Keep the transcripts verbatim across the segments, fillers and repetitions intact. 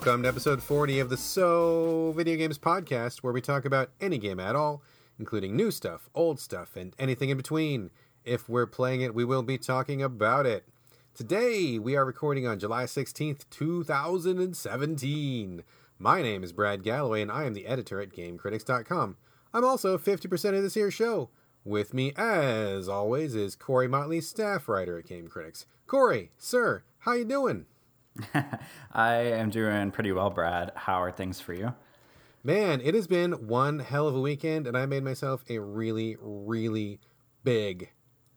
Welcome to episode forty of the So Video Games Podcast, where we talk about any game at all, including new stuff, old stuff, and anything in between. If we're playing it, we will be talking about it. Today, we are recording on July sixteenth, two thousand seventeen. My name is Brad Galloway, and I am the editor at Game Critics dot com. I'm also fifty percent of this here show. With me, as always, is Corey Motley, staff writer at Game Critics. Corey, sir, how you doing? I am doing pretty well, Brad. How are things for you? Man, it has been one hell of a weekend, and I made myself a really, really big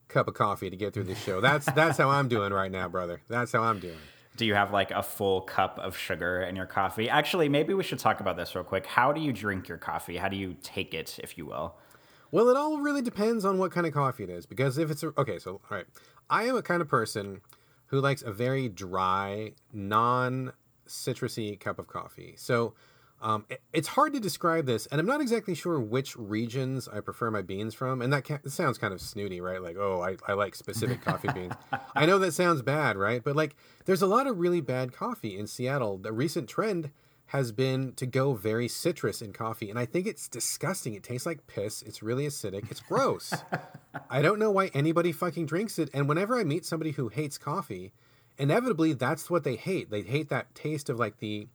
cup of coffee to get through this show. That's that's how I'm doing right now, brother. That's how I'm doing. Do you have like a full cup of sugar in your coffee? Actually, maybe we should talk about this real quick. How do you drink your coffee? How do you take it, if you will? Well, it all really depends on what kind of coffee it is, because if it's... A, okay, so, all right. I am a kind of person who likes a very dry, non-citrusy cup of coffee. So um, it, it's hard to describe this, and I'm not exactly sure which regions I prefer my beans from. And that ca- sounds kind of snooty, right? Like, oh, I, I like specific coffee beans. I know that sounds bad, right? But like, there's a lot of really bad coffee in Seattle. The recent trend has been to go very citrus in coffee, and I think it's disgusting. It tastes like piss. It's really acidic. It's gross. I don't know why anybody fucking drinks it, and whenever I meet somebody who hates coffee, inevitably that's what they hate. They hate that taste of, like, the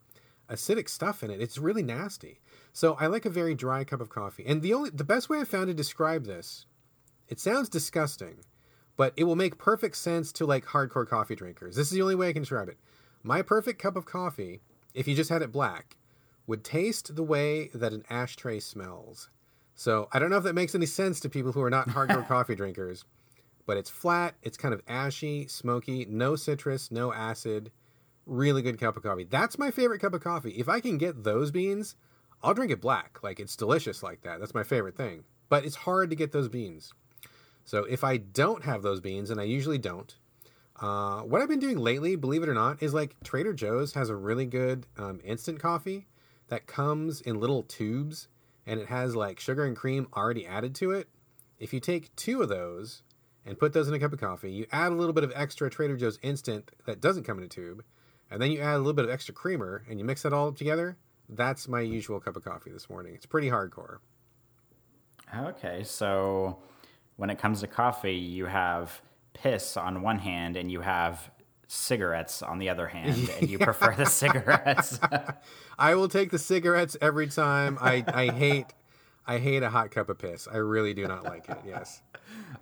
acidic stuff in it. It's really nasty. So I like a very dry cup of coffee. And the only the best way I found to describe this, it sounds disgusting, but it will make perfect sense to, like, hardcore coffee drinkers. This is the only way I can describe it. My perfect cup of coffee, if you just had it black, would taste the way that an ashtray smells. So I don't know if that makes any sense to people who are not hardcore coffee drinkers, but it's flat, it's kind of ashy, smoky, no citrus, no acid, really good cup of coffee. That's my favorite cup of coffee. If I can get those beans, I'll drink it black. Like, it's delicious like that. That's my favorite thing. But it's hard to get those beans. So if I don't have those beans, and I usually don't, Uh, what I've been doing lately, believe it or not, is like Trader Joe's has a really good um, instant coffee that comes in little tubes, and it has like sugar and cream already added to it. If you take two of those and put those in a cup of coffee, you add a little bit of extra Trader Joe's instant that doesn't come in a tube, and then you add a little bit of extra creamer and you mix that all up together. That's my usual cup of coffee this morning. It's pretty hardcore. Okay, so when it comes to coffee, you have piss on one hand and you have cigarettes on the other hand, and you yeah. prefer the cigarettes. I will take the cigarettes every time. I, I hate I hate a hot cup of piss. I really do not like it. Yes.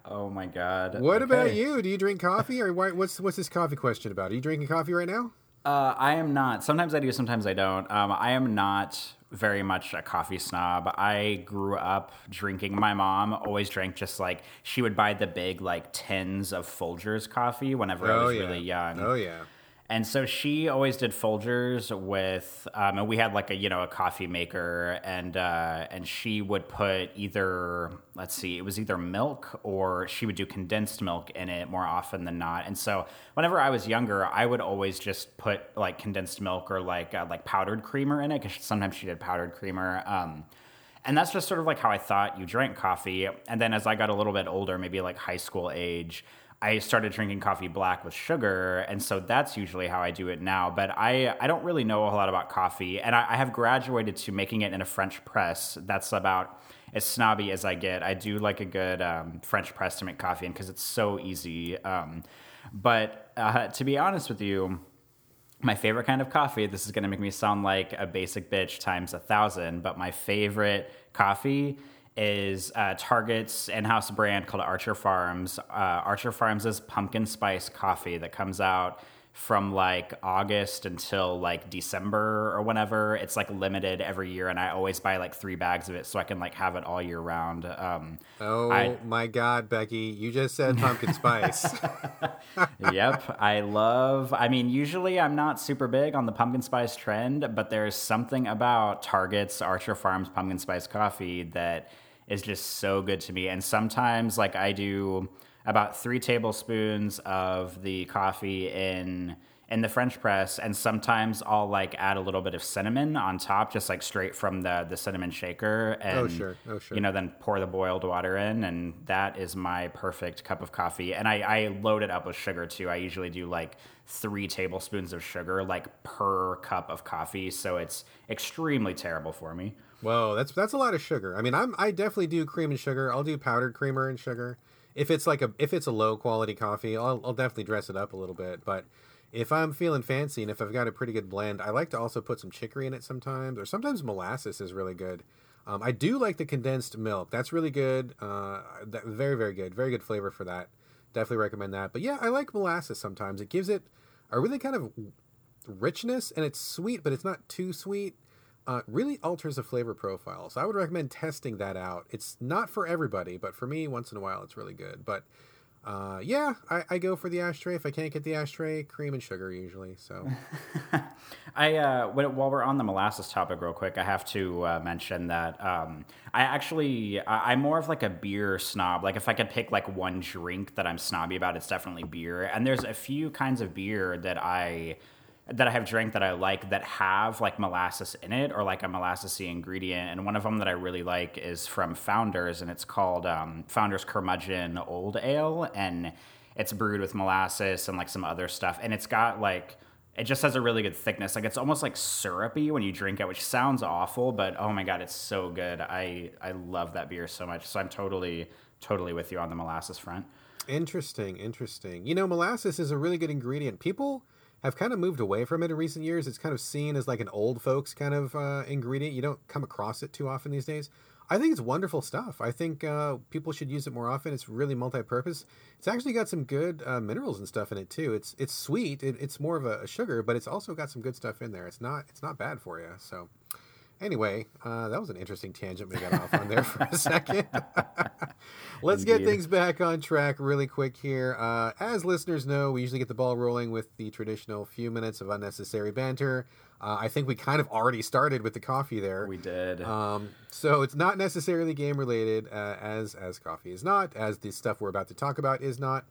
Oh my God. What okay. about you? Do you drink coffee, or why, what's what's this coffee question about? Are you drinking coffee right now? Uh, I am not. Sometimes I do, sometimes I don't. Um, I am not very much a coffee snob. I grew up drinking. My mom always drank just like, she would buy the big like tins of Folgers coffee whenever oh, I was yeah. really young. Oh, yeah. And so she always did Folgers with, um, and we had like a, you know, a coffee maker, and uh, and she would put either, let's see, it was either milk, or she would do condensed milk in it more often than not. And so whenever I was younger, I would always just put like condensed milk or like uh, like powdered creamer in it, because sometimes she did powdered creamer. Um, and that's just sort of like how I thought you drank coffee. And then as I got a little bit older, maybe like high school age, I started drinking coffee black with sugar, and so that's usually how I do it now. But I, I don't really know a whole lot about coffee, and I, I have graduated to making it in a French press. That's about as snobby as I get. I do like a good um, French press to make coffee in, because it's so easy. Um, but uh, to be honest with you, my favorite kind of coffee, this is going to make me sound like a basic bitch times a thousand, but my favorite coffee is uh, Target's in-house brand called Archer Farms. Uh, Archer Farms is pumpkin spice coffee that comes out from like August until like December or whenever. It's like limited every year, and I always buy like three bags of it so I can like have it all year round. Um, oh I... my God, Becky, you just said pumpkin spice. Yep. I love, I mean, usually I'm not super big on the pumpkin spice trend, but there's something about Target's Archer Farms pumpkin spice coffee that is just so good to me. And sometimes like I do about three tablespoons of the coffee in in the French press, and sometimes I'll like add a little bit of cinnamon on top, just like straight from the the cinnamon shaker. And, oh sure, oh sure. You know, then pour the boiled water in, and that is my perfect cup of coffee. And I, I load it up with sugar too. I usually do like three tablespoons of sugar, like per cup of coffee. So it's extremely terrible for me. Whoa, that's that's a lot of sugar. I mean, I'm I definitely do cream and sugar. I'll do powdered creamer and sugar. If it's like a if it's a low quality coffee, I'll I'll definitely dress it up a little bit, but. If I'm feeling fancy and if I've got a pretty good blend, I like to also put some chicory in it sometimes, or sometimes molasses is really good. Um, I do like the condensed milk. That's really good. Uh, that, very, very good. Very good flavor for that. Definitely recommend that. But yeah, I like molasses sometimes. It gives it a really kind of richness, and it's sweet, but it's not too sweet. Uh, really alters the flavor profile. So I would recommend testing that out. It's not for everybody, but for me, once in a while, it's really good. But Uh, yeah, I, I go for the ashtray. If I can't get the ashtray, cream and sugar usually. So, I uh, when, while we're on the molasses topic, real quick, I have to uh, mention that um, I actually I, I'm more of like a beer snob. Like if I could pick like one drink that I'm snobby about, it's definitely beer. And there's a few kinds of beer that I that I have drank that I like that have like molasses in it or like a molassesy ingredient. And one of them that I really like is from Founders, and it's called um, Founders Curmudgeon Old Ale, and it's brewed with molasses and like some other stuff. And it's got like, it just has a really good thickness. Like it's almost like syrupy when you drink it, which sounds awful, but oh my God, it's so good. I, I love that beer so much. So I'm totally, totally with you on the molasses front. Interesting. Interesting. You know, molasses is a really good ingredient. People I've kind of moved away from it in recent years. It's kind of seen as like an old folks kind of uh, ingredient. You don't come across it too often these days. I think it's wonderful stuff. I think uh, people should use it more often. It's really multi-purpose. It's actually got some good uh, minerals and stuff in it too. It's it's sweet. It, it's more of a, a sugar, but it's also got some good stuff in there. It's not it's not bad for you. So anyway, uh, that was an interesting tangent we got off on there for a second. Let's Indeed. get things back on track really quick here. Uh, as listeners know, we usually get the ball rolling with the traditional few minutes of unnecessary banter. Uh, I think we kind of already started with the coffee there. We did. Um, so it's not necessarily game related, uh, as as coffee is not, as the stuff we're about to talk about is not.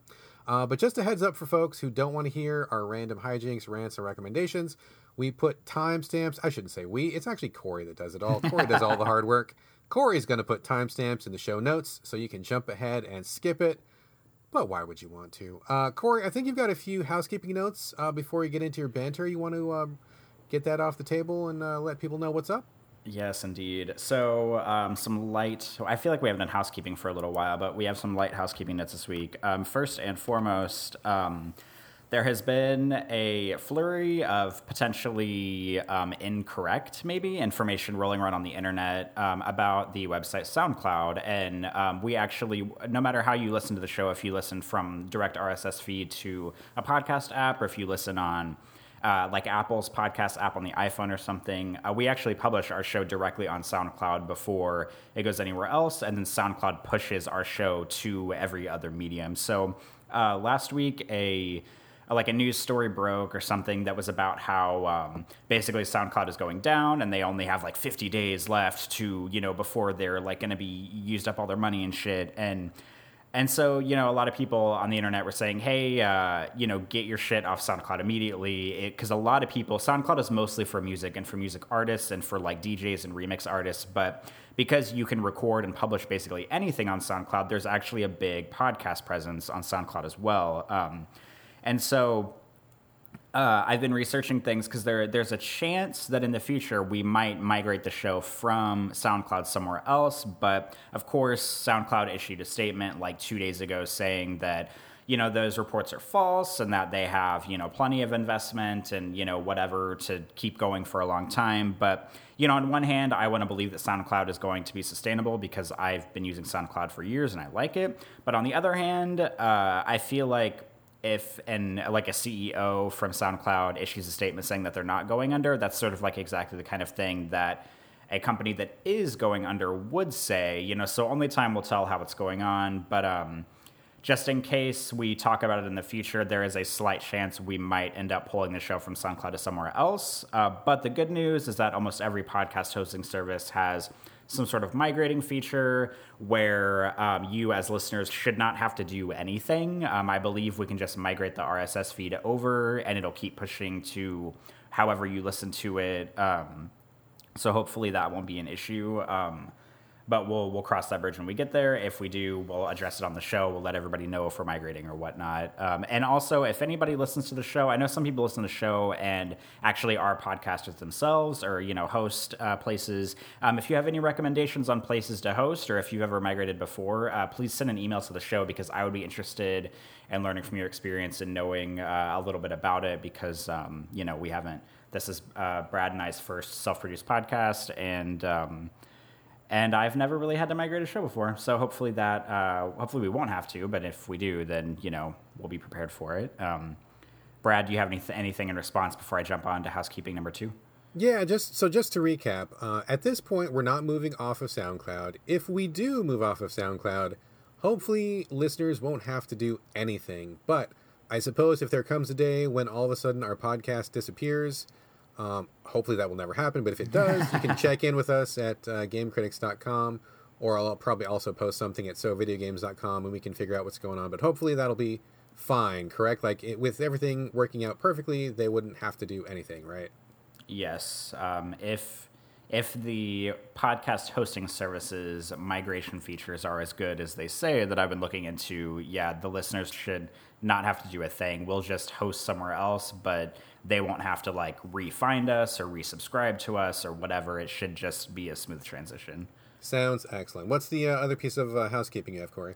Uh, but just a heads up for folks who don't want to hear our random hijinks, rants, or recommendations. We put timestamps. I shouldn't say we. It's actually Corey that does it all. Corey does all the hard work. Corey's going to put timestamps in the show notes so you can jump ahead and skip it. But why would you want to? Uh, Corey, I think you've got a few housekeeping notes uh, before you get into your banter. You want to um, get that off the table and uh, let people know what's up? Yes, indeed. So um, some light. I feel like we haven't done housekeeping for a little while, but we have some light housekeeping notes this week. Um, first and foremost, um, there has been a flurry of potentially um, incorrect, maybe, information rolling around on the internet um, about the website SoundCloud. And um, we actually, no matter how you listen to the show, if you listen from direct R S S feed to a podcast app, or if you listen on uh, like Apple's podcast app on the iPhone or something, uh, we actually publish our show directly on SoundCloud before it goes anywhere else. And then SoundCloud pushes our show to every other medium. So uh, last week, a... like a news story broke or something that was about how um, basically SoundCloud is going down and they only have like fifty days left to, you know, before they're like going to be used up all their money and shit. And, and so, you know, a lot of people on the internet were saying, hey, uh, you know, get your shit off SoundCloud immediately. It, 'cause a lot of people, SoundCloud is mostly for music and for music artists and for like D Js and remix artists. But because you can record and publish basically anything on SoundCloud, there's actually a big podcast presence on SoundCloud as well. Um, And so uh, I've been researching things because there, there's a chance that in the future we might migrate the show from SoundCloud somewhere else. But, of course, SoundCloud issued a statement like two days ago saying that, you know, those reports are false and that they have, you know, plenty of investment and, you know, whatever to keep going for a long time. But, you know, on one hand, I want to believe that SoundCloud is going to be sustainable because I've been using SoundCloud for years and I like it. But on the other hand, uh, I feel like if and like a C E O from SoundCloud issues a statement saying that they're not going under, that's sort of like exactly the kind of thing that a company that is going under would say, you know, so only time will tell how it's going on. But um, just in case we talk about it in the future, there is a slight chance we might end up pulling the show from SoundCloud to somewhere else. Uh, but the good news is that almost every podcast hosting service has some sort of migrating feature where um, you as listeners should not have to do anything. Um, I believe we can just migrate the R S S feed over and it'll keep pushing to however you listen to it. Um, so hopefully that won't be an issue. Um, but we'll we'll cross that bridge when we get there. If we do, we'll address it on the show. We'll let everybody know if we're migrating or whatnot. Um, and also, if anybody listens to the show, I know some people listen to the show and actually are podcasters themselves or, you know, host uh, places. Um, if you have any recommendations on places to host or if you've ever migrated before, uh, please send an email to the show because I would be interested in learning from your experience and knowing uh, a little bit about it because, um, you know, we haven't. This is uh, Brad and I's first self-produced podcast, and um, and I've never really had to migrate a show before. So hopefully that uh, hopefully we won't have to, but if we do, then you know we'll be prepared for it. Um, Brad, do you have any th- anything in response before I jump on to housekeeping number two? Yeah, just so just to recap, uh, at this point we're not moving off of SoundCloud. If we do move off of SoundCloud, hopefully listeners won't have to do anything. But I suppose if there comes a day when all of a sudden our podcast disappears. Um, hopefully that will never happen, but if it does, you can check in with us at uh, Game Critics dot com, or I'll probably also post something at So Video Games dot com, and we can figure out what's going on. But hopefully that'll be fine, correct? Like it, with everything working out perfectly, they wouldn't have to do anything, right? Yes. Um, if if the podcast hosting services migration features are as good as they say that I've been looking into, yeah, the listeners should not have to do a thing. We'll just host somewhere else, but they won't have to like re-find us or resubscribe to us or whatever. It should just be a smooth transition. Sounds excellent. What's the uh, other piece of uh, housekeeping you have, Corey?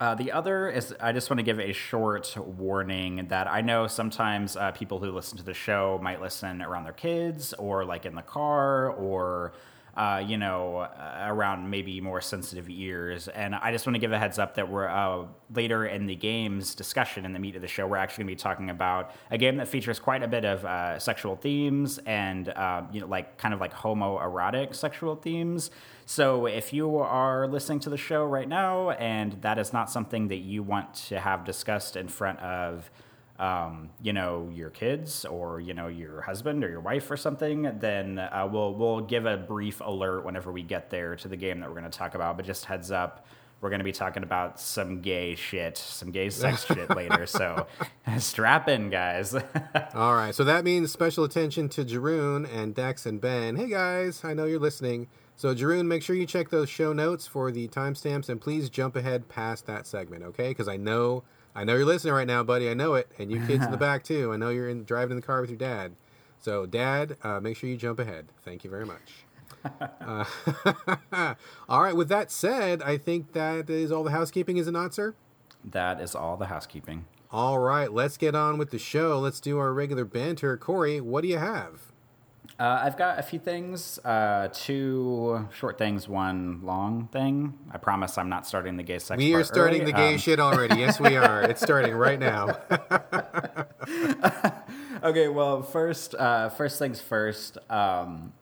Uh, the other is I just want to give a short warning that I know sometimes uh, people who listen to the show might listen around their kids or like in the car or, uh, you know, uh, around maybe more sensitive ears. And I just want to give a heads up that we're uh, later in the games discussion in the meat of the show, we're actually going to be talking about a game that features quite a bit of uh, sexual themes and, uh, you know, like kind of like homoerotic sexual themes. So if you are listening to the show right now and that is not something that you want to have discussed in front of, um, you know, your kids or, you know, your husband or your wife or something, then uh, we'll we'll give a brief alert whenever we get there to the game that we're going to talk about. But just heads up, we're going to be talking about some gay shit, some gay sex shit later. So strap in, guys. All right. So that means special attention to Jeroen and Dex and Ben. Hey, guys, I know you're listening. So, Jeroen, make sure you check those show notes for the timestamps, and please jump ahead past that segment, okay? Because I know I know you're listening right now, buddy. I know it. And you kids in the back, too. I know you're in, driving in the car with your dad. So, Dad, uh, make sure you jump ahead. Thank you very much. Uh, all right. With that said, I think that is all the housekeeping, is it not, sir? That is all the housekeeping. All right. Let's get on with the show. Let's do our regular banter. Corey, what do you have? Uh, I've got a few things, uh, two short things, one long thing. I promise I'm not starting the gay sex We part are starting early. the gay um, shit already. Yes, we are. It's starting right now. Okay, well, first uh, first things first. Um,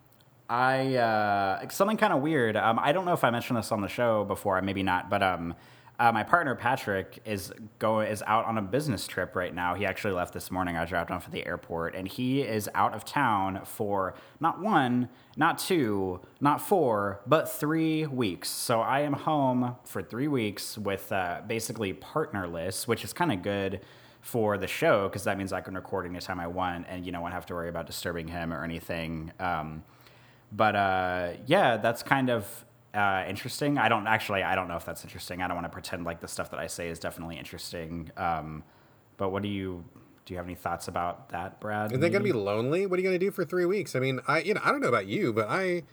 I uh, something kind of weird. Um, I don't know if I mentioned this on the show before. Maybe not, but... Um, Uh, my partner, Patrick, is go, is out on a business trip right now. He actually left this morning. I dropped off at the airport, and he is out of town for not one, not two, not four, but three weeks. So I am home for three weeks with uh, basically partnerless, which is kind of good for the show because that means I can record anytime I want and, you know, I won't have to worry about disturbing him or anything. Um, but, uh, yeah, that's kind of... Uh, interesting. I don't actually, I don't know if that's interesting. I don't want to pretend like the stuff that I say is definitely interesting. Um, but what do you, do you have any thoughts about that, Brad? Is that going to be lonely? What are you going to do for three weeks? I mean, I, you know, I don't know about you, but I,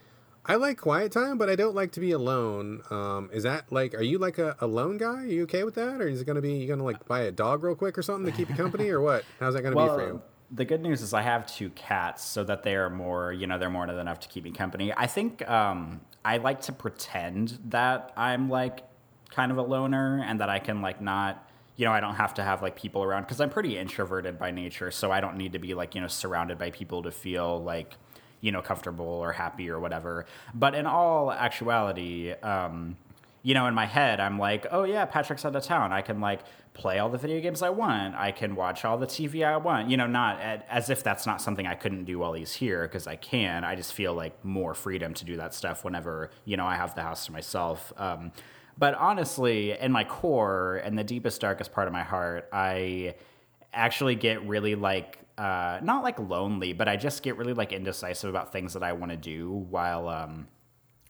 I like quiet time, but I don't like to be alone. Um, is that like, are you like a, a lone guy? Are you okay with that? Or is it going to be, you going to like buy a dog real quick or something to keep you company or what? How's that going to well, be for you? The good news is I have two cats so that they are more, you know, they're more than enough to keep me company. I think, um, I like to pretend that I'm like kind of a loner and that I can like not, you know, I don't have to have like people around because I'm pretty introverted by nature. So I don't need to be like, you know, surrounded by people to feel like, you know, comfortable or happy or whatever. But in all actuality, um, you know, in my head, I'm like, oh, yeah, Patrick's out of town. I can, like, play all the video games I want. I can watch all the T V I want. You know, not at, as if that's not something I couldn't do while he's here, because I can. I just feel, like, more freedom to do that stuff whenever, you know, I have the house to myself. Um, but honestly, in my core, in the deepest, darkest part of my heart, I actually get really, like, uh, not, like, lonely, but I just get really, like, indecisive about things that I want to do while... Um,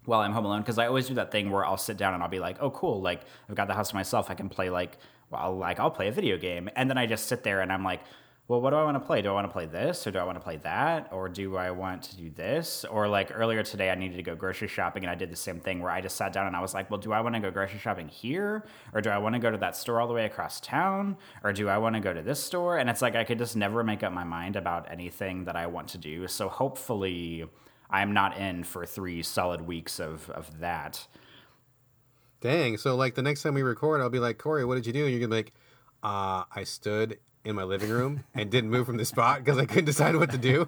While I'm home alone, because I always do that thing where I'll sit down and I'll be like, oh, cool, like, I've got the house to myself. I can play, like, well, like, I'll play a video game. And then I just sit there and I'm like, well, what do I want to play? Do I want to play this, or do I want to play that, or do I want to do this? Or, like, earlier today I needed to go grocery shopping, and I did the same thing where I just sat down and I was like, well, do I want to go grocery shopping here, or do I want to go to that store all the way across town, or do I want to go to this store? And it's like I could just never make up my mind about anything that I want to do. So hopefully... I'm not in for three solid weeks of, of that. Dang. So, like, the next time we record, I'll be like, Corey, what did you do? And you're going to be like, uh, I stood in my living room and didn't move from the spot because I couldn't decide what to do.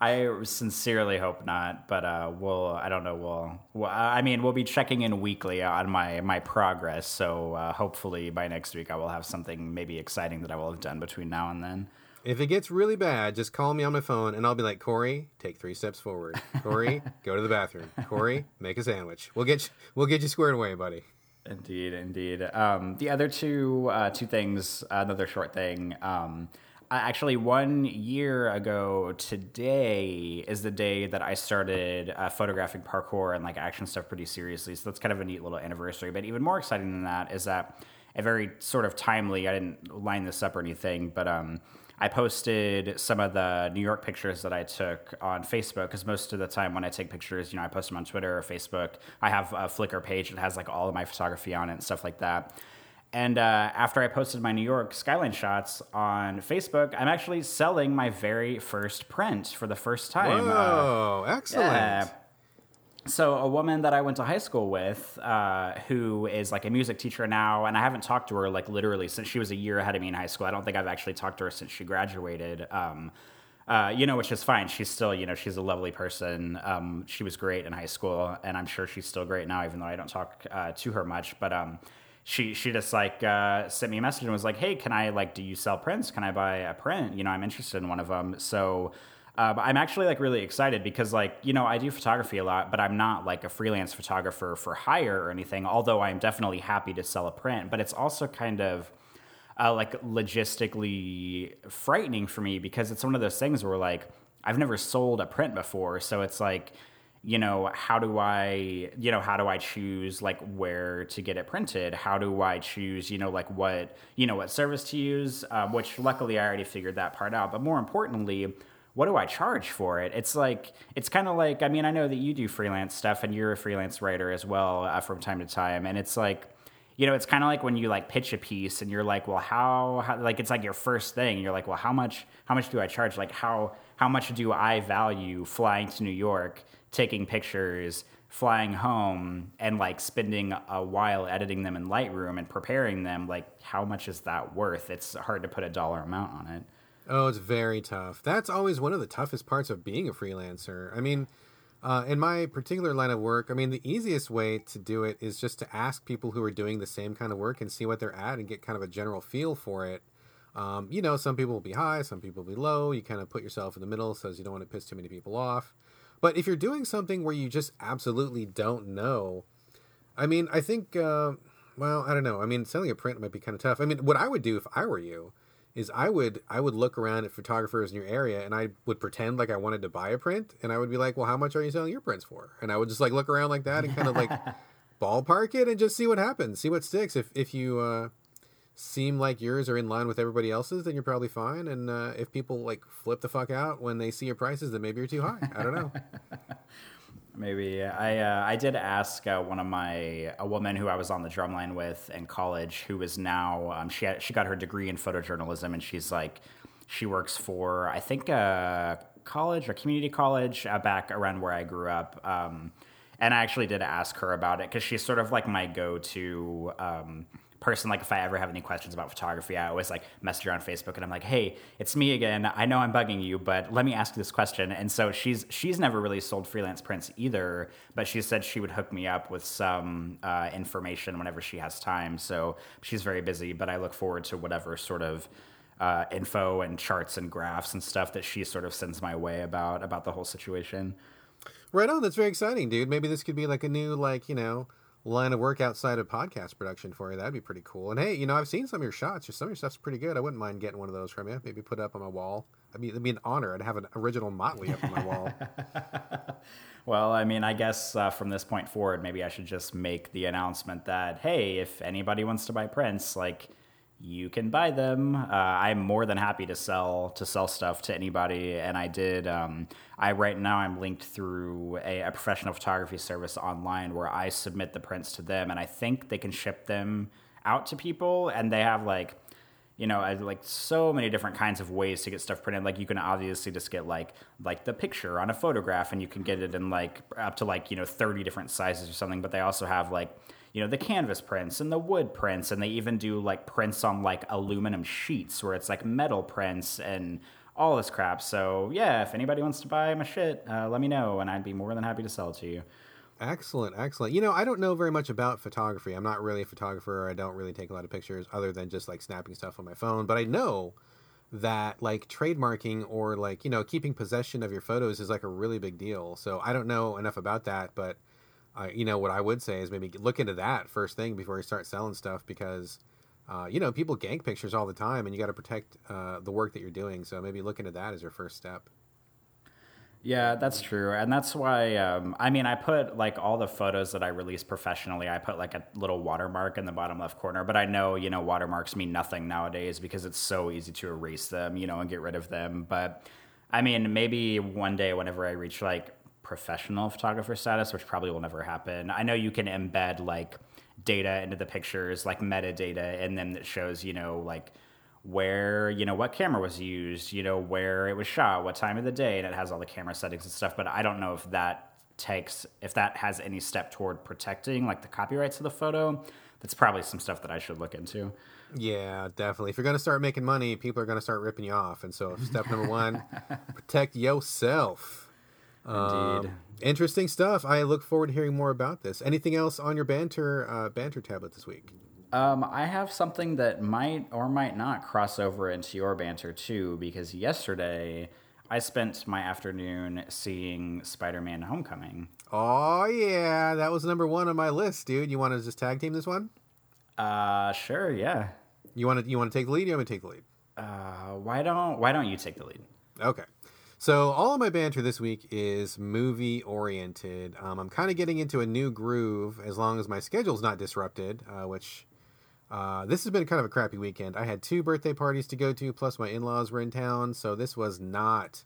I sincerely hope not, but uh, we'll, I don't know, we'll, we'll, I mean, we'll be checking in weekly on my, my progress. So uh, hopefully by next week I will have something maybe exciting that I will have done between now and then. If it gets really bad, just call me on my phone, and I'll be like, Corey, take three steps forward. Corey, go to the bathroom. Corey, make a sandwich. We'll get you, we'll get you squared away, buddy. Indeed, indeed. Um, the other two uh, two things, another short thing. Um, actually, one year ago today is the day that I started uh, photographing parkour and, like, action stuff pretty seriously. So that's kind of a neat little anniversary. But even more exciting than that is that a very sort of timely, I didn't line this up or anything, but... Um, I posted some of the New York pictures that I took on Facebook, because most of the time when I take pictures, you know, I post them on Twitter or Facebook. I have a Flickr page that has, like, all of my photography on it and stuff like that. And uh, after I posted my New York skyline shots on Facebook, I'm actually selling my very first print for the first time. Whoa, uh, excellent. Yeah. So a woman that I went to high school with, uh, who is, like, a music teacher now, and I haven't talked to her, like, literally since she was a year ahead of me in high school. I don't think I've actually talked to her since she graduated, um, uh, you know, which is fine. She's still, you know, she's a lovely person. Um, she was great in high school, and I'm sure she's still great now, even though I don't talk uh, to her much. But um, she she just, like, uh, sent me a message and was like, hey, can I, like, do you sell prints? Can I buy a print? You know, I'm interested in one of them. So... Uh, but I'm actually, like, really excited because, like, you know, I do photography a lot, but I'm not, like, a freelance photographer for hire or anything, although I'm definitely happy to sell a print. But it's also kind of, uh, like, logistically frightening for me because it's one of those things where, like, I've never sold a print before. So it's like, you know, how do I, you know, how do I choose, like, where to get it printed? How do I choose, you know, like, what, you know, what service to use, uh, which luckily I already figured that part out. But more importantly... what do I charge for it? It's like, it's kind of like, I mean, I know that you do freelance stuff and you're a freelance writer as well uh, from time to time. And it's like, you know, it's kind of like when you, like, pitch a piece and you're like, well, how, how, like, it's like your first thing. You're like, well, how much, how much do I charge? Like, how, how much do I value flying to New York, taking pictures, flying home, and, like, spending a while editing them in Lightroom and preparing them? Like, how much is that worth? It's hard to put a dollar amount on it. Oh, it's very tough. That's always one of the toughest parts of being a freelancer. I mean, uh, in my particular line of work, I mean, the easiest way to do it is just to ask people who are doing the same kind of work and see what they're at and get kind of a general feel for it. Um, you know, some people will be high, some people will be low. You kind of put yourself in the middle so you don't want to piss too many people off. But if you're doing something where you just absolutely don't know, I mean, I think, uh, well, I don't know. I mean, selling a print might be kind of tough. I mean, what I would do if I were you is I would I would look around at photographers in your area, and I would pretend like I wanted to buy a print, and I would be like, well, how much are you selling your prints for? And I would just, like, look around like that and kind of, like, ballpark it and just see what happens, see what sticks. If if you uh, seem like yours are in line with everybody else's, then you're probably fine. And uh, if people, like, flip the fuck out when they see your prices, then maybe you're too high. I don't know. Maybe. I uh, I did ask uh, one of my a woman who I was on the drumline with in college, who is now um, she had, she got her degree in photojournalism, and she's like she works for I think a college or community college uh, back around where I grew up. Um, and I actually did ask her about it because she's sort of like my go-to um, person, like, if I ever have any questions about photography, I always, like, message her on Facebook, and I'm like, hey, it's me again. I know I'm bugging you, but let me ask this question. And so she's she's never really sold freelance prints either, but she said she would hook me up with some uh, information whenever she has time. So she's very busy, but I look forward to whatever sort of uh, info and charts and graphs and stuff that she sort of sends my way about about the whole situation. Right on. That's very exciting, dude. Maybe this could be, like, a new, like, you know, line of work outside of podcast production for you. That'd be pretty cool. And hey, you know, I've seen some of your shots. Some of your stuff's pretty good. I wouldn't mind getting one of those from you. Maybe put it up on my wall. I mean, it'd be an honor. I'd have an original Motley up on my wall. Well, I mean, I guess uh, from this point forward, maybe I should just make the announcement that, hey, if anybody wants to buy prints, like, you can buy them. Uh, I'm more than happy to sell to sell stuff to anybody. And I did. Um, I right now I'm linked through a, a professional photography service online where I submit the prints to them, and I think they can ship them out to people. And they have, like, you know, like, so many different kinds of ways to get stuff printed. Like, you can obviously just get, like, like the picture on a photograph, and you can get it in, like, up to, like, you know, thirty different sizes or something. But they also have, like, you know, the canvas prints and the wood prints, and they even do, like, prints on, like, aluminum sheets where it's, like, metal prints and all this crap. So yeah, if anybody wants to buy my shit, uh, let me know, and I'd be more than happy to sell it to you. Excellent, excellent. You know, I don't know very much about photography. I'm not really a photographer. I don't really take a lot of pictures other than just, like, snapping stuff on my phone. But I know that, like, trademarking or, like, you know, keeping possession of your photos is, like, a really big deal. So I don't know enough about that. But, uh, you know, what I would say is maybe look into that first thing before you start selling stuff, because, uh, you know, people gank pictures all the time, and you got to protect uh, the work that you're doing. So maybe look into that as your first step. Yeah, that's true. And that's why, um, I mean, I put, like, all the photos that I release professionally, I put, like, a little watermark in the bottom left corner. But I know, you know, watermarks mean nothing nowadays because it's so easy to erase them, you know, and get rid of them. But, I mean, maybe one day whenever I reach, like, professional photographer status, which probably will never happen, I know you can embed, like, data into the pictures, like metadata, and then it shows, you know, like, where, you know, what camera was used, you know, where it was shot, what time of the day, and it has all the camera settings and stuff. But I don't know if that takes, if that has any step toward protecting, like, the copyrights of the photo. That's probably some stuff that I should look into. Yeah, definitely. If you're going to start making money, people are going to start ripping you off. And so step number one, protect yourself. Indeed. Um, interesting stuff. I look forward to hearing more about this. Anything else on your banter, uh, banter tablet this week? Um, I have something that might or might not cross over into your banter, too, because yesterday I spent my afternoon seeing Spider-Man: Homecoming. Oh, yeah. That was number one on my list, dude. You want to just tag team this one? Uh, sure, yeah. You want to you want to take the lead? You want me to take the lead? Uh, why don't why don't you take the lead? Okay. So all of my banter this week is movie-oriented. Um, I'm kind of getting into a new groove as long as my schedule's not disrupted, uh, which... Uh, this has been kind of a crappy weekend. I had two birthday parties to go to, plus my in-laws were in town, so this was not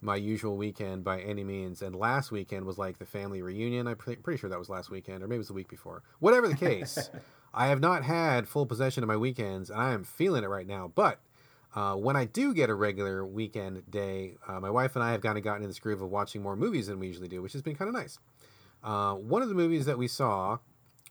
my usual weekend by any means. And last weekend was like the family reunion. I'm pre- pretty sure that was last weekend, or maybe it was the week before. Whatever the case, I have not had full possession of my weekends, and I am feeling it right now. But uh, when I do get a regular weekend day, uh, my wife and I have kind of gotten in this groove of watching more movies than we usually do, which has been kind of nice. Uh, one of the movies that we saw...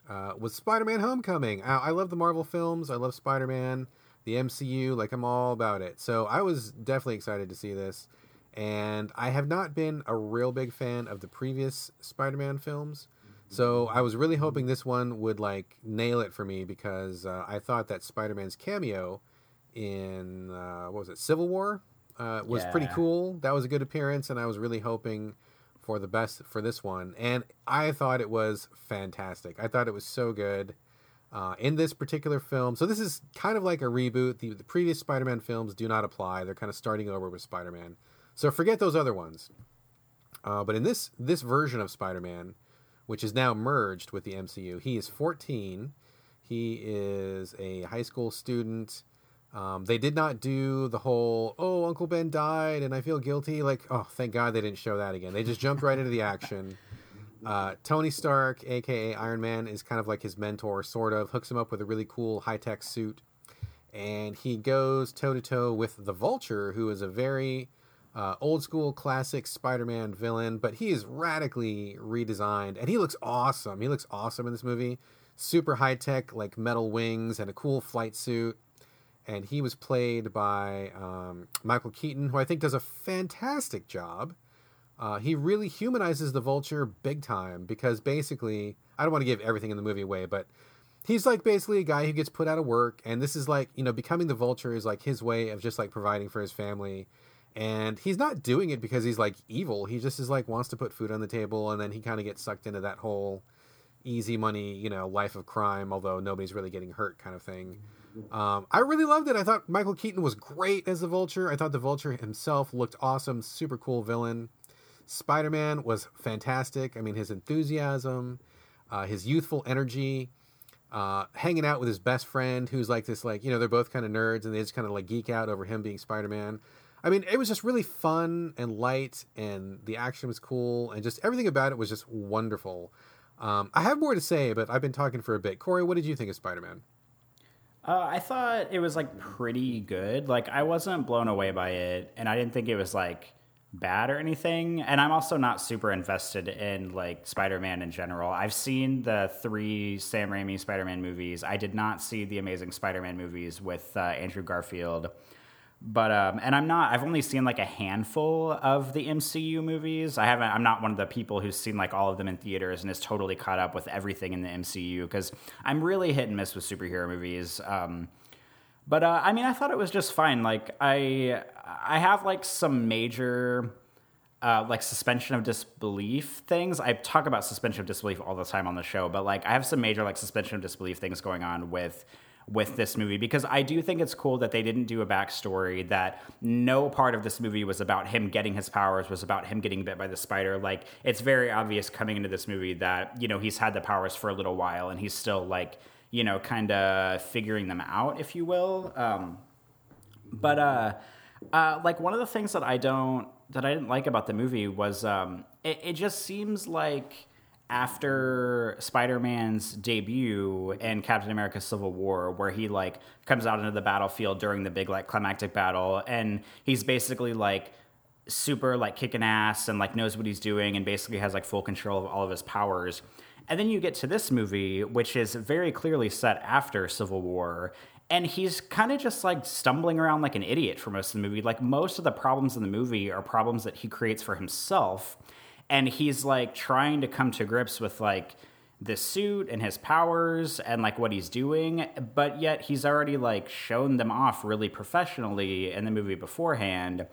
Uh, was Spider-Man: Homecoming. I, I love the Marvel films. I love Spider-Man, the M C U. Like, I'm all about it. So I was definitely excited to see this. And I have not been a real big fan of the previous Spider-Man films. So I was really hoping this one would, like, nail it for me, because uh, I thought that Spider-Man's cameo in, uh, what was it, Civil War uh, was yeah. pretty cool. That was a good appearance, and I was really hoping... for the best for this one, and I thought it was fantastic. I thought it was so good uh, in this particular film. So this is kind of like a reboot. The, the previous Spider-Man films do not apply. They're kind of starting over with Spider-Man. So forget those other ones. Uh, but in this this version of Spider-Man, which is now merged with the M C U, he is fourteen. He is a high school student. Um, they did not do the whole, oh, Uncle Ben died and I feel guilty. Like, oh, thank God they didn't show that again. They just jumped right into the action. Uh, Tony Stark, a k a. Iron Man, is kind of like his mentor, sort of. Hooks him up with a really cool high-tech suit. And he goes toe-to-toe with the Vulture, who is a very uh, old-school, classic Spider-Man villain. But he is radically redesigned. And he looks awesome. He looks awesome in this movie. super high tech, like metal wings and a cool flight suit. And he was played by um, Michael Keaton, who I think does a fantastic job. Uh, he really humanizes the Vulture big time, because basically, I don't want to give everything in the movie away, but he's like basically a guy who gets put out of work. And this is like, you know, becoming the Vulture is like his way of just like providing for his family. And he's not doing it because he's like evil. He just is like wants to put food on the table. And then he kind of gets sucked into that whole easy money, you know, life of crime, although nobody's really getting hurt kind of thing. Um, I really loved it. I thought Michael Keaton was great as the Vulture. I thought the Vulture himself looked awesome. Super cool villain. Spider-Man was fantastic. I mean, his enthusiasm, uh, his youthful energy, uh, hanging out with his best friend, who's like this, like, you know, they're both kind of nerds and they just kind of like geek out over him being Spider-Man. I mean, it was just really fun and light, and the action was cool, and just everything about it was just wonderful. Um, I have more to say, but I've been talking for a bit. Corey, what did you think of Spider-Man? Uh, I thought it was like pretty good. Like, I wasn't blown away by it, and I didn't think it was like bad or anything, and I'm also not super invested in like Spider-Man in general. I've seen the three Sam Raimi Spider-Man movies. I did not see the Amazing Spider-Man movies with uh, Andrew Garfield, but um and I'm not I've only seen like a handful of the M C U movies. I haven't I'm not one of the people who's seen like all of them in theaters and is totally caught up with everything in the M C U, because I'm really hit and miss with superhero movies. um But, uh, I mean, I thought it was just fine. Like, I I have, like, some major, uh, like, suspension of disbelief things. I talk about suspension of disbelief all the time on the show. But, like, I have some major, like, suspension of disbelief things going on with with this movie. Because I do think it's cool that they didn't do a backstory, that no part of this movie was about him getting his powers, was about him getting bit by the spider. Like, it's very obvious coming into this movie that, you know, he's had the powers for a little while and he's still, like, you know, kind of figuring them out, if you will. Um, but, uh, uh, like, one of the things that I don't, that I didn't like about the movie was um, it, it just seems like after Spider-Man's debut in Captain America Civil War, where he, like, comes out into the battlefield during the big, like, climactic battle, and he's basically, like, super, like, kicking ass and, like, knows what he's doing and basically has, like, full control of all of his powers. And then you get to this movie, which is very clearly set after Civil War, and he's kind of just, like, stumbling around like an idiot for most of the movie. Like, most of the problems in the movie are problems that he creates for himself, and he's, like, trying to come to grips with, like, the suit and his powers and, like, what he's doing, but yet he's already, like, shown them off really professionally in the movie beforehand.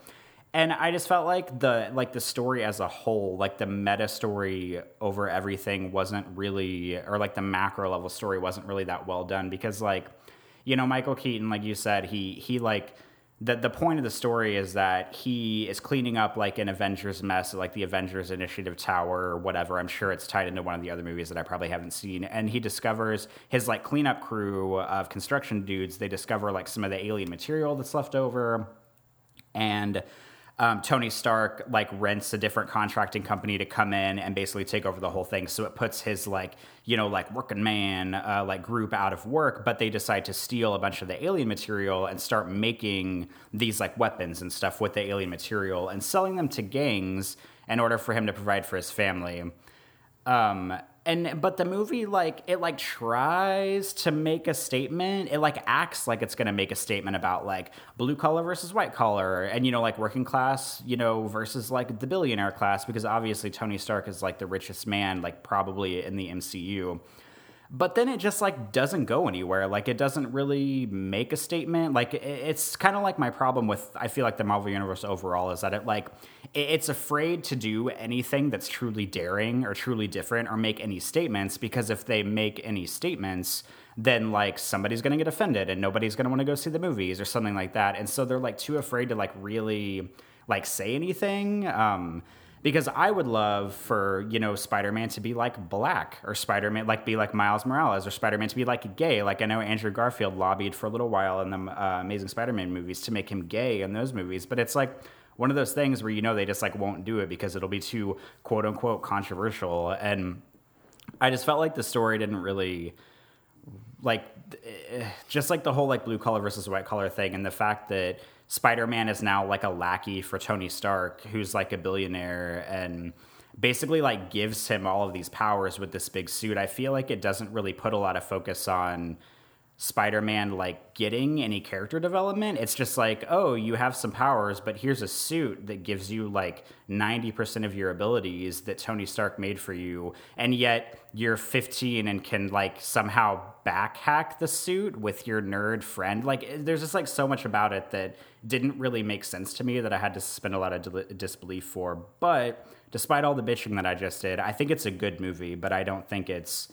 And I just felt like the like the story as a whole, like the meta story over everything wasn't really, or like the macro level story wasn't really that well done, because, like, you know, Michael Keaton, like you said, he he like the the point of the story is that he is cleaning up like an Avengers mess, like the Avengers Initiative Tower or whatever. I'm sure it's tied into one of the other movies that I probably haven't seen. And he discovers his like cleanup crew of construction dudes. They discover like some of the alien material that's left over, and Um, Tony Stark, like, rents a different contracting company to come in and basically take over the whole thing. So it puts his, like, you know, like, working man, uh, like, group out of work, but they decide to steal a bunch of the alien material and start making these, like, weapons and stuff with the alien material and selling them to gangs in order for him to provide for his family. Um... And but the movie, like, it, like, tries to make a statement. It, like, acts like it's going to make a statement about, like, blue-collar versus white-collar and, you know, like, working class, you know, versus, like, the billionaire class, because obviously Tony Stark is, like, the richest man, like, probably in the M C U. But then it just, like, doesn't go anywhere. Like, it doesn't really make a statement. Like, it's kind of like my problem with, I feel like, the Marvel Universe overall is that it, like, it's afraid to do anything that's truly daring or truly different or make any statements, because if they make any statements, then, like, somebody's going to get offended and nobody's going to want to go see the movies or something like that. And so they're, like, too afraid to, like, really, like, say anything. Um, because I would love for, you know, Spider-Man to be, like, black, or Spider-Man, like, be like Miles Morales, or Spider-Man to be, like, gay. Like, I know Andrew Garfield lobbied for a little while in the uh, Amazing Spider-Man movies to make him gay in those movies. But it's, like, one of those things where, you know, they just, like, won't do it because it'll be too, quote unquote, controversial. And I just felt like the story didn't really, like, just like the whole, like, blue collar versus white collar thing, and the fact that Spider-Man is now, like, a lackey for Tony Stark, who's, like, a billionaire, and basically like gives him all of these powers with this big suit. I feel like it doesn't really put a lot of focus on Spider-Man like getting any character development. It's just like, oh, you have some powers, but here's a suit that gives you like ninety percent of your abilities that Tony Stark made for you, and yet you're fifteen and can like somehow backhack the suit with your nerd friend. Like there's just like so much about it that didn't really make sense to me that I had to suspend a lot of di- disbelief for. But despite all the bitching that I just did, I think it's a good movie, but I don't think it's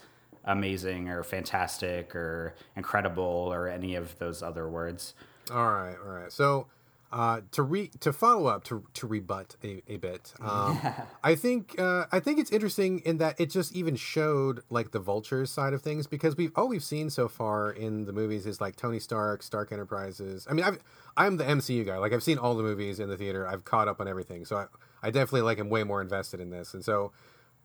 amazing or fantastic or incredible or any of those other words. All right, all right. So uh, to re to follow up to to rebut a, a bit, um, yeah. I think uh, I think it's interesting in that it just even showed like the Vulture side of things, because we've all we've seen so far in the movies is like Tony Stark, Stark Enterprises. I mean, I've, I'm the M C U guy. Like I've seen all the movies in the theater. I've caught up on everything. So I, I definitely like am way more invested in this, and so.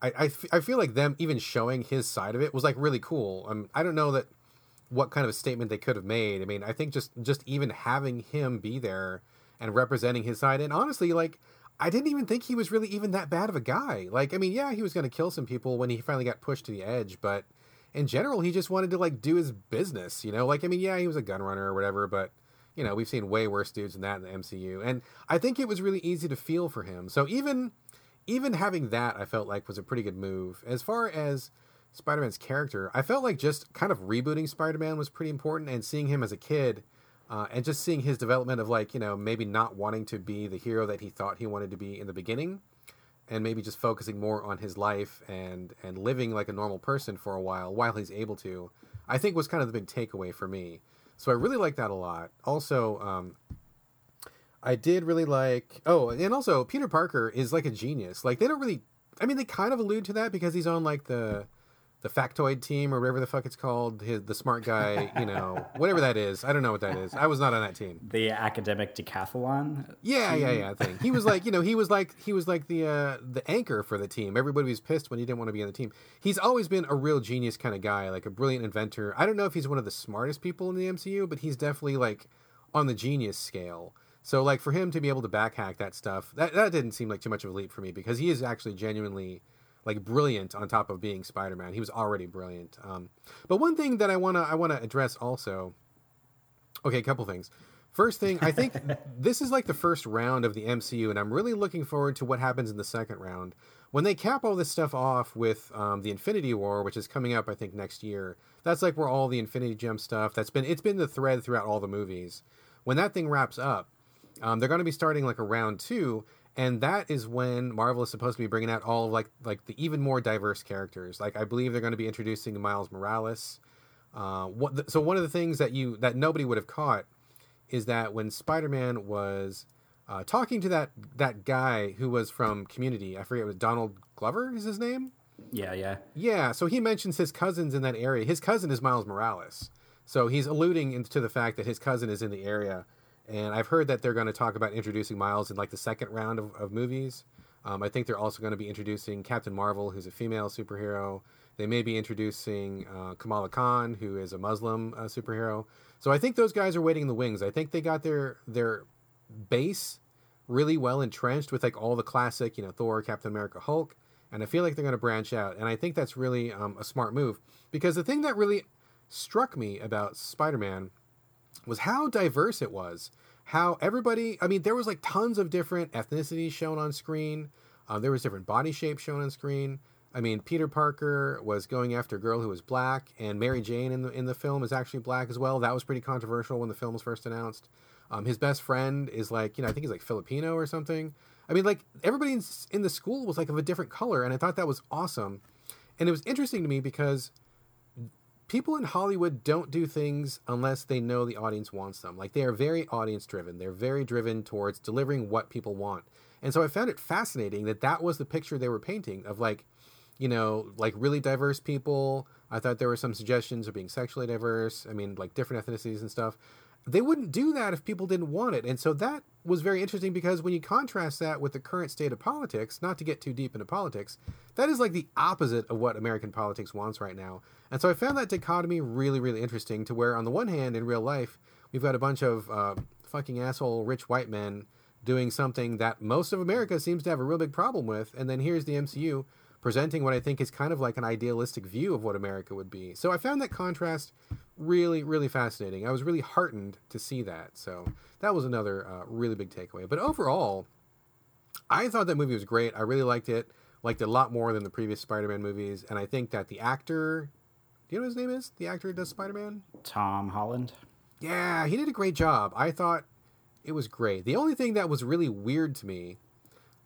I, I, f- I feel like them even showing his side of it was like really cool. Um, I don't know that what kind of a statement they could have made. I mean, I think just, just even having him be there and representing his side. And honestly, like I didn't even think he was really even that bad of a guy. Like, I mean, yeah, he was going to kill some people when he finally got pushed to the edge, but in general, he just wanted to like do his business, you know, like, I mean, yeah, he was a gun runner or whatever, but you know, we've seen way worse dudes than that in the M C U. And I think it was really easy to feel for him. So even, Even having that, I felt like was a pretty good move. As far as Spider-Man's character, I felt like just kind of rebooting Spider-Man was pretty important, and seeing him as a kid uh, and just seeing his development of like, you know, maybe not wanting to be the hero that he thought he wanted to be in the beginning, and maybe just focusing more on his life and, and living like a normal person for a while, while he's able to, I think was kind of the big takeaway for me. So I really liked that a lot. Also, um, I did really like, oh, and also Peter Parker is like a genius. Like they don't really, I mean, they kind of allude to that because he's on like the, the factoid team or whatever the fuck it's called. His, the smart guy, you know, whatever that is. I don't know what that is. I was not on that team. The academic decathlon. Yeah. Team? Yeah. Yeah. I think he was like, you know, he was like, he was like the, uh, the anchor for the team. Everybody was pissed when he didn't want to be on the team. He's always been a real genius kind of guy, like a brilliant inventor. I don't know if he's one of the smartest people in the M C U, but he's definitely like on the genius scale. So, like, for him to be able to backhack that stuff, that, that didn't seem like too much of a leap for me, because he is actually genuinely, like, brilliant on top of being Spider-Man. He was already brilliant. Um, but one thing that I want to I want to address also, okay, a couple things. First thing, I think this is, like, the first round of the M C U, and I'm really looking forward to what happens in the second round. When they cap all this stuff off with um, the Infinity War, which is coming up, I think, next year, that's, like, where all the Infinity Gem stuff, that's been, it's been the thread throughout all the movies. When that thing wraps up, Um, they're going to be starting like a round two, and that is when Marvel is supposed to be bringing out all of like like the even more diverse characters. Like I believe they're going to be introducing Miles Morales. Uh, what the, so one of the things that you that nobody would have caught is that when Spider-Man was uh, talking to that that guy who was from Community, I forget, it was Donald Glover is his name. Yeah, yeah, yeah. So he mentions his cousins in that area. His cousin is Miles Morales, so he's alluding to the fact that his cousin is in the area. And I've heard that they're going to talk about introducing Miles in like the second round of, of movies. Um, I think they're also going to be introducing Captain Marvel, who's a female superhero. They may be introducing uh, Kamala Khan, who is a Muslim uh, superhero. So I think those guys are waiting in the wings. I think they got their their base really well entrenched with like all the classic, you know, Thor, Captain America, Hulk. And I feel like they're going to branch out. And I think that's really um, a smart move, because the thing that really struck me about Spider-Man was how diverse it was, how everybody, I mean, there was like tons of different ethnicities shown on screen. Um, there was different body shapes shown on screen. I mean, Peter Parker was going after a girl who was black, and Mary Jane in the, in the film is actually black as well. That was pretty controversial when the film was first announced. Um, his best friend is like, you know, I think he's like Filipino or something. I mean, like everybody in, in the school was like of a different color. And I thought that was awesome. And it was interesting to me because people in Hollywood don't do things unless they know the audience wants them. Like, they are very audience-driven. They're very driven towards delivering what people want. And so I found it fascinating that that was the picture they were painting of, like, you know, like, really diverse people. I thought there were some suggestions of being sexually diverse. I mean, like, different ethnicities and stuff. They wouldn't do that if people didn't want it. And so that was very interesting, because when you contrast that with the current state of politics, not to get too deep into politics, that is like the opposite of what American politics wants right now. And so I found that dichotomy really, really interesting, to where on the one hand, in real life, we've got a bunch of uh, fucking asshole rich white men doing something that most of America seems to have a real big problem with. And then here's the M C U presenting what I think is kind of like an idealistic view of what America would be. So I found that contrast really, really fascinating. I was really heartened to see that. So that was another uh, really big takeaway. But overall, I thought that movie was great. I really liked it. Liked it a lot more than the previous Spider-Man movies. And I think that the actor... Do you know what his name is? The actor who does Spider-Man? Tom Holland. Yeah, he did a great job. I thought it was great. The only thing that was really weird to me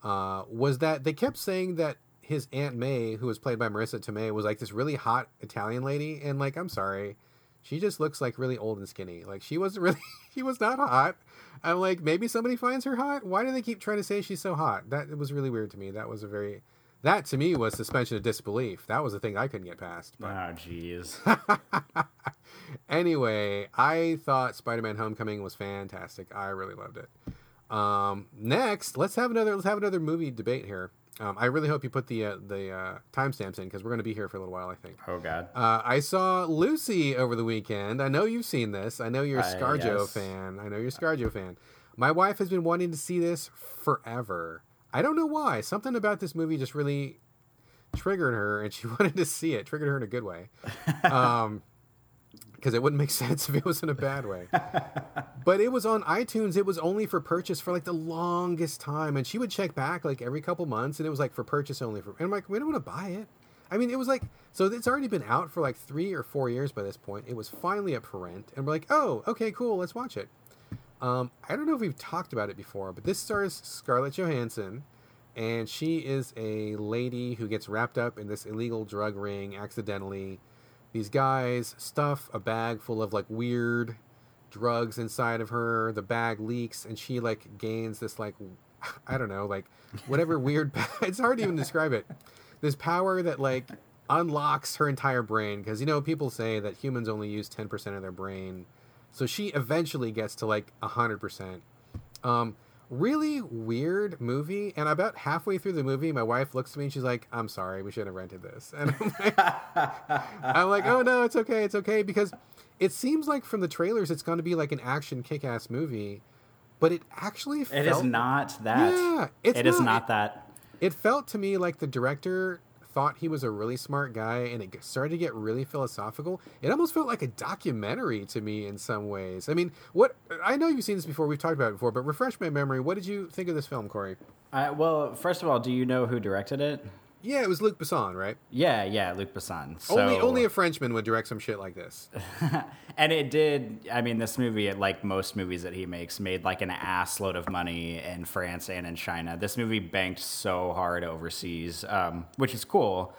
uh, was that they kept saying that his Aunt May, who was played by Marissa Tomei, was like this really hot Italian lady. And like, I'm sorry, she just looks like really old and skinny. Like she wasn't really, she was not hot. I'm like, maybe somebody finds her hot. Why do they keep trying to say she's so hot? That it was really weird to me. That was a very... That, to me, was suspension of disbelief. That was the thing I couldn't get past. But... Oh, jeez. Anyway, I thought Spider-Man: Homecoming was fantastic. I really loved it. Um, next, let's have another let's have another movie debate here. Um, I really hope you put the uh, the uh, timestamps in because we're going to be here for a little while, I think. Oh, God. Uh, I saw Lucy over the weekend. I know you've seen this. I know you're a ScarJo uh, yes. fan. I know you're a ScarJo fan. My wife has been wanting to see this forever. I don't know why. Something about this movie just really triggered her, and she wanted to see it. Triggered her in a good way. Um, because it wouldn't make sense if it was in a bad way. But it was on iTunes. It was only for purchase for, like, the longest time. And she would check back, like, every couple months, and it was, like, for purchase only. For, and I'm like, we don't want to buy it. I mean, it was, like, so it's already been out for, like, three or four years by this point. It was finally up for rent. And we're like, oh, okay, cool, let's watch it. Um, I don't know if we've talked about it before, but this stars Scarlett Johansson, and she is a lady who gets wrapped up in this illegal drug ring accidentally. These guys stuff a bag full of, like, weird drugs inside of her. The bag leaks, and she, like, gains this, like, I don't know, like, whatever weird... It's hard to even describe it. This power that, like, unlocks her entire brain, because, you know, people say that humans only use ten percent of their brain. So she eventually gets to, like, one hundred percent. Um, really weird movie. And about halfway through the movie, my wife looks at me and she's like, I'm sorry, we shouldn't have rented this. And I'm like, I'm like, oh, no, it's okay, it's okay. Because it seems like from the trailers it's going to be, like, an action kick-ass movie. But it actually felt... It is not that. Yeah, it's it not. Is not that. It, it felt to me like the director... thought he was a really smart guy, and it started to get really philosophical. It almost felt like a documentary to me in some ways. I mean, what I know you've seen this before, we've talked about it before, but refresh my memory. What did you think of this film, Corey? Uh, well, first of all, do you know who directed it? Yeah, it was Luc Besson, right? Yeah, yeah, Luc Besson. So... Only, only a Frenchman would direct some shit like this. And it did, I mean, this movie, like most movies that he makes, made like an ass load of money in France and in China. This movie banked so hard overseas, um, which is cool.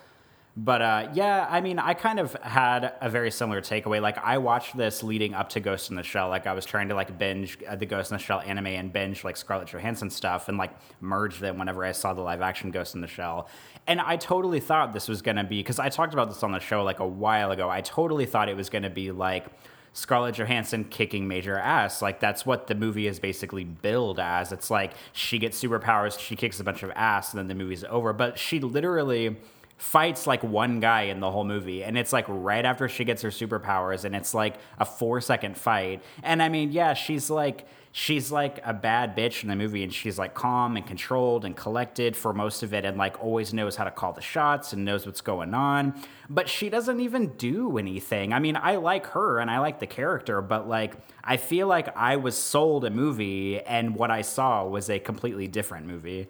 But uh, yeah, I mean, I kind of had a very similar takeaway. Like, I watched this leading up to Ghost in the Shell. Like, I was trying to, like, binge the Ghost in the Shell anime and binge, like, Scarlett Johansson stuff and, like, merge them whenever I saw the live-action Ghost in the Shell. And I totally thought this was going to be... Because I talked about this on the show, like, a while ago. I totally thought it was going to be, like... Scarlett Johansson kicking major ass. Like, that's what the movie is basically billed as. It's like she gets superpowers, she kicks a bunch of ass, and then the movie's over. But she literally fights like one guy in the whole movie, and it's like right after she gets her superpowers, and it's like a four second fight. And I mean, yeah, she's like she's like a bad bitch in the movie, and she's like calm and controlled and collected for most of it, and like always knows how to call the shots and knows what's going on, but she doesn't even do anything. I mean, I like her and I like the character, but like I feel like I was sold a movie and what I saw was a completely different movie.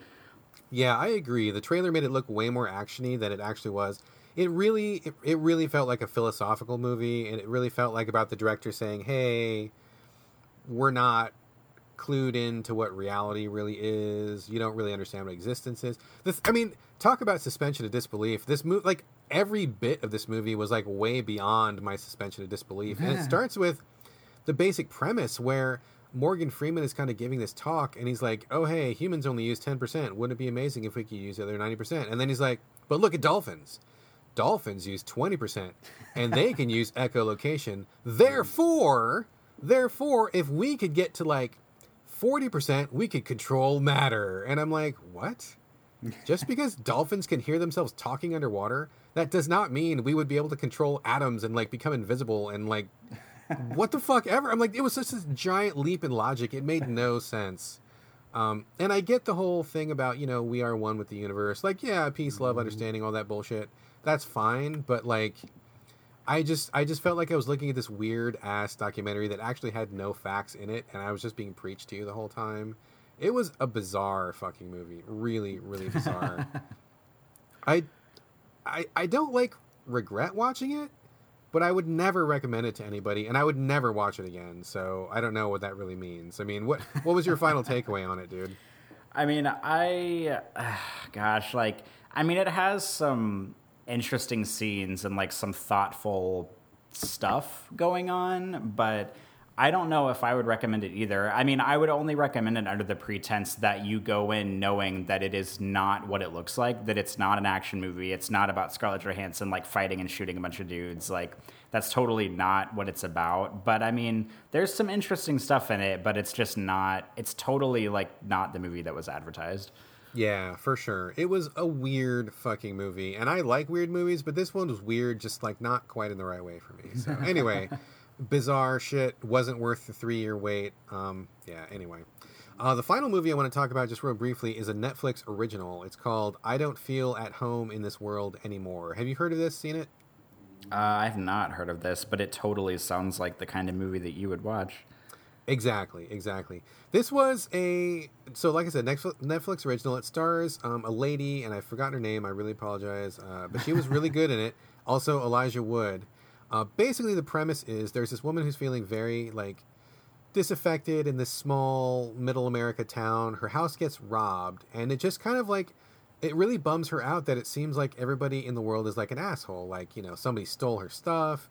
Yeah, I agree. The trailer made it look way more actiony than it actually was. It really it, it really felt like a philosophical movie, and it really felt like about the director saying, hey, we're not clued into what reality really is. You don't really understand what existence is. This, I mean, talk about suspension of disbelief. This movie, like every bit of this movie was like way beyond my suspension of disbelief. Yeah. And it starts with the basic premise where Morgan Freeman is kind of giving this talk, and he's like, oh, hey, humans only use ten percent. Wouldn't it be amazing if we could use the other ninety percent? And then he's like, but look at dolphins. Dolphins use twenty percent, and they can use echolocation. Therefore, therefore, if we could get to like forty percent, we could control matter. And I'm like, what? Just because dolphins can hear themselves talking underwater, that does not mean we would be able to control atoms and like become invisible and like... What the fuck ever? I'm like, it was such this giant leap in logic. It made no sense. Um, and I get the whole thing about, you know, we are one with the universe. Like, yeah, peace, love, understanding, all that bullshit. That's fine. But like, I just, I just felt like I was looking at this weird ass documentary that actually had no facts in it. And I was just being preached to the whole time. It was a bizarre fucking movie. Really, really bizarre. I, I, I don't like regret watching it, but I would never recommend it to anybody, and I would never watch it again. So I don't know what that really means. I mean, what what was your final takeaway on it, dude? I mean, I, uh, gosh, like, I mean, it has some interesting scenes and like some thoughtful stuff going on, but I don't know if I would recommend it either. I mean, I would only recommend it under the pretense that you go in knowing that it is not what it looks like, that it's not an action movie. It's not about Scarlett Johansson, like, fighting and shooting a bunch of dudes. Like, that's totally not what it's about. But, I mean, there's some interesting stuff in it, but it's just not... It's totally, like, not the movie that was advertised. Yeah, for sure. It was a weird fucking movie. And I like weird movies, but this one was weird, just, like, not quite in the right way for me. So, anyway... Bizarre shit, wasn't worth the three-year wait. Um, yeah, anyway. Uh, the final movie I want to talk about just real briefly is a Netflix original. It's called I Don't Feel at Home in This World Anymore. Have you heard of this, seen it? Uh, I've not heard of this, but it totally sounds like the kind of movie that you would watch. Exactly, exactly. This was a, so like I said, Netflix original. It stars um, a lady, and I've forgotten her name. I really apologize. Uh, but she was really good in it. Also, Elijah Wood. Uh, basically, the premise is there's this woman who's feeling very, like, disaffected in this small middle America town. Her house gets robbed, and it just kind of, like, it really bums her out that it seems like everybody in the world is, like, an asshole. Like, you know, somebody stole her stuff.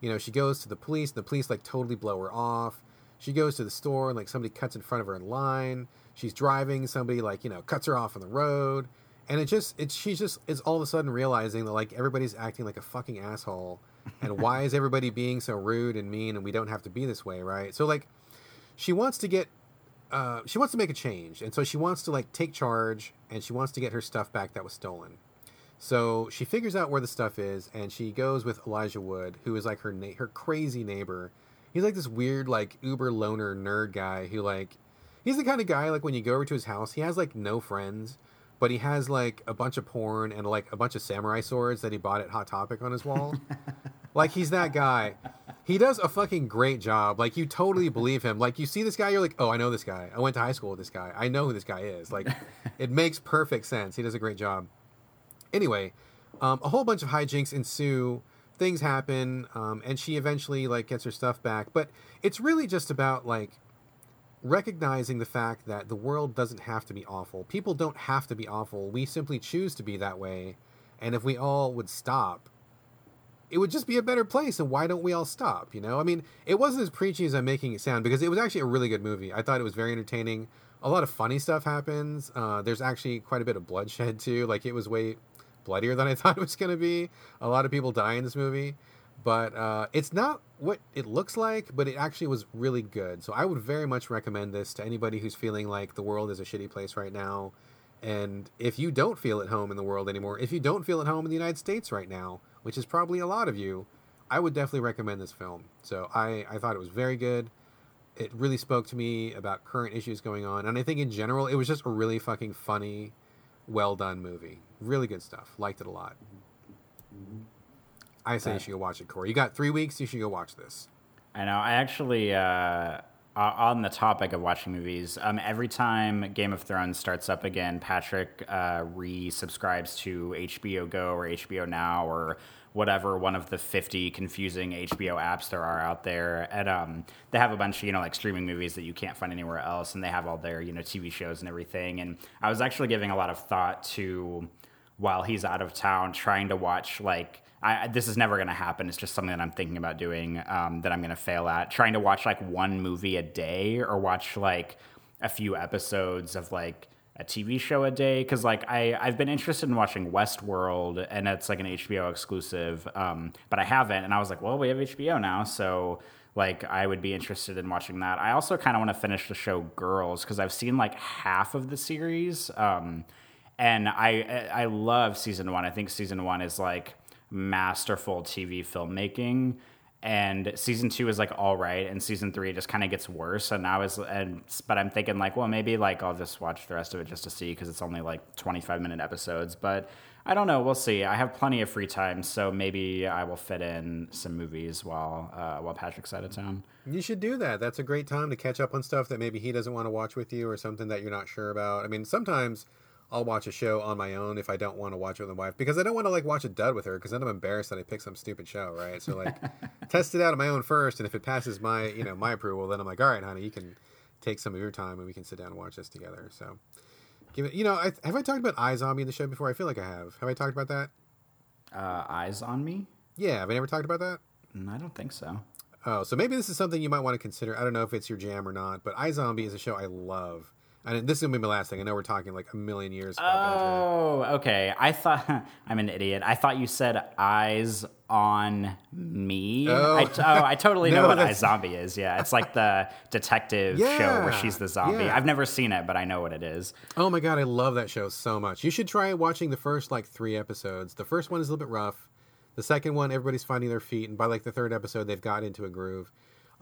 You know, she goes to the police, and the police, like, totally blow her off. She goes to the store, and, like, somebody cuts in front of her in line. She's driving. Somebody, like, you know, cuts her off on the road. And it just, it, she's just is all of a sudden realizing that, like, everybody's acting like a fucking asshole. And why is everybody being so rude and mean, and we don't have to be this way, right? So, like, she wants to get, uh, she wants to make a change. And so she wants to, like, take charge, and she wants to get her stuff back that was stolen. So she figures out where the stuff is, and she goes with Elijah Wood, who is, like, her na- her crazy neighbor. He's, like, this weird, like, uber loner nerd guy who, like, he's the kind of guy, like, when you go over to his house, he has, like, no friends. But he has, like, a bunch of porn and, like, a bunch of samurai swords that he bought at Hot Topic on his wall. Like, he's that guy. He does a fucking great job. Like, you totally believe him. Like, you see this guy, you're like, oh, I know this guy. I went to high school with this guy. I know who this guy is. Like, it makes perfect sense. He does a great job. Anyway, um, a whole bunch of hijinks ensue. Things happen. Um, and she eventually, like, gets her stuff back. But it's really just about, like, recognizing the fact that the world doesn't have to be awful. People don't have to be awful. We simply choose to be that way. And if we all would stop, it would just be a better place. And why don't we all stop? You know, I mean, it wasn't as preachy as I'm making it sound, because it was actually a really good movie. I thought it was very entertaining. A lot of funny stuff happens. Uh, there's actually quite a bit of bloodshed too. Like, it was way bloodier than I thought it was going to be. A lot of people die in this movie. But uh, it's not what it looks like, but it actually was really good. So I would very much recommend this to anybody who's feeling like the world is a shitty place right now. And if you don't feel at home in the world anymore, if you don't feel at home in the United States right now, which is probably a lot of you, I would definitely recommend this film. So I, I thought it was very good. It really spoke to me about current issues going on. And I think in general, it was just a really fucking funny, well-done movie. Really good stuff. Liked it a lot. I say you should go watch it, Corey. You got three weeks. You should go watch this. I know. I actually, uh, on the topic of watching movies, um, every time Game of Thrones starts up again, Patrick uh, re-subscribes to H B O Go or H B O Now or whatever one of the fifty confusing H B O apps there are out there. And um, they have a bunch of, you know, like, streaming movies that you can't find anywhere else. And they have all their, you know, T V shows and everything. And I was actually giving a lot of thought to, while he's out of town, trying to watch, like, I, this is never going to happen. It's just something that I'm thinking about doing, um, that I'm going to fail at. Trying to watch, like, one movie a day, or watch, like, a few episodes of, like, a T V show a day. Because, like, I, I've been interested in watching Westworld, and it's, like, an H B O exclusive. Um, but I haven't. And I was like, well, we have H B O now. So, like, I would be interested in watching that. I also kind of want to finish the show Girls, because I've seen, like, half of the series. Um, and I I love season one. I think season one is, like, masterful T V filmmaking, And season two is like all right, and season three just kind of gets worse. And I was, and but I'm thinking like, well, maybe like I'll just watch the rest of it just to see because it's only like twenty-five minute episodes. But I don't know, we'll see. I have plenty of free time, so maybe I will fit in some movies while uh, while Patrick's out of town. You should do that. That's a great time to catch up on stuff that maybe he doesn't want to watch with you or something that you're not sure about. I mean, sometimes I'll watch a show on my own if I don't want to watch it with my wife because I don't want to like watch a dud with her because then I'm embarrassed that I picked some stupid show, right? So like test it out on my own first, and if it passes my, you know, my approval, then I'm like, all right, honey, you can take some of your time and we can sit down and watch this together. So give it, you know, I, have I talked about iZombie in the show before? I feel like I have. Have I talked about that? Uh, Eyes on Me? Yeah. Have I never talked about that? Mm, I don't think so. Oh, so maybe this is something you might want to consider. I don't know if it's your jam or not, but iZombie is a show I love. And this is going to be my last thing. I know we're talking like a million years. Oh, okay. I thought I'm an idiot. I thought you said Eyes on Me. Oh, I, t- oh, I totally no, know what iZombie is. Yeah. It's like the detective yeah, show where she's the zombie. Yeah. I've never seen it, but I know what it is. Oh my God. I love that show so much. You should try watching the first like three episodes. The first one is a little bit rough. The second one, everybody's finding their feet. And by like the third episode, they've got into a groove.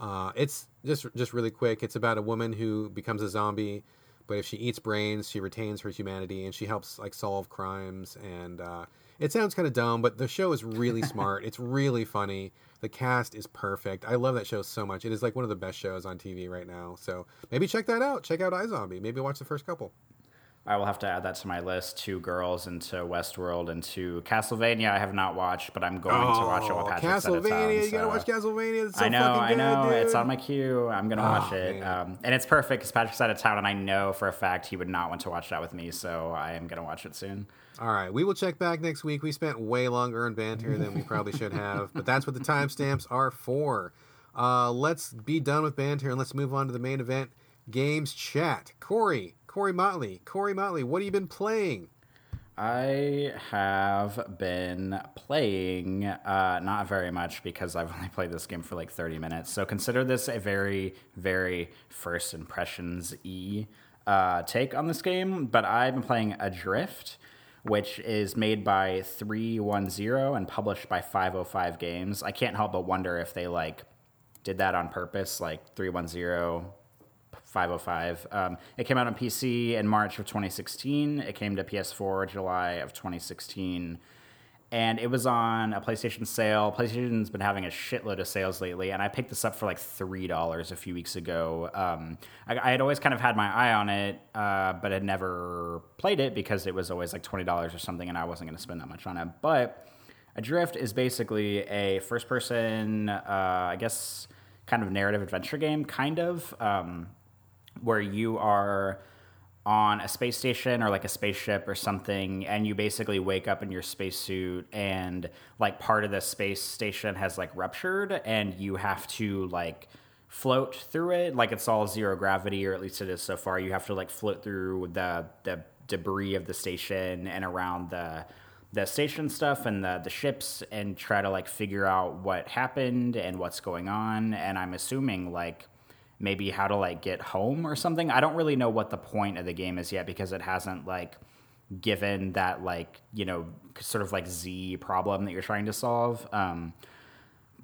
Uh, it's just, just really quick. It's about a woman who becomes a zombie. But if she eats brains, she retains her humanity, and she helps like solve crimes. And uh, it sounds kind of dumb, but the show is really smart. It's really funny. The cast is perfect. I love that show so much. It is like one of the best shows on T V right now. So maybe check that out. Check out iZombie. Maybe watch the first couple. I will have to add that to my list. Two Girls, into Westworld, into Castlevania. I have not watched, but I'm going oh, to watch it with Patrick. Castlevania, you so. gotta watch Castlevania. It's so I know, fucking I know. Good, dude. It's on my queue. I'm gonna oh, watch it, um, and it's perfect because Patrick's out of town, and I know for a fact he would not want to watch that with me. So I am gonna watch it soon. All right, we will check back next week. We spent way longer in banter than we probably should have, but that's what the timestamps are for. Uh, let's be done with banter and let's move on to the main event: games chat. Corey. Corey Motley. Corey Motley, what have you been playing? I have been playing uh, not very much because I've only played this game for like thirty minutes. So consider this a very, very first impressions-y uh, take on this game. But I've been playing Adrift, which is made by three one zero and published by five oh five Games. I can't help but wonder if they like did that on purpose, like three one zero... five oh five. Um, it came out on P C in March of twenty sixteen. It came to P S four July of twenty sixteen. And it was on a PlayStation sale. PlayStation's been having a shitload of sales lately, and I picked this up for like three dollars a few weeks ago. Um, I, I had always kind of had my eye on it, uh, but had never played it because it was always like twenty dollars or something, and I wasn't going to spend that much on it. But Adrift is basically a first-person, uh, I guess, kind of narrative adventure game, kind of, um, where you are on a space station or like a spaceship or something, and you basically wake up in your spacesuit, and like part of the space station has like ruptured, and you have to like float through it. Like it's all zero gravity, or at least it is so far. You have to like float through the the debris of the station and around the the station stuff and the, the ships, and try to like figure out what happened and what's going on. And I'm assuming like maybe how to like get home or something. I don't really know what the point of the game is yet because it hasn't like given that like, you know, sort of like Z problem that you're trying to solve. Um,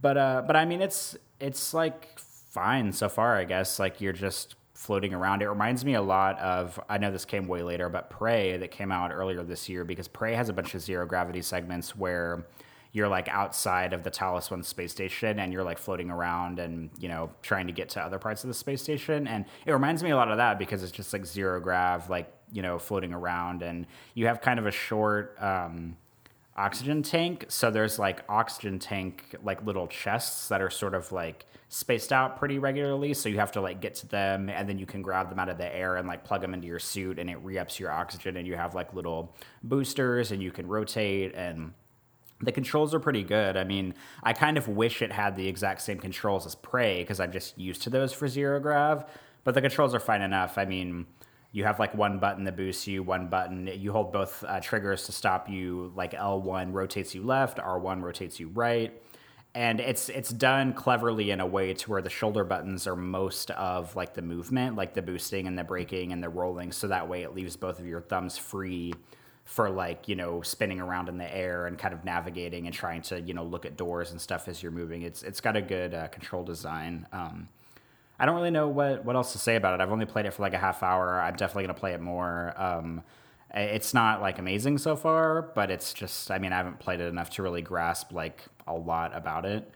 but, uh, but I mean, it's, it's like fine so far, I guess. Like you're just floating around. It reminds me a lot of, I know this came way later, but Prey that came out earlier this year, because Prey has a bunch of zero gravity segments where you're like outside of the Talos one space station and you're like floating around and, you know, trying to get to other parts of the space station. And it reminds me a lot of that because it's just like zero grav, like, you know, floating around, and you have kind of a short um, oxygen tank. So there's like oxygen tank, like little chests that are sort of like spaced out pretty regularly, so you have to like get to them, and then you can grab them out of the air and like plug them into your suit, and it re-ups your oxygen, and you have like little boosters, and you can rotate, and the controls are pretty good. I mean, I kind of wish it had the exact same controls as Prey because I'm just used to those for zero grav, but the controls are fine enough. I mean, you have like one button that boosts you, one button. You hold both uh, triggers to stop you, like L one rotates you left, R one rotates you right. And it's it's done cleverly in a way to where the shoulder buttons are most of like the movement, like the boosting and the braking and the rolling. So that way it leaves both of your thumbs free for like, you know, spinning around in the air and kind of navigating and trying to, you know, look at doors and stuff as you're moving. It's it's got a good uh, control design. Um, I don't really know what, what else to say about it. I've only played it for like a half hour. I'm definitely going to play it more. Um, it's not like amazing so far, but it's just, I mean, I haven't played it enough to really grasp like a lot about it.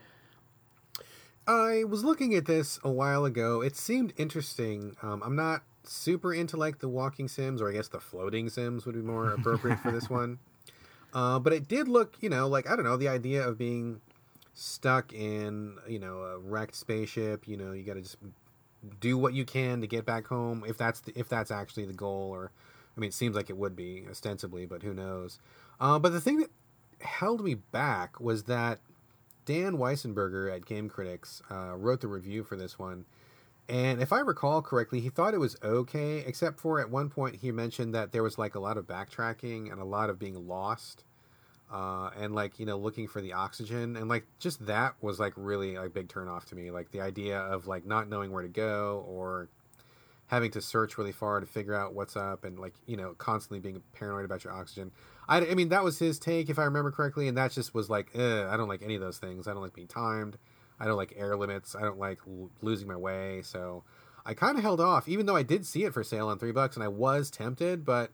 I was looking at this a while ago. It seemed interesting. Um, I'm not super into like the walking sims, or I guess the floating sims would be more appropriate for this one. Uh, but it did look, you know, like, I don't know, the idea of being stuck in, you know, a wrecked spaceship, you know, you got to just do what you can to get back home. If that's the, if that's actually the goal, or, I mean, it seems like it would be ostensibly, but who knows? Uh, but the thing that held me back was that Dan Weissenberger at Game Critics uh, wrote the review for this one. And if I recall correctly, he thought it was okay, except for at one point he mentioned that there was like a lot of backtracking and a lot of being lost uh, and like, you know, looking for the oxygen. And like just that was like really a big turnoff to me. Like the idea of like not knowing where to go or having to search really far to figure out what's up and like, you know, constantly being paranoid about your oxygen. I, I mean, that was his take, if I remember correctly. And that just was like, I don't like any of those things. I don't like being timed. I don't like air limits. I don't like l- losing my way. So I kind of held off, even though I did see it for sale on three bucks and I was tempted, but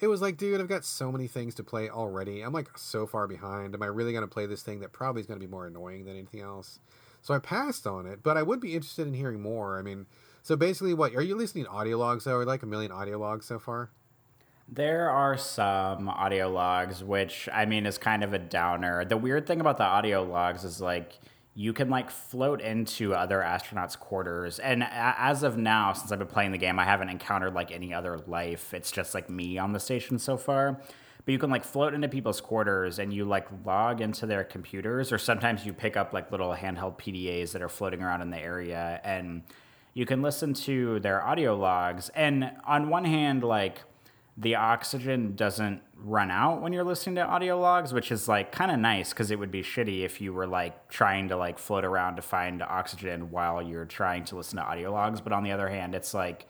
it was like, dude, I've got so many things to play already. I'm like so far behind. Am I really going to play this thing that probably is going to be more annoying than anything else? So I passed on it, but I would be interested in hearing more. I mean, so basically what, are you listening to audio logs though? Are like a million audio logs so far? There are some audio logs, which I mean is kind of a downer. The weird thing about the audio logs is like, you can like float into other astronauts' quarters. And as of now, since I've been playing the game, I haven't encountered like any other life. It's just like me on the station so far. But you can like float into people's quarters and you like log into their computers, or sometimes you pick up like little handheld P D As that are floating around in the area and you can listen to their audio logs. And on one hand, like the oxygen doesn't run out when you're listening to audio logs, which is like kind of nice because it would be shitty if you were like trying to like float around to find oxygen while you're trying to listen to audio logs. But on the other hand, it's like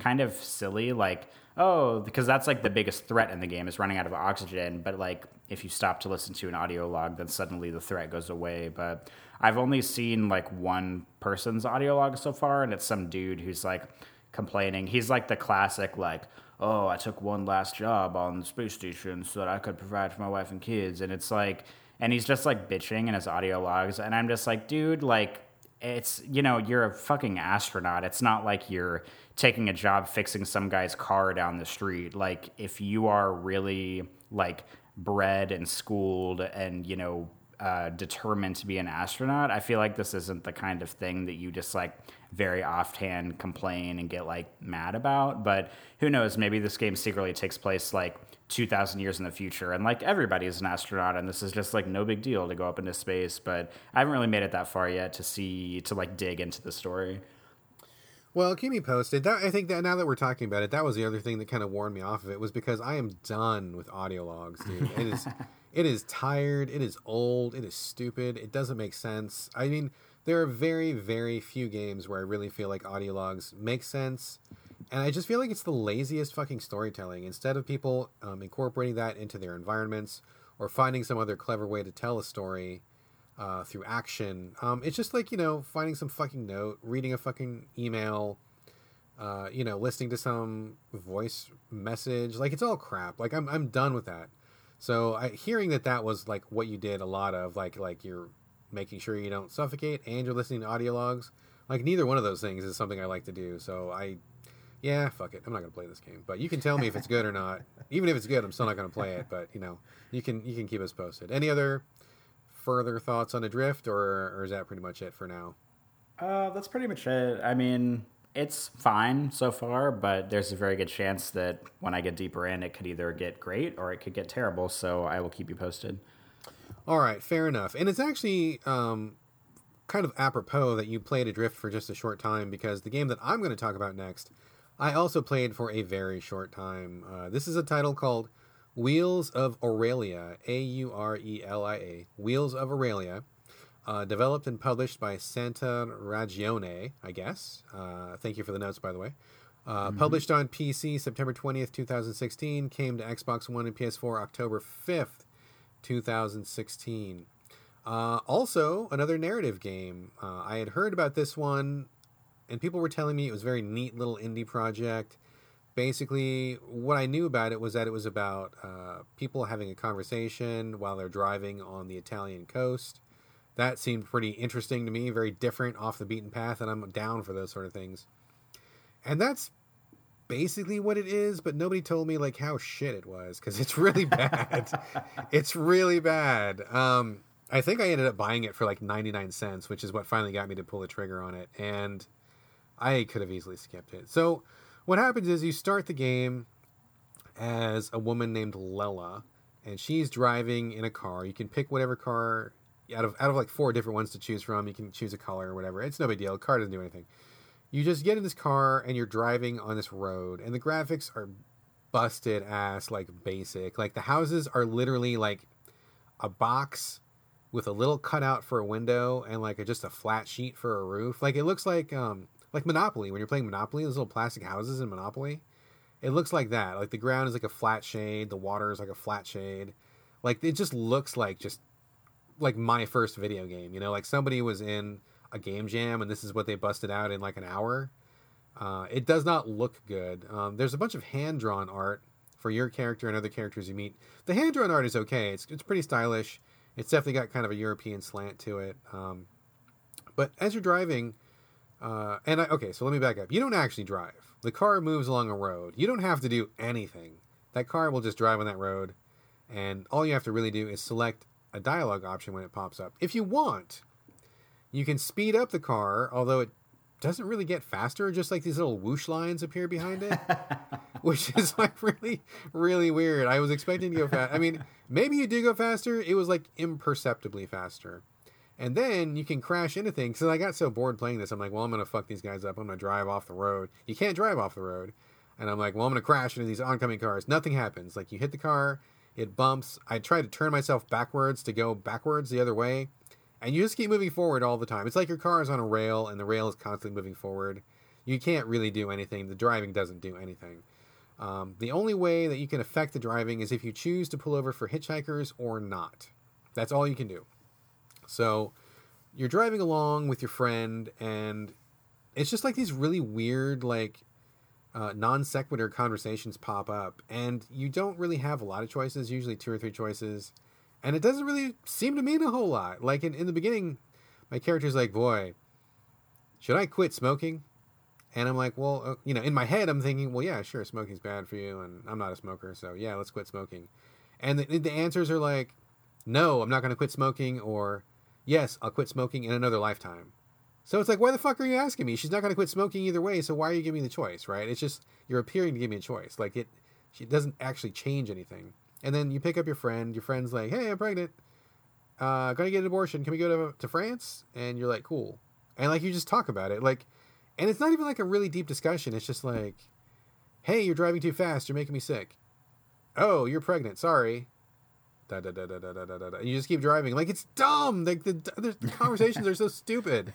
kind of silly, like, oh, because that's like the biggest threat in the game is running out of oxygen. But like if you stop to listen to an audio log, then suddenly the threat goes away. But I've only seen like one person's audio log so far, and it's some dude who's like complaining. He's like the classic like, oh, I took one last job on the space station so that I could provide for my wife and kids. And it's like, and he's just like bitching in his audio logs. And I'm just like, dude, like it's, you know, you're a fucking astronaut. It's not like you're taking a job fixing some guy's car down the street. Like if you are really like bred and schooled and, you know, Uh, determined to be an astronaut, I feel like this isn't the kind of thing that you just like very offhand complain and get like mad about. But who knows, maybe this game secretly takes place like two thousand years in the future and like everybody's an astronaut and this is just like no big deal to go up into space. But I haven't really made it that far yet to see, to like dig into the story. Well, keep me posted. That, I think that now that we're talking about it, that was the other thing that kind of warned me off of it, was because I am done with audio logs, dude. It is, it is tired. It is old. It is stupid. It doesn't make sense. I mean, there are very, very few games where I really feel like audio logs make sense. And I just feel like it's the laziest fucking storytelling. Instead of people um, incorporating that into their environments or finding some other clever way to tell a story Uh, through action. Um, it's just like, you know, finding some fucking note, reading a fucking email, uh, you know, listening to some voice message. Like, it's all crap. Like, I'm I'm done with that. So I, hearing that that was, like, what you did a lot of, like, like you're making sure you don't suffocate and you're listening to audio logs. Like, neither one of those things is something I like to do. So I, yeah, fuck it. I'm not going to play this game. But you can tell me if it's good or not. Even if it's good, I'm still not going to play it. But, you know, you can you can keep us posted. Any other further thoughts on Adrift, or, or is that pretty much it for now? Uh, that's pretty much it. I mean, it's fine so far, but there's a very good chance that when I get deeper in, it could either get great or it could get terrible, so I will keep you posted. All right, fair enough. And it's actually um, kind of apropos that you played Adrift for just a short time, because the game that I'm going to talk about next, I also played for a very short time. Uh, this is a title called Wheels of Aurelia, A U R E L I A, Wheels of Aurelia, uh, developed and published by Santa Ragione, I guess. Uh, thank you for the notes, by the way. Uh, mm-hmm. Published on P C September twentieth, two thousand sixteen. Came to Xbox One and P S four October fifth, two thousand sixteen. Uh, also, another narrative game. Uh, I had heard about this one, and people were telling me it was a very neat little indie project. Basically, what I knew about it was that it was about uh, people having a conversation while they're driving on the Italian coast. That seemed pretty interesting to me, very different, off the beaten path, and I'm down for those sort of things. And that's basically what it is, but nobody told me like how shit it was, because it's really bad. It's really bad. Um, I think I ended up buying it for like ninety-nine cents, which is what finally got me to pull the trigger on it. And I could have easily skipped it. So what happens is you start the game as a woman named Lela, and she's driving in a car. You can pick whatever car out of out of like four different ones to choose from. You can choose a color or whatever. It's no big deal. The car doesn't do anything. You just get in this car and you're driving on this road, and the graphics are busted ass, like basic. Like the houses are literally like a box with a little cutout for a window and like a, just a flat sheet for a roof. Like it looks like um like Monopoly, when you're playing Monopoly, those little plastic houses in Monopoly. It looks like that. Like the ground is like a flat shade, the water is like a flat shade. Like it just looks like just like my first video game, you know, like somebody was in a game jam and this is what they busted out in like an hour. Uh, it does not look good. Um, there's a bunch of hand-drawn art for your character and other characters you meet. The hand-drawn art is okay. It's it's pretty stylish. It's definitely got kind of a European slant to it. Um, but as you're driving, uh, and I, okay, so let me back up. You don't actually drive. The car moves along a road. You don't have to do anything. That car will just drive on that road. And all you have to really do is select a dialogue option when it pops up. If you want, you can speed up the car, although it doesn't really get faster. Just like these little whoosh lines appear behind it, which is like really, really weird. I was expecting to go fast. I mean, maybe you do go faster. It was like imperceptibly faster. And then you can crash into things. So I got so bored playing this. I'm like, well, I'm going to fuck these guys up. I'm going to drive off the road. You can't drive off the road. And I'm like, well, I'm going to crash into these oncoming cars. Nothing happens. Like you hit the car, it bumps. I tried to turn myself backwards to go backwards the other way. And you just keep moving forward all the time. It's like your car is on a rail and the rail is constantly moving forward. You can't really do anything. The driving doesn't do anything. Um, the only way that you can affect the driving is if you choose to pull over for hitchhikers or not. That's all you can do. So you're driving along with your friend, and it's just like these really weird, like uh, non sequitur conversations pop up. And you don't really have a lot of choices, usually two or three choices. And it doesn't really seem to mean a whole lot. Like in, in the beginning, my character's like, boy, should I quit smoking? And I'm like, well, uh, you know, in my head, I'm thinking, well, yeah, sure, smoking's bad for you. And I'm not a smoker. So yeah, let's quit smoking. And the, the answers are like, no, I'm not going to quit smoking. Or yes, I'll quit smoking in another lifetime. So it's like, why the fuck are you asking me? She's not going to quit smoking either way. So why are you giving me the choice? Right. It's just, you're appearing to give me a choice. Like it, she doesn't actually change anything. And then you pick up your friend. Your friend's like, hey, I'm pregnant. Uh, gonna get an abortion. Can we go to, to France? And you're like, cool. And like, you just talk about it. Like, and it's not even like a really deep discussion. It's just like, hey, you're driving too fast. You're making me sick. Oh, you're pregnant. Sorry. Da, da, da, da, da, da, da, da. And you just keep driving. Like, it's dumb. Like the, the, the conversations are so stupid.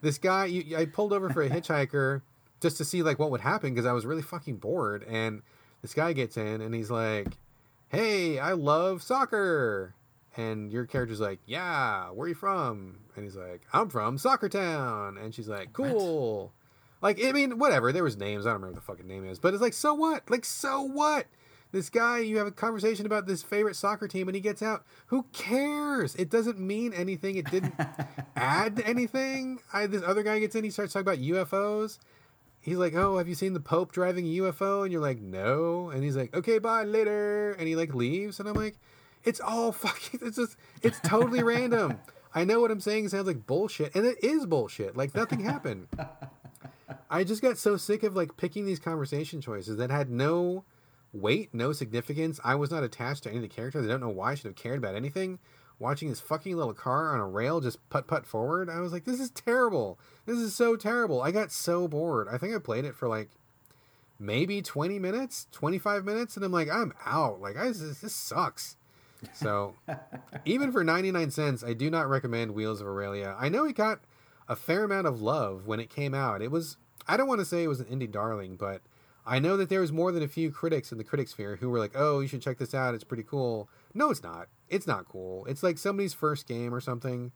This guy, you, I pulled over for a hitchhiker just to see like what would happen, because I was really fucking bored. And this guy gets in and he's like, hey, I love soccer. And your character's like, yeah, where are you from? And he's like, I'm from Soccer Town. And she's like, cool. What? Like, I mean, whatever. There was names. I don't remember what the fucking name is. But it's like, so what? Like, so what? This guy, you have a conversation about this favorite soccer team, and he gets out. Who cares? It doesn't mean anything. It didn't add to anything. I, this other guy gets in. He starts talking about U F Os. He's like, oh, have you seen the Pope driving a U F O? And you're like, no. And he's like, okay, bye, later. And he like leaves. And I'm like, it's all fucking, it's just, it's totally random. I know what I'm saying sounds like bullshit. And it is bullshit. Like nothing happened. I just got so sick of like picking these conversation choices that had no weight, no significance. I was not attached to any of the characters. I don't know why I should have cared about anything. Watching this fucking little car on a rail just putt-putt forward. I was like, this is terrible. This is so terrible. I got so bored. I think I played it for like maybe twenty minutes, twenty-five minutes. And I'm like, I'm out. Like, I, this, this sucks. So even for ninety-nine cents, I do not recommend Wheels of Aurelia. I know it got a fair amount of love when it came out. It was, I don't want to say it was an indie darling, but I know that there was more than a few critics in the critic sphere who were like, oh, you should check this out, it's pretty cool. No, it's not. It's not cool. It's like somebody's first game or something.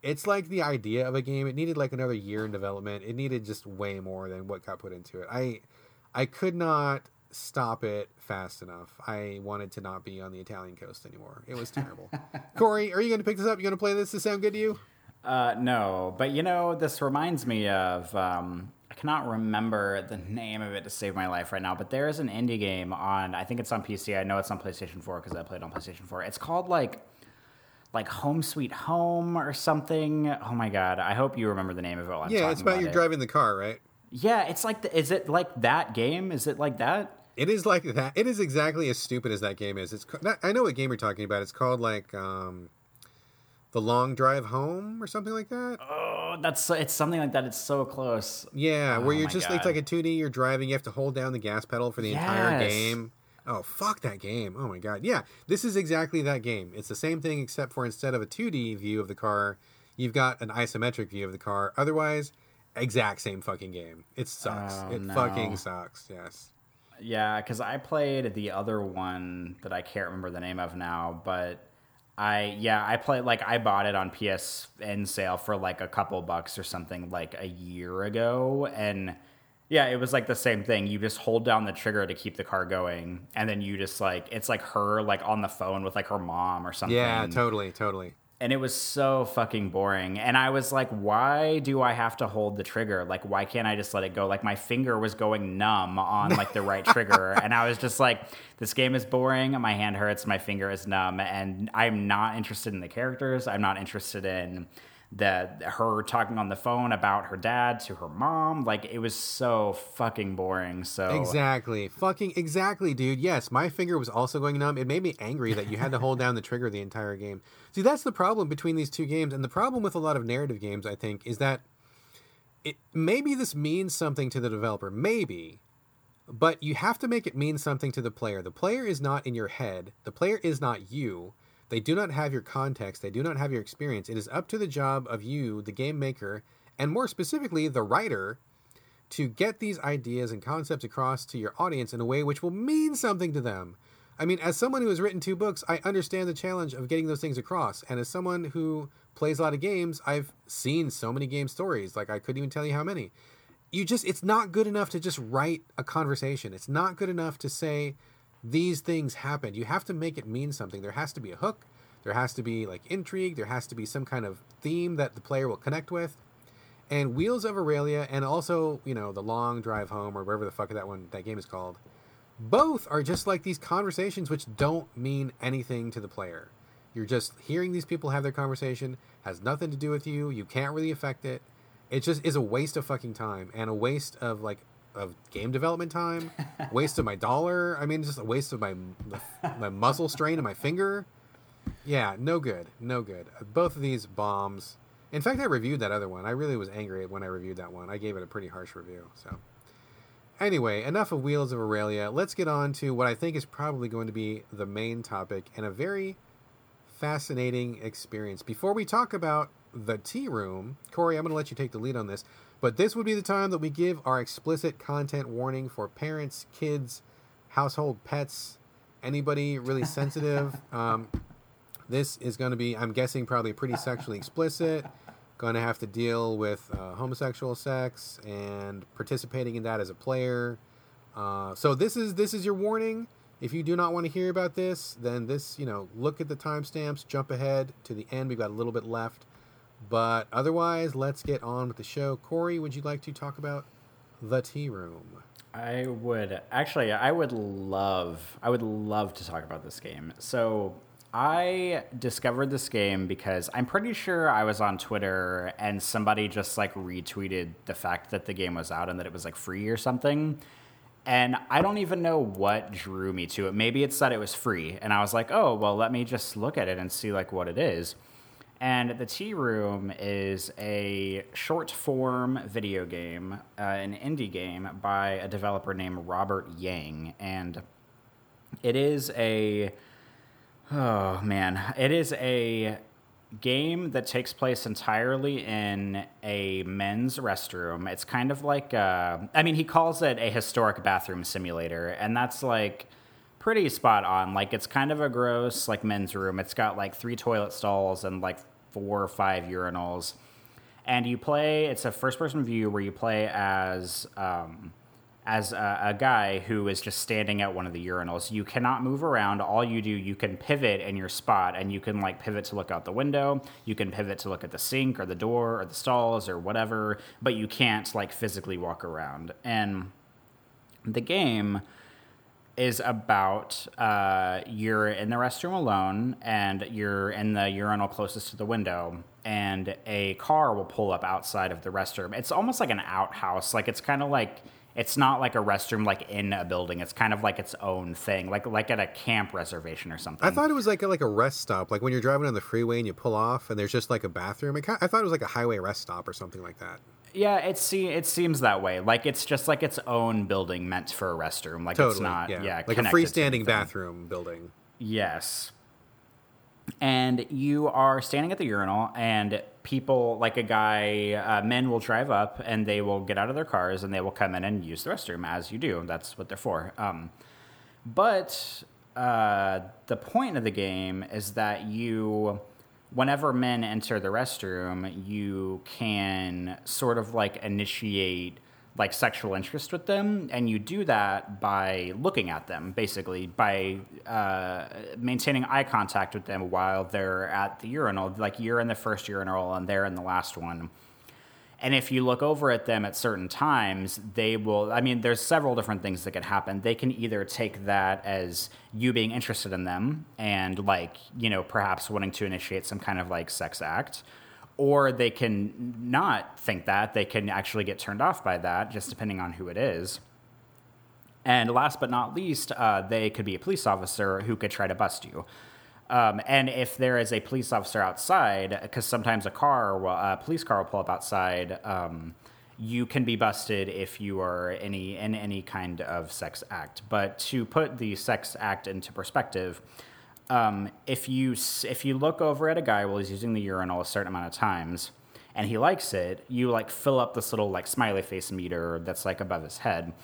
It's like the idea of a game. It needed like another year in development. It needed just way more than what got put into it. I I could not stop it fast enough. I wanted to not be on the Italian coast anymore. It was terrible. Corey, are you going to pick this up? You going to play this? Does this sound good to you? Uh, no, but you know, this reminds me of, um, I cannot remember the name of it to save my life right now, but there is an indie game on, I think it's on P C. I know it's on PlayStation four because I played on PlayStation four. It's called like, like Home Sweet Home or something. Oh my God. I hope you remember the name of it. I'm yeah. It's about, about you're it. driving the car, right? Yeah. It's like, the, is it like that game? Is it like that? It is like that. It is exactly as stupid as that game is. It's. I know what game you're talking about. It's called like um, The Long Drive Home or something like that. Oh, that's it's something like that. It's so close. Yeah, oh, where you're just God. It's like a two D. You're driving. You have to hold down the gas pedal for the yes. entire game. Oh, fuck that game. Oh, my God. Yeah, this is exactly that game. It's the same thing except for instead of a two D view of the car, you've got an isometric view of the car. Otherwise, exact same fucking game. It sucks. Oh, it no. fucking sucks. Yes. Yeah, because I played the other one that I can't remember the name of now, but I, yeah, I played, like, I bought it on P S N sale for, like, a couple bucks or something, like, a year ago, and, yeah, it was, like, the same thing. You just hold down the trigger to keep the car going, and then you just, like, it's, like, her, like, on the phone with, like, her mom or something. Yeah, totally, totally. And it was so fucking boring. And I was like, why do I have to hold the trigger? Like, why can't I just let it go? Like, my finger was going numb on, like, the right trigger. And I was just like, this game is boring. My hand hurts. My finger is numb. And I'm not interested in the characters. I'm not interested in the her talking on the phone about her dad to her mom. Like, it was so fucking boring. So Exactly. Fucking exactly, dude. Yes, my finger was also going numb. It made me angry that you had to hold down the trigger the entire game. See, that's the problem between these two games. And the problem with a lot of narrative games, I think, is that it maybe this means something to the developer. Maybe. But you have to make it mean something to the player. The player is not in your head. The player is not you. They do not have your context. They do not have your experience. It is up to the job of you, the game maker, and more specifically, the writer, to get these ideas and concepts across to your audience in a way which will mean something to them. I mean, as someone who has written two books, I understand the challenge of getting those things across. And as someone who plays a lot of games, I've seen so many game stories. Like, I couldn't even tell you how many. You just, it's not good enough to just write a conversation. It's not good enough to say, these things happen. You have to make it mean something. There has to be a hook. There has to be like intrigue. There has to be some kind of theme that the player will connect with. And Wheels of Aurelia and also, you know, The Long Drive Home or wherever the fuck that one, that game is called. Both are just like these conversations which don't mean anything to the player. You're just hearing these people have their conversation, has nothing to do with you. You can't really affect it. It just is a waste of fucking time and a waste of like of game development time, waste of my dollar. I mean, just a waste of my my muscle strain in my finger. Yeah, no good, no good. Both of these bombs. In fact, I reviewed that other one. I really was angry when I reviewed that one. I gave it a pretty harsh review. So anyway, enough of Wheels of Aurelia. Let's get on to what I think is probably going to be the main topic and a very fascinating experience. Before we talk about The Tea Room, Corey, I'm going to let you take the lead on this. But this would be the time that we give our explicit content warning for parents, kids, household pets, anybody really sensitive. Um, this is going to be, I'm guessing, probably pretty sexually explicit. Going to have to deal with uh, homosexual sex and participating in that as a player. Uh, so this is this is your warning. If you do not want to hear about this, then this, you know, look at the timestamps, jump ahead to the end. We've got a little bit left. But otherwise, let's get on with the show. Corey, would you like to talk about The Tea Room? I would. Actually, I would love, I would love to talk about this game. So I discovered this game because I'm pretty sure I was on Twitter and somebody just like retweeted the fact that the game was out and that it was like free or something. And I don't even know what drew me to it. Maybe it's that it was free. And I was like, oh, well, let me just look at it and see like what it is. And The Tea Room is a short-form video game, uh, an indie game, by a developer named Robert Yang. And it is a... Oh, man. It is a game that takes place entirely in a men's restroom. It's kind of like, uh, I mean, he calls it a historic bathroom simulator, and that's like pretty spot on. Like, it's kind of a gross, like, men's room. It's got like three toilet stalls and like four or five urinals. And you play, it's a first-person view where you play as um, as a, a guy who is just standing at one of the urinals. You cannot move around. All you do, you can pivot in your spot, and you can, like, pivot to look out the window. You can pivot to look at the sink or the door or the stalls or whatever, but you can't, like, physically walk around. And the game is about uh, you're in the restroom alone, and you're in the urinal closest to the window, and a car will pull up outside of the restroom. It's almost like an outhouse. Like, it's kind of like, it's not like a restroom like in a building. It's kind of like its own thing, like like at a camp reservation or something. I thought it was like a, like a rest stop, like when you're driving on the freeway and you pull off and there's just like a bathroom. It kind of, I thought it was like a highway rest stop or something like that. Yeah, it see it seems that way. Like, it's just like its own building meant for a restroom. Like, totally, it's not, yeah, yeah like a freestanding bathroom building. Yes. And you are standing at the urinal, and people, like a guy, uh, men will drive up, and they will get out of their cars, and they will come in and use the restroom, as you do. That's what they're for. Um, but uh, the point of the game is that you, whenever men enter the restroom, you can sort of, like, initiate, like, sexual interest with them, and you do that by looking at them, basically, by uh, maintaining eye contact with them while they're at the urinal. Like, you're in the first urinal, and they're in the last one. And if you look over at them at certain times, they will, I mean, there's several different things that could happen. They can either take that as you being interested in them and, like, you know, perhaps wanting to initiate some kind of, like, sex act, or they can not think that. They can actually get turned off by that, just depending on who it is. And last but not least, uh, they could be a police officer who could try to bust you. Um, and if there is a police officer outside, because sometimes a car, will, a police car will pull up outside, um, you can be busted if you are any in any kind of sex act. But to put the sex act into perspective, um, if you if you look over at a guy while he's using the urinal a certain amount of times, and he likes it, you like fill up this little like smiley face meter that's like above his head.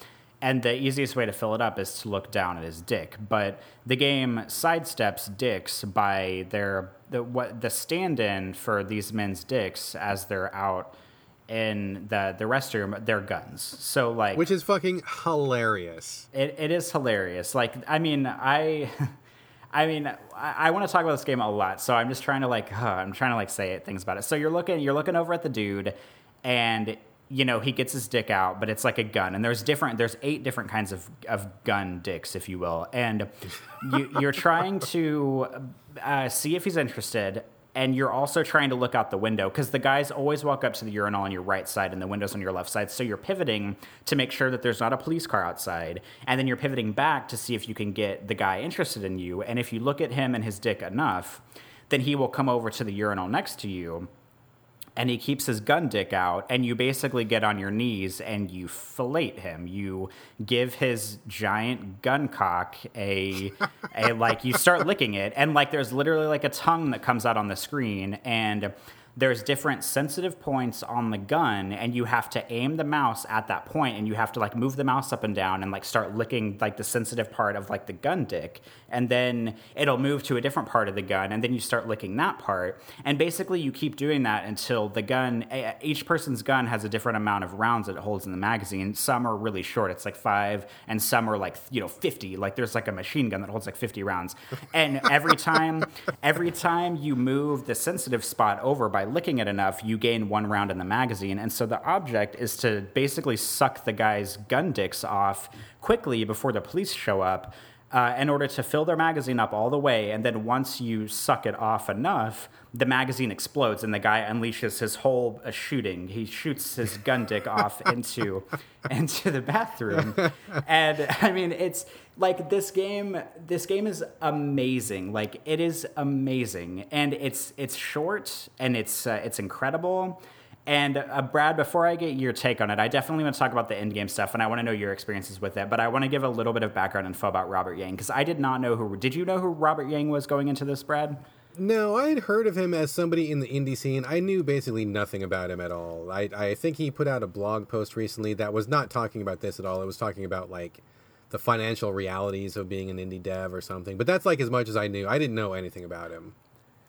And the easiest way to fill it up is to look down at his dick. But the game sidesteps dicks by their the what the stand-in for these men's dicks as they're out in the, the restroom, their guns. So like, which is fucking hilarious. It it is hilarious. Like, I mean, I I mean, I, I want to talk about this game a lot. So I'm just trying to like huh, I'm trying to like say things about it. So you're looking you're looking over at the dude, and you know, he gets his dick out, but it's like a gun. And there's different, there's eight different kinds of, of gun dicks, if you will. And you, you're trying to uh, see if he's interested. And you're also trying to look out the window, because the guys always walk up to the urinal on your right side and the windows on your left side. So you're pivoting to make sure that there's not a police car outside. And then you're pivoting back to see if you can get the guy interested in you. And if you look at him and his dick enough, then he will come over to the urinal next to you. And he keeps his gun dick out, and you basically get on your knees and you fellate him. You give his giant gun cock a, a like, you start licking it. And, like, there's literally, like, a tongue that comes out on the screen. And there's different sensitive points on the gun, and you have to aim the mouse at that point. And you have to, like, move the mouse up and down and, like, start licking, like, the sensitive part of, like, the gun dick. And then it'll move to a different part of the gun, and then you start licking that part. And basically you keep doing that until the gun, each person's gun has a different amount of rounds that it holds in the magazine. Some are really short. It's like five, and some are like, you know, fifty. Like, there's like a machine gun that holds like fifty rounds. And every time, every time you move the sensitive spot over by licking it enough, you gain one round in the magazine. And so the object is to basically suck the guy's gun dicks off quickly before the police show up, Uh, in order to fill their magazine up all the way. And then once you suck it off enough, the magazine explodes and the guy unleashes his whole uh, shooting. He shoots his gun dick off into into the bathroom. And I mean, it's like this game, this game is amazing. Like, it is amazing. And it's it's short, and it's uh, it's incredible. And, uh, Brad, before I get your take on it, I definitely want to talk about the endgame stuff, and I want to know your experiences with it, but I want to give a little bit of background info about Robert Yang, because I did not know who... Did you know who Robert Yang was going into this, Brad? No, I had heard of him as somebody in the indie scene. I knew basically nothing about him at all. I, I think he put out a blog post recently that was not talking about this at all. It was talking about, like, the financial realities of being an indie dev or something. But that's, like, as much as I knew. I didn't know anything about him.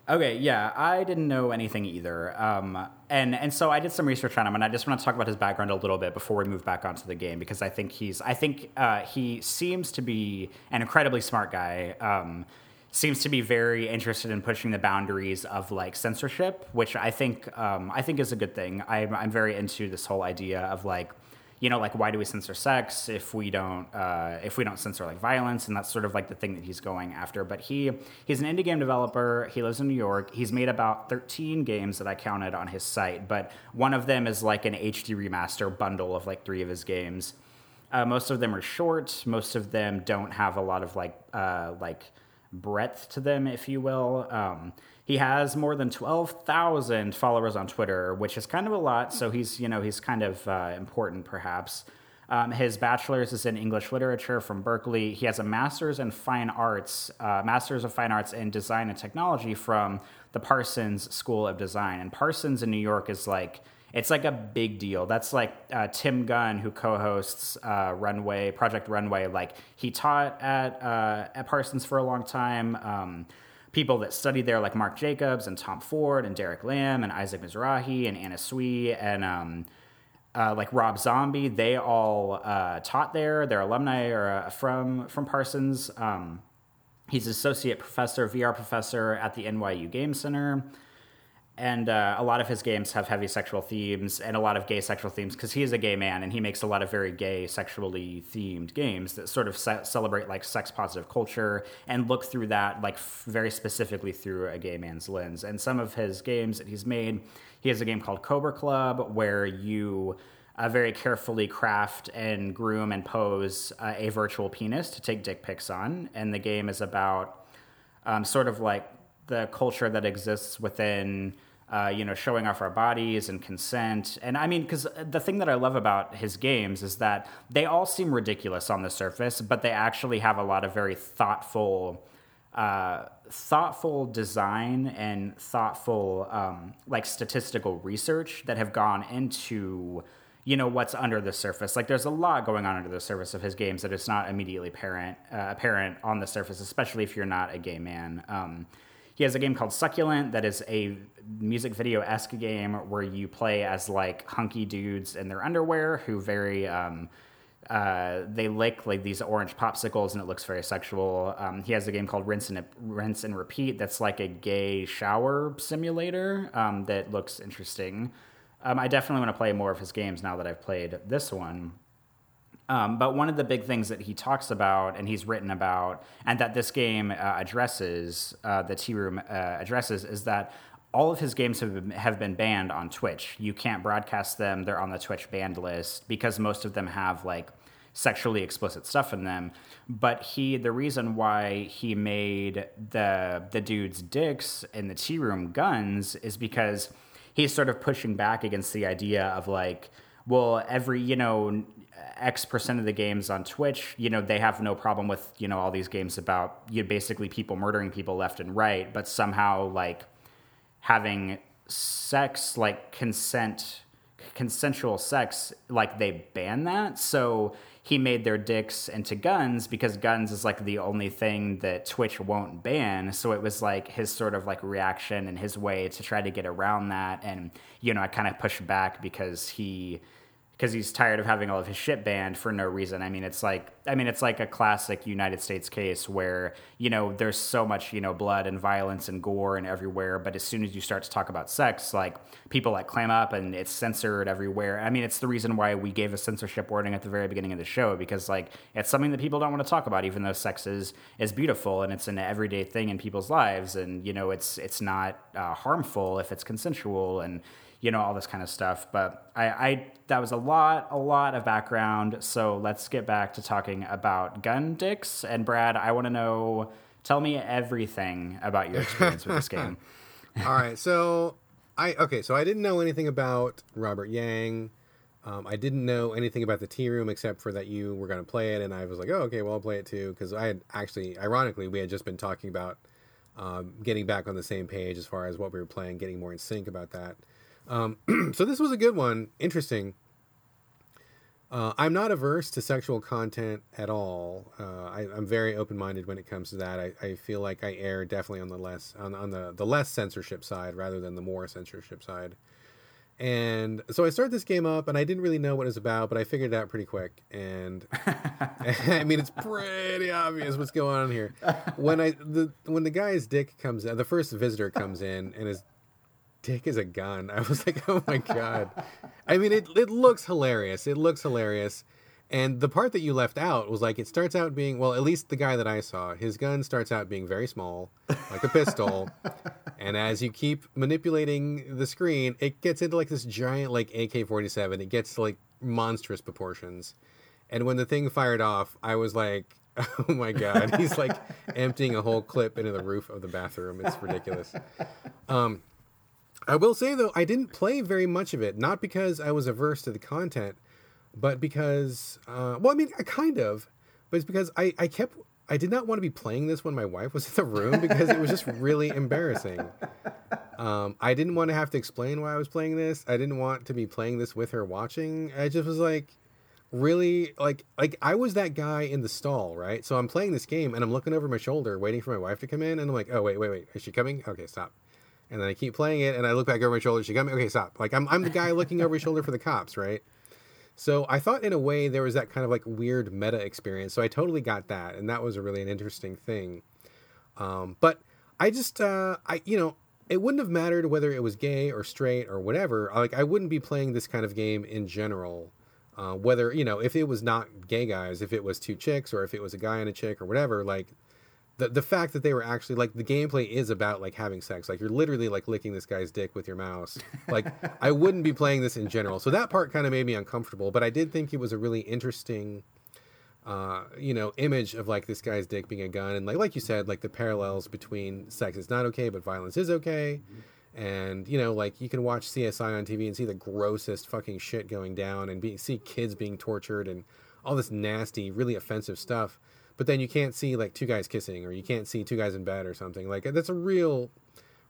Okay, yeah, I didn't know anything either. Um, and, and so I did some research on him, and I just want to talk about his background a little bit before we move back onto the game, because I think he's, I think uh, he seems to be an incredibly smart guy, um, seems to be very interested in pushing the boundaries of, like, censorship, which I think, um, I think is a good thing. I'm, I'm very into this whole idea of, like, you know, like, why do we censor sex if we don't uh, if we don't censor, like, violence? And that's sort of, like, the thing that he's going after. But he he's an indie game developer. He lives in New York. He's made about thirteen games that I counted on his site. But one of them is, like, an H D remaster bundle of, like, three of his games. Uh, most of them are short. Most of them don't have a lot of, like, uh, like breadth to them, if you will. Um, he has more than twelve thousand followers on Twitter, which is kind of a lot. So he's, you know, he's kind of uh, important, perhaps. Um, his bachelor's is in English literature from Berkeley. He has a master's in fine arts, uh, master's of fine arts in design and technology from the Parsons School of Design. And Parsons in New York is like, it's like a big deal. That's like uh, Tim Gunn, who co-hosts uh, Runway, Project Runway. Like, he taught at uh, at Parsons for a long time. Um, people that studied there, like Mark Jacobs and Tom Ford and Derek Lam and Isaac Mizrahi and Anna Sui and um, uh, like Rob Zombie, they all uh, taught there. Their alumni are uh, from from Parsons. Um, he's associate professor, V R professor at the N Y U Game Center. And uh, a lot of his games have heavy sexual themes and a lot of gay sexual themes because he is a gay man and he makes a lot of very gay, sexually themed games that sort of se- celebrate, like, sex positive culture and look through that, like, f- very specifically through a gay man's lens. And some of his games that he's made, he has a game called Cobra Club where you uh, very carefully craft and groom and pose uh, a virtual penis to take dick pics on. And the game is about um, sort of like the culture that exists within, uh, you know, showing off our bodies and consent. And I mean, because the thing that I love about his games is that they all seem ridiculous on the surface, but they actually have a lot of very thoughtful, uh, thoughtful design and thoughtful, um, like, statistical research that have gone into, you know, what's under the surface. Like, there's a lot going on under the surface of his games that is not immediately apparent, uh, apparent on the surface, especially if you're not a gay man. Um, He has a game called Succulent that is a music video-esque game where you play as, like, hunky dudes in their underwear who very, um, uh, they lick, like, these orange popsicles and it looks very sexual. Um, he has a game called Rinse and, Rinse and Repeat that's like a gay shower simulator um, that looks interesting. Um, I definitely want to play more of his games now that I've played this one. Um, but one of the big things that he talks about and he's written about and that this game uh, addresses, uh, the Tea Room uh, addresses, is that all of his games have been, have been banned on Twitch. You can't broadcast them. They're on the Twitch banned list because most of them have, like, sexually explicit stuff in them. But he, the reason why he made the the dude's dicks in the Tea Room guns is because he's sort of pushing back against the idea of, like, well, every, you know, X percent of the games on Twitch, you know, they have no problem with, you know, all these games about, you know, basically people murdering people left and right, but somehow, like, having sex, like, consent, consensual sex, like, they ban that. So he made their dicks into guns because guns is, like, the only thing that Twitch won't ban. So it was, like, his sort of, like, reaction and his way to try to get around that. And, you know, I kind of pushed back because he... because he's tired of having all of his shit banned for no reason. I mean, it's like, I mean, it's like a classic United States case where, you know, there's so much, you know, blood and violence and gore and everywhere. But as soon as you start to talk about sex, like, people, like, clam up and it's censored everywhere. I mean, it's the reason why we gave a censorship warning at the very beginning of the show, because, like, it's something that people don't want to talk about, even though sex is, is beautiful and it's an everyday thing in people's lives. And, you know, it's, it's not uh, harmful if it's consensual and, you know, all this kind of stuff. But I, I, that was a lot, a lot of background. So let's get back to talking about gun dicks. And Brad, I want to know, tell me everything about your experience with this game. All right. So I, okay. So I didn't know anything about Robert Yang. Um, I didn't know anything about the Tea Room except for that you were going to play it. And I was like, oh, okay, well, I'll play it too. Cause I had actually, ironically, we had just been talking about um, getting back on the same page as far as what we were playing, getting more in sync about that. Um, so this was a good one. Interesting. Uh, I'm not averse to sexual content at all. Uh, I, I'm very open-minded when it comes to that. I, I feel like I err definitely on the less on, on the, the less censorship side rather than the more censorship side. And so I started this game up, and I didn't really know what it was about, but I figured it out pretty quick. And I mean, it's pretty obvious what's going on here. When I the when the guy's dick comes, the first visitor comes in, and his dick is a gun. I was like, oh my god. I mean, it it looks hilarious. It looks hilarious. And the part that you left out was like, it starts out being, well, at least the guy that I saw, his gun starts out being very small, like a pistol. And as you keep manipulating the screen, it gets into like this giant, like A K forty-seven. It gets like monstrous proportions. And when the thing fired off, I was like, oh my god, he's like emptying a whole clip into the roof of the bathroom. It's ridiculous. Um, I will say though, I didn't play very much of it, not because I was averse to the content, but because, uh, well, I mean, I kind of, but it's because I, I kept, I did not want to be playing this when my wife was in the room because it was just really embarrassing. Um, I didn't want to have to explain why I was playing this. I didn't want to be playing this with her watching. I just was like, really, like, like I was that guy in the stall, right? So I'm playing this game and I'm looking over my shoulder, waiting for my wife to come in. And I'm like, oh, wait, wait, wait, is she coming? Okay, stop. And then I keep playing it and I look back over my shoulder. Is she coming? Okay, stop. Like I'm, I'm the guy looking over my shoulder for the cops, right? So I thought in a way there was that kind of like weird meta experience. So I totally got that. And that was a really an interesting thing. Um, but I just, uh, I, you know, it wouldn't have mattered whether it was gay or straight or whatever. Like I wouldn't be playing this kind of game in general. Uh, whether, you know, if it was not gay guys, if it was two chicks or if it was a guy and a chick or whatever, like the, the fact that they were actually like the gameplay is about like having sex. Like you're literally like licking this guy's dick with your mouse. Like I wouldn't be playing this in general. So that part kind of made me uncomfortable, but I did think it was a really interesting, uh, you know, image of like this guy's dick being a gun. And like, like you said, like the parallels between sex is not okay, but violence is okay. And, you know, like you can watch C S I on T V and see the grossest fucking shit going down and be, see kids being tortured and all this nasty, really offensive stuff. But then you can't see like two guys kissing or you can't see two guys in bed or something like that's a real,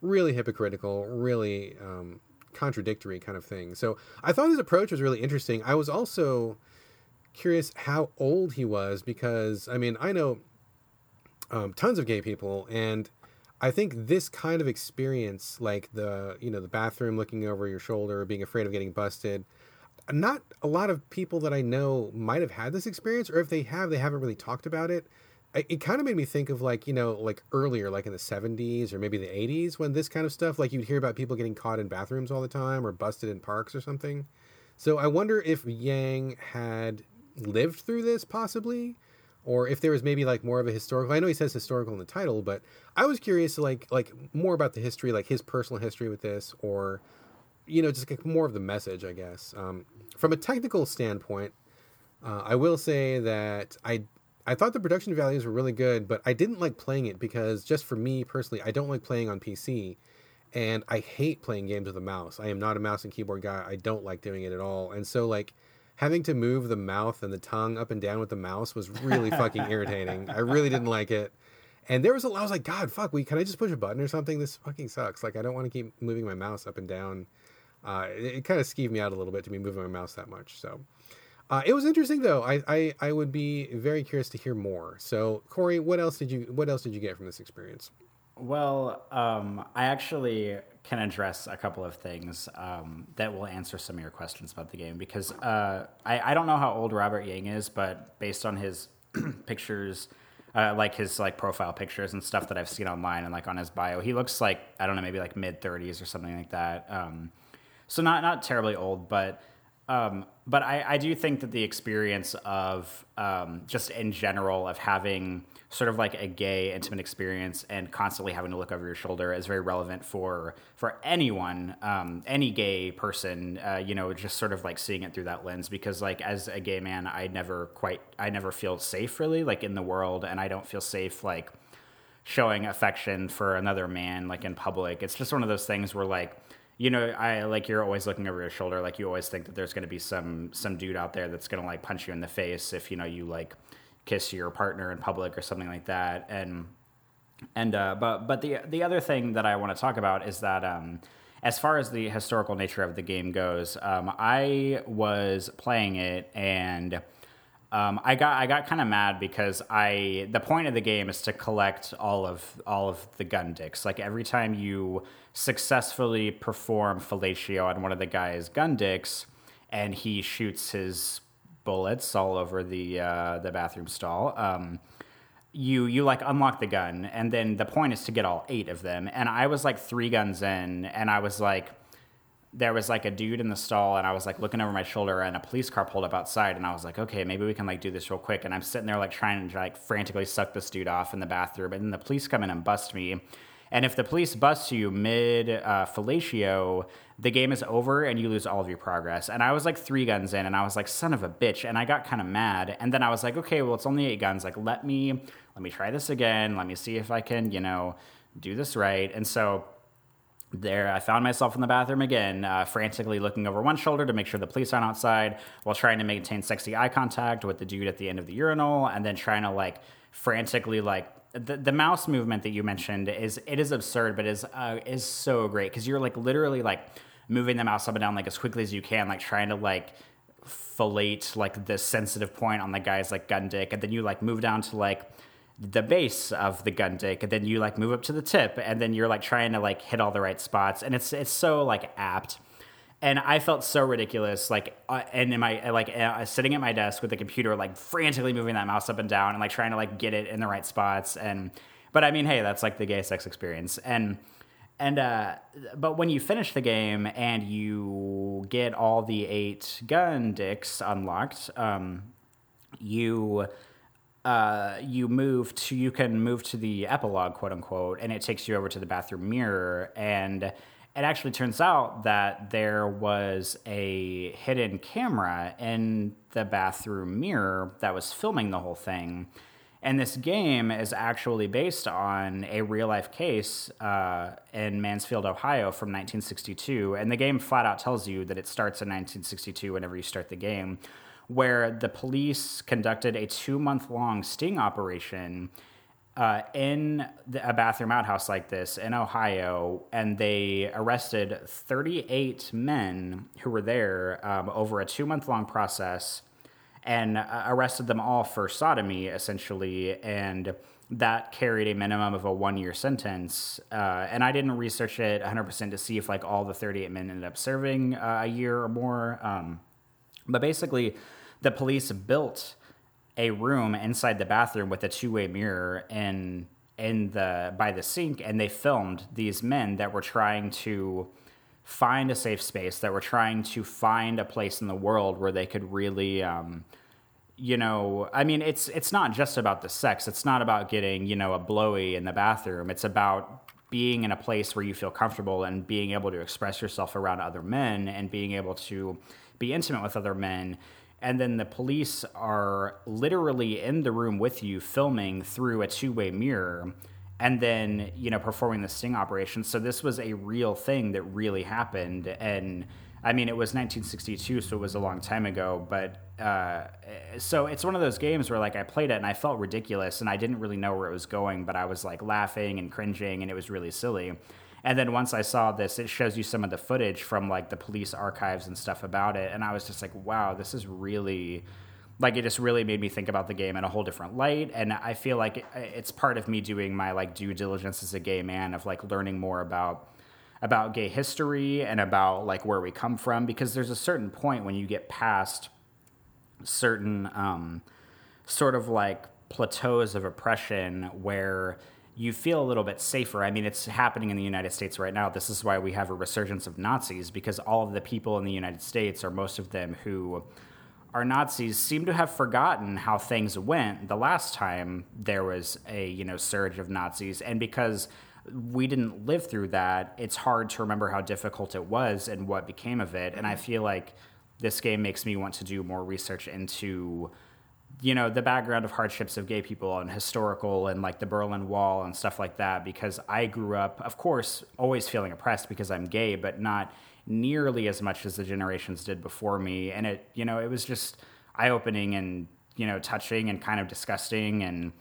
really hypocritical, really um, contradictory kind of thing. So I thought his approach was really interesting. I was also curious how old he was because, I mean, I know um, tons of gay people. And I think this kind of experience, like the, you know, the bathroom looking over your shoulder, being afraid of getting busted, not a lot of people that I know might have had this experience, or if they have, they haven't really talked about it. It kind of made me think of like, you know, like earlier, like in the seventies or maybe the eighties when this kind of stuff, like you'd hear about people getting caught in bathrooms all the time or busted in parks or something. So I wonder if Yang had lived through this possibly, or if there was maybe like more of a historical, I know he says historical in the title, but I was curious like, like more about the history, like his personal history with this, or you know, just like more of the message, I guess. Um, from a technical standpoint, uh, I will say that I I thought the production values were really good, but I didn't like playing it because just for me personally, I don't like playing on P C, and I hate playing games with a mouse. I am not a mouse and keyboard guy. I don't like doing it at all. And so like having to move the mouth and the tongue up and down with the mouse was really fucking irritating. I really didn't like it. And there was a lot, I was like, God, fuck, we can I just push a button or something? This fucking sucks. Like, I don't want to keep moving my mouse up and down. Uh, it, it kind of skeeved me out a little bit to be moving my mouse that much. So uh, it was interesting though. I, I, I would be very curious to hear more. So Corey, what else did you, what else did you get from this experience? Well, um, I actually can address a couple of things um, that will answer some of your questions about the game, because uh, I, I don't know how old Robert Yang is, but based on his pictures, uh, like his like profile pictures and stuff that I've seen online and like on his bio, he looks like, I don't know, maybe like mid thirties or something like that. Um, So not not terribly old, but um, but I, I do think that the experience of um, just in general of having sort of like a gay intimate experience and constantly having to look over your shoulder is very relevant for for anyone, um, any gay person. Uh, you know, just sort of like seeing it through that lens, because like as a gay man, I never quite I never feel safe really like in the world, and I don't feel safe like showing affection for another man like in public. It's just one of those things where like, you know, I like you're always looking over your shoulder. Like you always think that there's going to be some some dude out there that's going to like punch you in the face if, you know, you like kiss your partner in public or something like that. And And uh, but but the the other thing that I want to talk about is that um, as far as the historical nature of the game goes, um, I was playing it and um, I got I got kind of mad because I the point of the game is to collect all of all of the gun dicks. Like every time you successfully perform fellatio on one of the guy's gun dicks, and he shoots his bullets all over the uh, the bathroom stall. Um, You you like unlock the gun, and then the point is to get all eight of them. And I was like three guns in, and I was like, there was like a dude in the stall, and I was like looking over my shoulder, and a police car pulled up outside, and I was like, okay, maybe we can like do this real quick. And I'm sitting there like trying to like frantically suck this dude off in the bathroom, and then the police come in and bust me. And if the police bust you mid uh, fellatio, the game is over and you lose all of your progress. And I was like three guns in, and I was like, son of a bitch. And I got kind of mad. And then I was like, okay, well, it's only eight guns. Like, let me... Let me try this again. Let me see if I can, you know, do this right. And so there I found myself in the bathroom again, uh, frantically looking over one shoulder to make sure the police aren't outside while trying to maintain sexy eye contact with the dude at the end of the urinal, and then trying to like frantically like the, the mouse movement that you mentioned is it is absurd, but is uh, is so great because you're like literally like moving the mouse up and down like as quickly as you can, like trying to like fellate like this sensitive point on the guy's like gun dick, and then you like move down to like the base of the gun dick, and then you like move up to the tip, and then you're like trying to like hit all the right spots, and it's it's so like apt. And I felt so ridiculous, like uh, and in my like uh, sitting at my desk with the computer like frantically moving that mouse up and down and like trying to like get it in the right spots. And but I mean, hey, that's like the gay sex experience. And and uh but when you finish the game and you get all the eight gun dicks unlocked, um you Uh, you move to, you can move to the epilogue, quote unquote, and it takes you over to the bathroom mirror. And it actually turns out that there was a hidden camera in the bathroom mirror that was filming the whole thing. And this game is actually based on a real life case uh, in Mansfield, Ohio from nineteen sixty-two. And the game flat out tells you that it starts in nineteen sixty-two whenever you start the game, where the police conducted a two-month-long sting operation uh, in the, a bathroom outhouse like this in Ohio, and they arrested thirty-eight men who were there um, over a two-month-long process, and uh, arrested them all for sodomy, essentially, and that carried a minimum of a one-year sentence. Uh, and I didn't research it one hundred percent to see if like all the thirty-eight men ended up serving uh, a year or more. Um, but basically, the police built a room inside the bathroom with a two-way mirror in in the by the sink, and they filmed these men that were trying to find a safe space, that were trying to find a place in the world where they could really, um, you know, I mean, it's it's not just about the sex. It's not about getting, you know, a blowy in the bathroom. It's about being in a place where you feel comfortable and being able to express yourself around other men and being able to be intimate with other men. And then the police are literally in the room with you, filming through a two-way mirror, and then, you know, performing the sting operation. So this was a real thing that really happened. And I mean, it was nineteen sixty-two, so it was a long time ago. But uh, so it's one of those games where like I played it and I felt ridiculous and I didn't really know where it was going, but I was like laughing and cringing, and it was really silly. And then once I saw this, it shows you some of the footage from like the police archives and stuff about it. And I was just like, wow, this is really, like, it just really made me think about the game in a whole different light. And I feel like it, it's part of me doing my like due diligence as a gay man of like learning more about, about gay history and about like where we come from, because there's a certain point when you get past certain um, sort of like plateaus of oppression where you feel a little bit safer. I mean, it's happening in the United States right now. This is why we have a resurgence of Nazis, because all of the people in the United States, or most of them who are Nazis, seem to have forgotten how things went the last time there was a, you know, surge of Nazis. And because we didn't live through that, it's hard to remember how difficult it was and what became of it. And I feel like this game makes me want to do more research into, you know, the background of hardships of gay people and historical and like the Berlin Wall and stuff like that, because I grew up, of course, always feeling oppressed because I'm gay, but not nearly as much as the generations did before me. And it, you know, it was just eye-opening and, you know, touching and kind of disgusting and,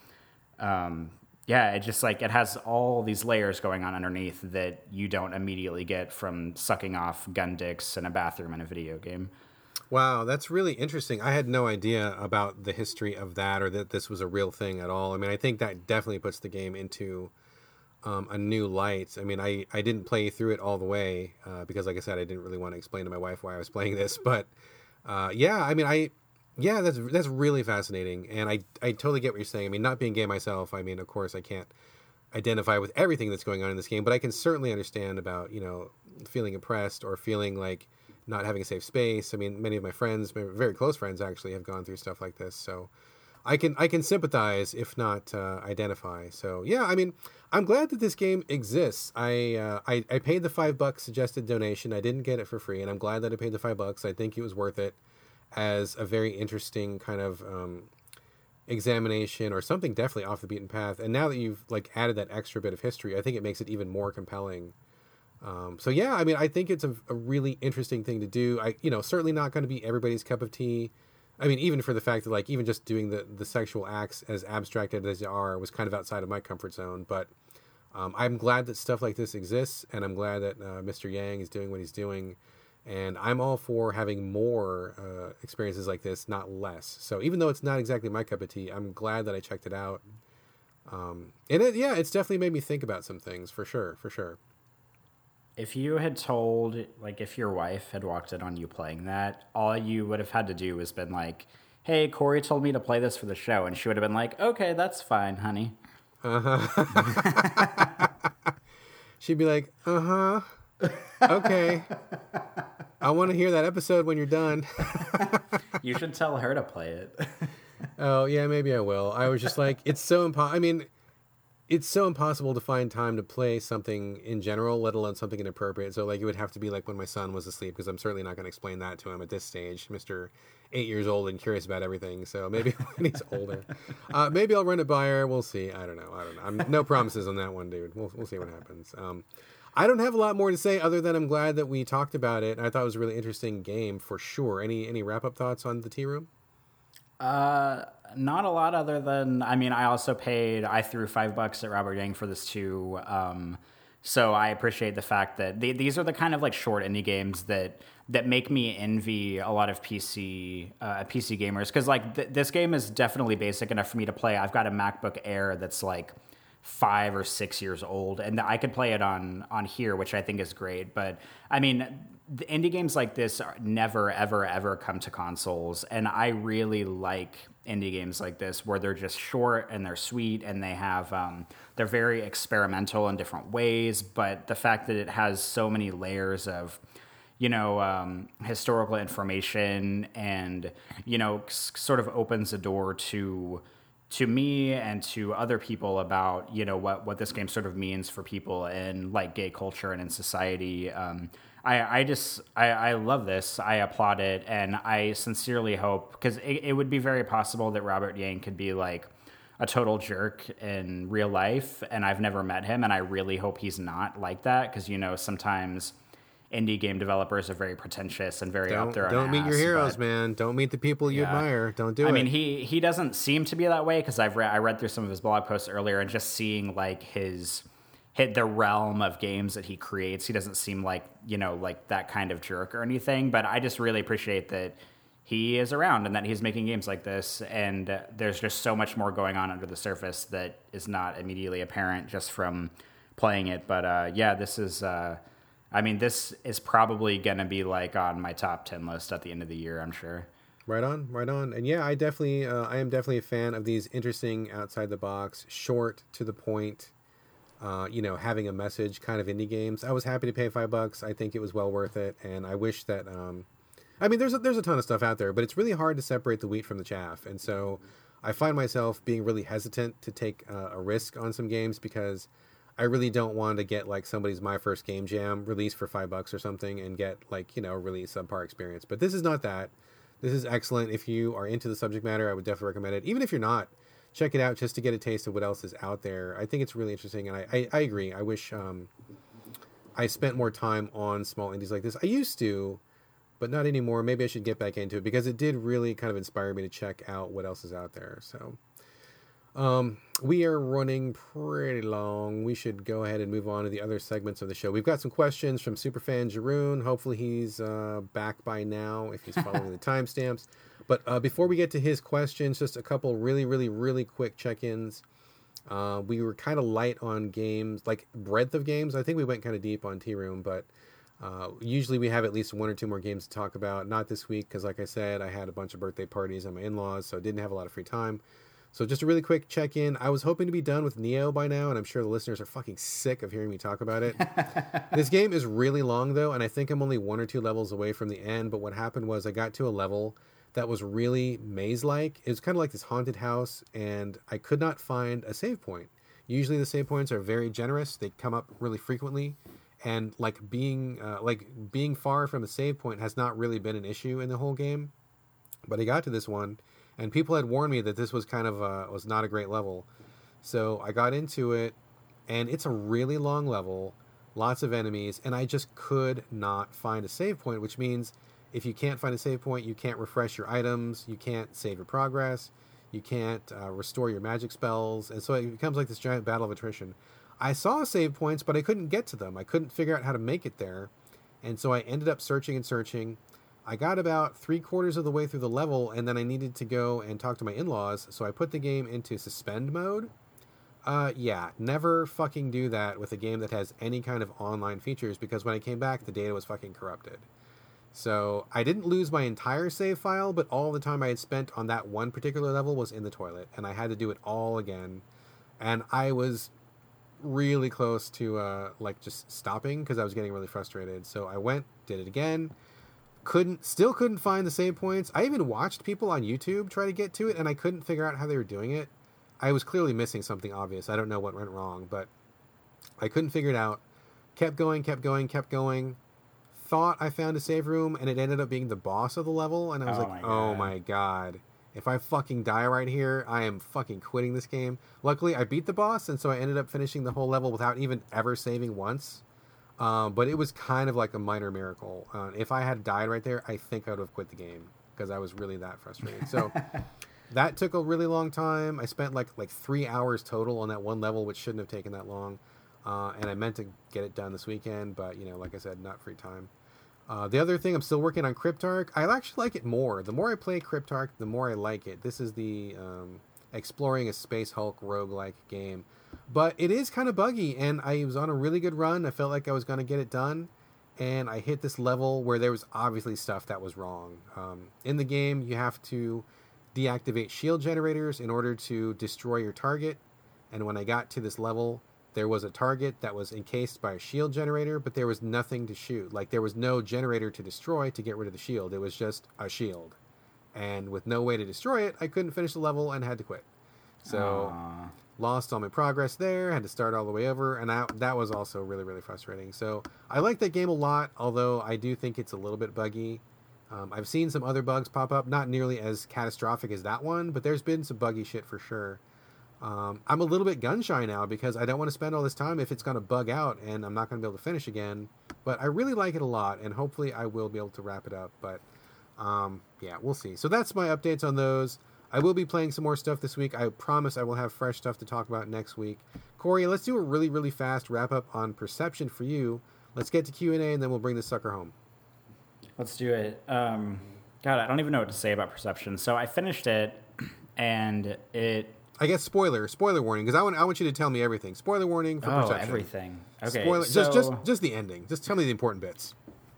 um, Yeah, it just like it has all these layers going on underneath that you don't immediately get from sucking off gun dicks in a bathroom in a video game. Wow, that's really interesting. I had no idea about the history of that or that this was a real thing at all. I mean, I think that definitely puts the game into um, a new light. I mean, I, I didn't play through it all the way uh, because, like I said, I didn't really want to explain to my wife why I was playing this. But uh, yeah, I mean, I... Yeah, that's that's really fascinating, and I, I totally get what you're saying. I mean, not being gay myself, I mean, of course, I can't identify with everything that's going on in this game, but I can certainly understand about, you know, feeling oppressed or feeling like not having a safe space. I mean, many of my friends, very close friends, actually, have gone through stuff like this, so I can I can sympathize, if not uh, identify. So, yeah, I mean, I'm glad that this game exists. I, uh, I I paid the five bucks suggested donation. I didn't get it for free, and I'm glad that I paid the five bucks. I think it was worth it. As a very interesting kind of um, examination or something definitely off the beaten path. And now that you've like added that extra bit of history, I think it makes it even more compelling. Um, so yeah, I mean, I think it's a, a really interesting thing to do. I, you know, certainly not going to be everybody's cup of tea. I mean, even for the fact that like, even just doing the, the sexual acts as abstracted as they are was kind of outside of my comfort zone, but um, I'm glad that stuff like this exists. And I'm glad that uh, Mister Yang is doing what he's doing. And I'm all for having more uh, experiences like this, not less. So even though it's not exactly my cup of tea, I'm glad that I checked it out. Um, and it, yeah, it's definitely made me think about some things, for sure, for sure. If you had told, like, if your wife had walked in on you playing that, all you would have had to do was been like, hey, Corey told me to play this for the show. And she would have been like, okay, that's fine, honey. Uh-huh. She'd be like, uh-huh. Okay. I want to hear that episode when you're done. You should tell her to play it. Oh, yeah, maybe I will. I was just like, it's so impossible. I mean, it's so impossible to find time to play something in general, let alone something inappropriate. So, like, it would have to be like when my son was asleep, because I'm certainly not going to explain that to him at this stage. Mister Eight years old and curious about everything. So maybe when he's older, uh, maybe I'll run it by her. We'll see. I don't know. I don't know. I'm, no promises on that one, dude. We'll we'll see what happens. Um, I don't have a lot more to say other than I'm glad that we talked about it. I thought it was a really interesting game for sure. Any any wrap-up thoughts on the Tea Room? Uh, not a lot other than, I mean, I also paid, I threw five bucks at Robert Yang for this too. Um, so I appreciate the fact that they, these are the kind of like short indie games that that make me envy a lot of P C uh, P C gamers. Because like th- this game is definitely basic enough for me to play. I've got a MacBook Air that's like five or six years old, and I could play it on on here, which I think is great. But I mean, the indie games like this are never, ever, ever come to consoles, and I really like indie games like this where they're just short and they're sweet and they have um, they're very experimental in different ways. But the fact that it has so many layers of, you know, um, historical information and, you know, s- sort of opens the door to. to me and to other people about, you know, what, what this game sort of means for people in like gay culture and in society. Um, I, I just, I, I love this. I applaud it. And I sincerely hope, because it, it would be very possible that Robert Yang could be like a total jerk in real life. And I've never met him. And I really hope he's not like that. Cause you know, sometimes indie game developers are very pretentious and very don't, out there. Don't meet ass, your heroes, but, man. Don't meet the people you yeah. admire. Don't do I it. I mean, he, he doesn't seem to be that way. Cause I've read, I read through some of his blog posts earlier and just seeing like his hit the realm of games that he creates. He doesn't seem like, you know, like that kind of jerk or anything, but I just really appreciate that he is around and that he's making games like this. And uh, there's just so much more going on under the surface that is not immediately apparent just from playing it. But, uh, yeah, this is, uh, I mean, this is probably going to be like on my top ten list at the end of the year, I'm sure. Right on, right on. And yeah, I definitely, uh, I am definitely a fan of these interesting outside the box, short to the point, uh, you know, having a message kind of indie games. I was happy to pay five bucks. I think it was well worth it. And I wish that, um, I mean, there's a, there's a ton of stuff out there, but it's really hard to separate the wheat from the chaff. And so I find myself being really hesitant to take uh, a risk on some games because I really don't want to get like somebody's My First Game Jam release for five bucks or something and get like, you know, really subpar experience. But this is not that. This is excellent. If you are into the subject matter, I would definitely recommend it. Even if you're not, check it out just to get a taste of what else is out there. I think it's really interesting. And I, I, I agree. I wish um, I spent more time on small indies like this. I used to, but not anymore. Maybe I should get back into it because it did really kind of inspire me to check out what else is out there. So Um, we are running pretty long. We should go ahead and move on to the other segments of the show. We've got some questions from Superfan Jeroen. Hopefully he's uh, back by now if he's following the timestamps. But uh, before we get to his questions, just a couple really, really, really quick check-ins. Uh, we were kind of light on games, like breadth of games. I think we went kind of deep on Tea Room, but uh, usually we have at least one or two more games to talk about. Not this week because, like I said, I had a bunch of birthday parties and my in-laws, so I didn't have a lot of free time. So just a really quick check-in. I was hoping to be done with Nioh by now, and I'm sure the listeners are fucking sick of hearing me talk about it. This game is really long, though, and I think I'm only one or two levels away from the end, but what happened was I got to a level that was really maze-like. It was kind of like this haunted house, and I could not find a save point. Usually the save points are very generous. They come up really frequently, and like being uh, like being far from a save point has not really been an issue in the whole game. But I got to this one, and people had warned me that this was kind of uh, was not a great level. So I got into it, and it's a really long level, lots of enemies, and I just could not find a save point, which means if you can't find a save point, you can't refresh your items, you can't save your progress, you can't uh, restore your magic spells, and so it becomes like this giant battle of attrition. I saw save points, but I couldn't get to them. I couldn't figure out how to make it there, and so I ended up searching and searching. I got about three quarters of the way through the level, and then I needed to go and talk to my in-laws, so I put the game into suspend mode. Uh, yeah, never fucking do that with a game that has any kind of online features, because when I came back, the data was fucking corrupted. So I didn't lose my entire save file, but all the time I had spent on that one particular level was in the toilet, and I had to do it all again. And I was really close to, uh, like, just stopping, because I was getting really frustrated. So I went, did it again. Couldn't, still couldn't find the save points. I even watched people on YouTube try to get to it, and I couldn't figure out how they were doing it. I was clearly missing something obvious. I don't know what went wrong, but I couldn't figure it out. Kept going, kept going, kept going. Thought I found a save room, and it ended up being the boss of the level, and I was oh like, my oh my god. If I fucking die right here, I am fucking quitting this game. Luckily, I beat the boss, and so I ended up finishing the whole level without even ever saving once. Um, but it was kind of like a minor miracle. Uh, if I had died right there, I think I would have quit the game because I was really that frustrated. So that took a really long time. I spent like like three hours total on that one level, which shouldn't have taken that long. Uh, and I meant to get it done this weekend, but, you know, like I said, not free time. Uh, the other thing, I'm still working on Cryptarch. I actually like it more. The more I play Cryptarch, the more I like it. This is the um, exploring a Space Hulk roguelike game. But it is kind of buggy, and I was on a really good run. I felt like I was going to get it done, and I hit this level where there was obviously stuff that was wrong. Um, in the game, you have to deactivate shield generators in order to destroy your target, and when I got to this level, there was a target that was encased by a shield generator, but there was nothing to shoot. Like, there was no generator to destroy to get rid of the shield. It was just a shield. And with no way to destroy it, I couldn't finish the level and had to quit. So... Aww. Lost all my progress there, had to start all the way over, and I, that was also really, really frustrating. So I like that game a lot, although I do think it's a little bit buggy. Um, I've seen some other bugs pop up, not nearly as catastrophic as that one, but there's been some buggy shit for sure. Um, I'm a little bit gun-shy now because I don't want to spend all this time if it's going to bug out and I'm not going to be able to finish again. But I really like it a lot, and hopefully I will be able to wrap it up. But um, yeah, we'll see. So that's my updates on those. I will be playing some more stuff this week. I promise I will have fresh stuff to talk about next week. Corey, let's do a really, really fast wrap-up on Perception for you. Let's get to Q and A, and then we'll bring this sucker home. Let's do it. Um, God, I don't even know what to say about Perception. So I finished it, and it... I guess spoiler. Spoiler warning, because I want I want you to tell me everything. Spoiler warning for oh, Perception. Oh, everything. Okay, spoiler, so... Just, just, just the ending. Just tell me the important bits.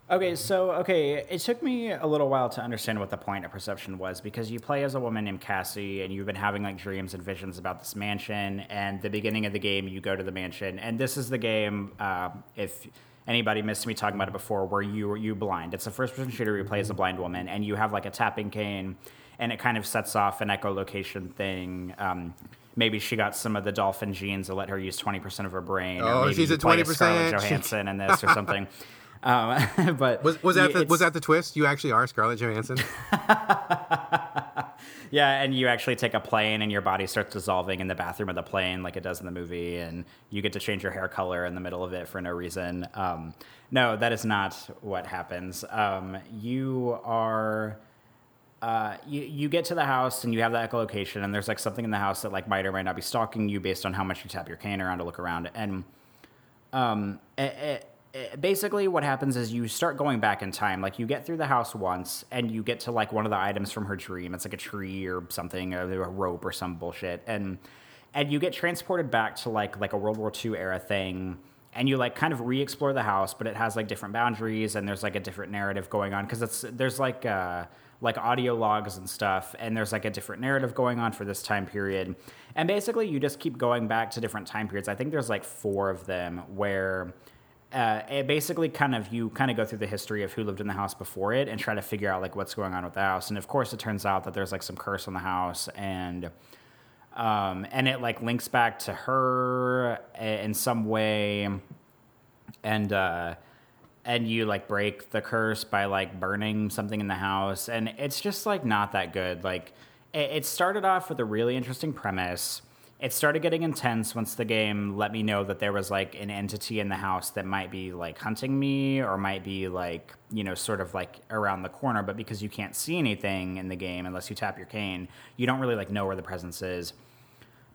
Okay, so, okay, it took me a little while to understand what the point of Perception was, because you play as a woman named Cassie, and you've been having, like, dreams and visions about this mansion, and the beginning of the game, you go to the mansion, and this is the game, uh, if anybody missed me talking about it before, where you you blind. It's a first-person shooter where you play as a blind woman, and you have, like, a tapping cane, and it kind of sets off an echolocation thing. Um, maybe she got some of the dolphin genes that let her use twenty percent of her brain. Oh, or maybe she's at twenty percent. Scarlett Johansson in this or something. Um, but was, was that the, was that the twist? You actually are Scarlett Johansson. Yeah, and you actually take a plane, and your body starts dissolving in the bathroom of the plane, like it does in the movie, and you get to change your hair color in the middle of it for no reason. Um, no, that is not what happens. Um, you are uh, you, you get to the house and you have that echolocation, and there's like something in the house that like might or might not be stalking you based on how much you tap your cane around to look around. And um, it, it, it, basically what happens is you start going back in time. Like you get through the house once and you get to like one of the items from her dream. It's like a tree or something, or a rope or some bullshit. And, and you get transported back to like, like a World War Two era thing. And you, like, kind of re-explore the house, but it has, like, different boundaries, and there's, like, a different narrative going on. Because it's there's, like, uh, like audio logs and stuff, and there's, like, a different narrative going on for this time period. And basically, you just keep going back to different time periods. I think there's, like, four of them where uh, it basically kind of, you kind of go through the history of who lived in the house before it and try to figure out, like, what's going on with the house. And, of course, it turns out that there's, like, some curse on the house, and... Um, and it like links back to her in some way. And, uh, and you like break the curse by like burning something in the house. And it's just like not that good. Like it, it started off with a really interesting premise. It started getting intense once the game let me know that there was like an entity in the house that might be like hunting me or might be like, you know, sort of like around the corner. But because you can't see anything in the game unless you tap your cane, you don't really like know where the presence is.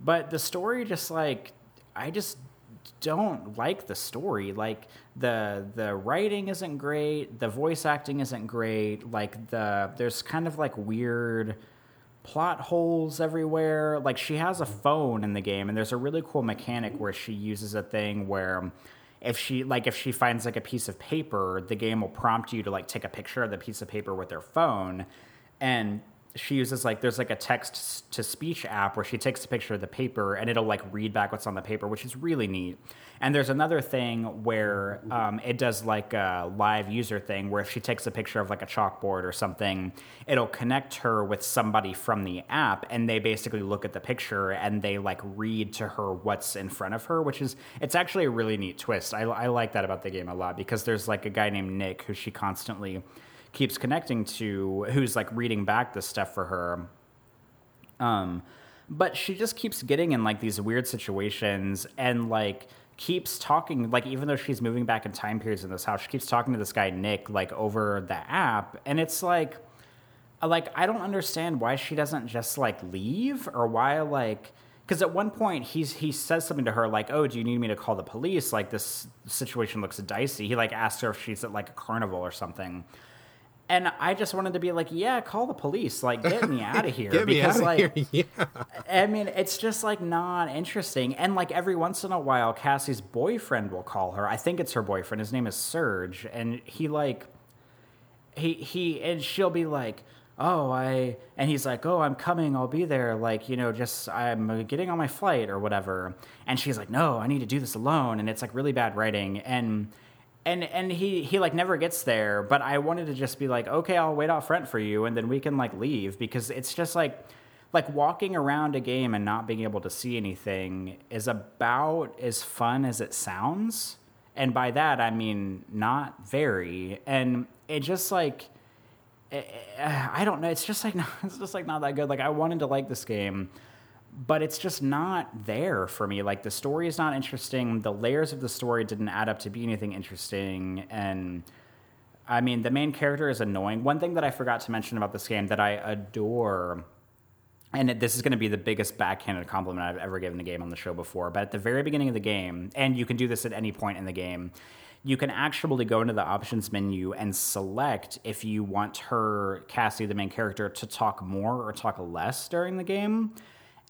But the story just, like, I just don't like the story. Like, the the writing isn't great. The voice acting isn't great. Like, the there's kind of, like, weird plot holes everywhere. Like, she has a phone in the game, and there's a really cool mechanic where she uses a thing where... If she like if she finds like a piece of paper, the game will prompt you to like take a picture of the piece of paper with their phone. And she uses like there's like a text to speech app where she takes a picture of the paper and it'll like read back what's on the paper, which is really neat. And there's another thing where um, it does like a live user thing where if she takes a picture of like a chalkboard or something, it'll connect her with somebody from the app, and they basically look at the picture and they like read to her what's in front of her, which is it's actually a really neat twist. I, I like that about the game a lot, because there's like a guy named Nick who she constantly keeps connecting to, who's like reading back this stuff for her. Um, but she just keeps getting in like these weird situations and like keeps talking, like even though she's moving back in time periods in this house, she keeps talking to this guy Nick like over the app, and it's like like I don't understand why she doesn't just like leave, or why like because at one point he's he says something to her like, oh, do you need me to call the police, like this situation looks dicey. He like asks her if she's at like a carnival or something. And I just wanted to be like, yeah, call the police. Like, get me out of here. Get me because, out of like, here. Yeah. I mean, it's just, like, not interesting. And, like, every once in a while, Cassie's boyfriend will call her. I think it's her boyfriend. His name is Serge. And he, like, he, he, and she'll be like, oh, I, and he's like, oh, I'm coming. I'll be there. Like, you know, just, I'm getting on my flight or whatever. And she's like, no, I need to do this alone. And it's, like, really bad writing. And, And and he, he, like, never gets there, but I wanted to just be like, okay, I'll wait out front for you, and then we can, like, leave, because it's just, like, like walking around a game and not being able to see anything is about as fun as it sounds, and by that, I mean not very, and it just, like, it, I don't know, it's just, like, not, it's just, like, not that good. Like, I wanted to like this game, but it's just not there for me. Like, the story is not interesting. The layers of the story didn't add up to be anything interesting. And, I mean, the main character is annoying. One thing that I forgot to mention about this game that I adore, and this is going to be the biggest backhanded compliment I've ever given a game on the show before, but at the very beginning of the game, and you can do this at any point in the game, you can actually go into the options menu and select if you want her, Cassie, the main character, to talk more or talk less during the game.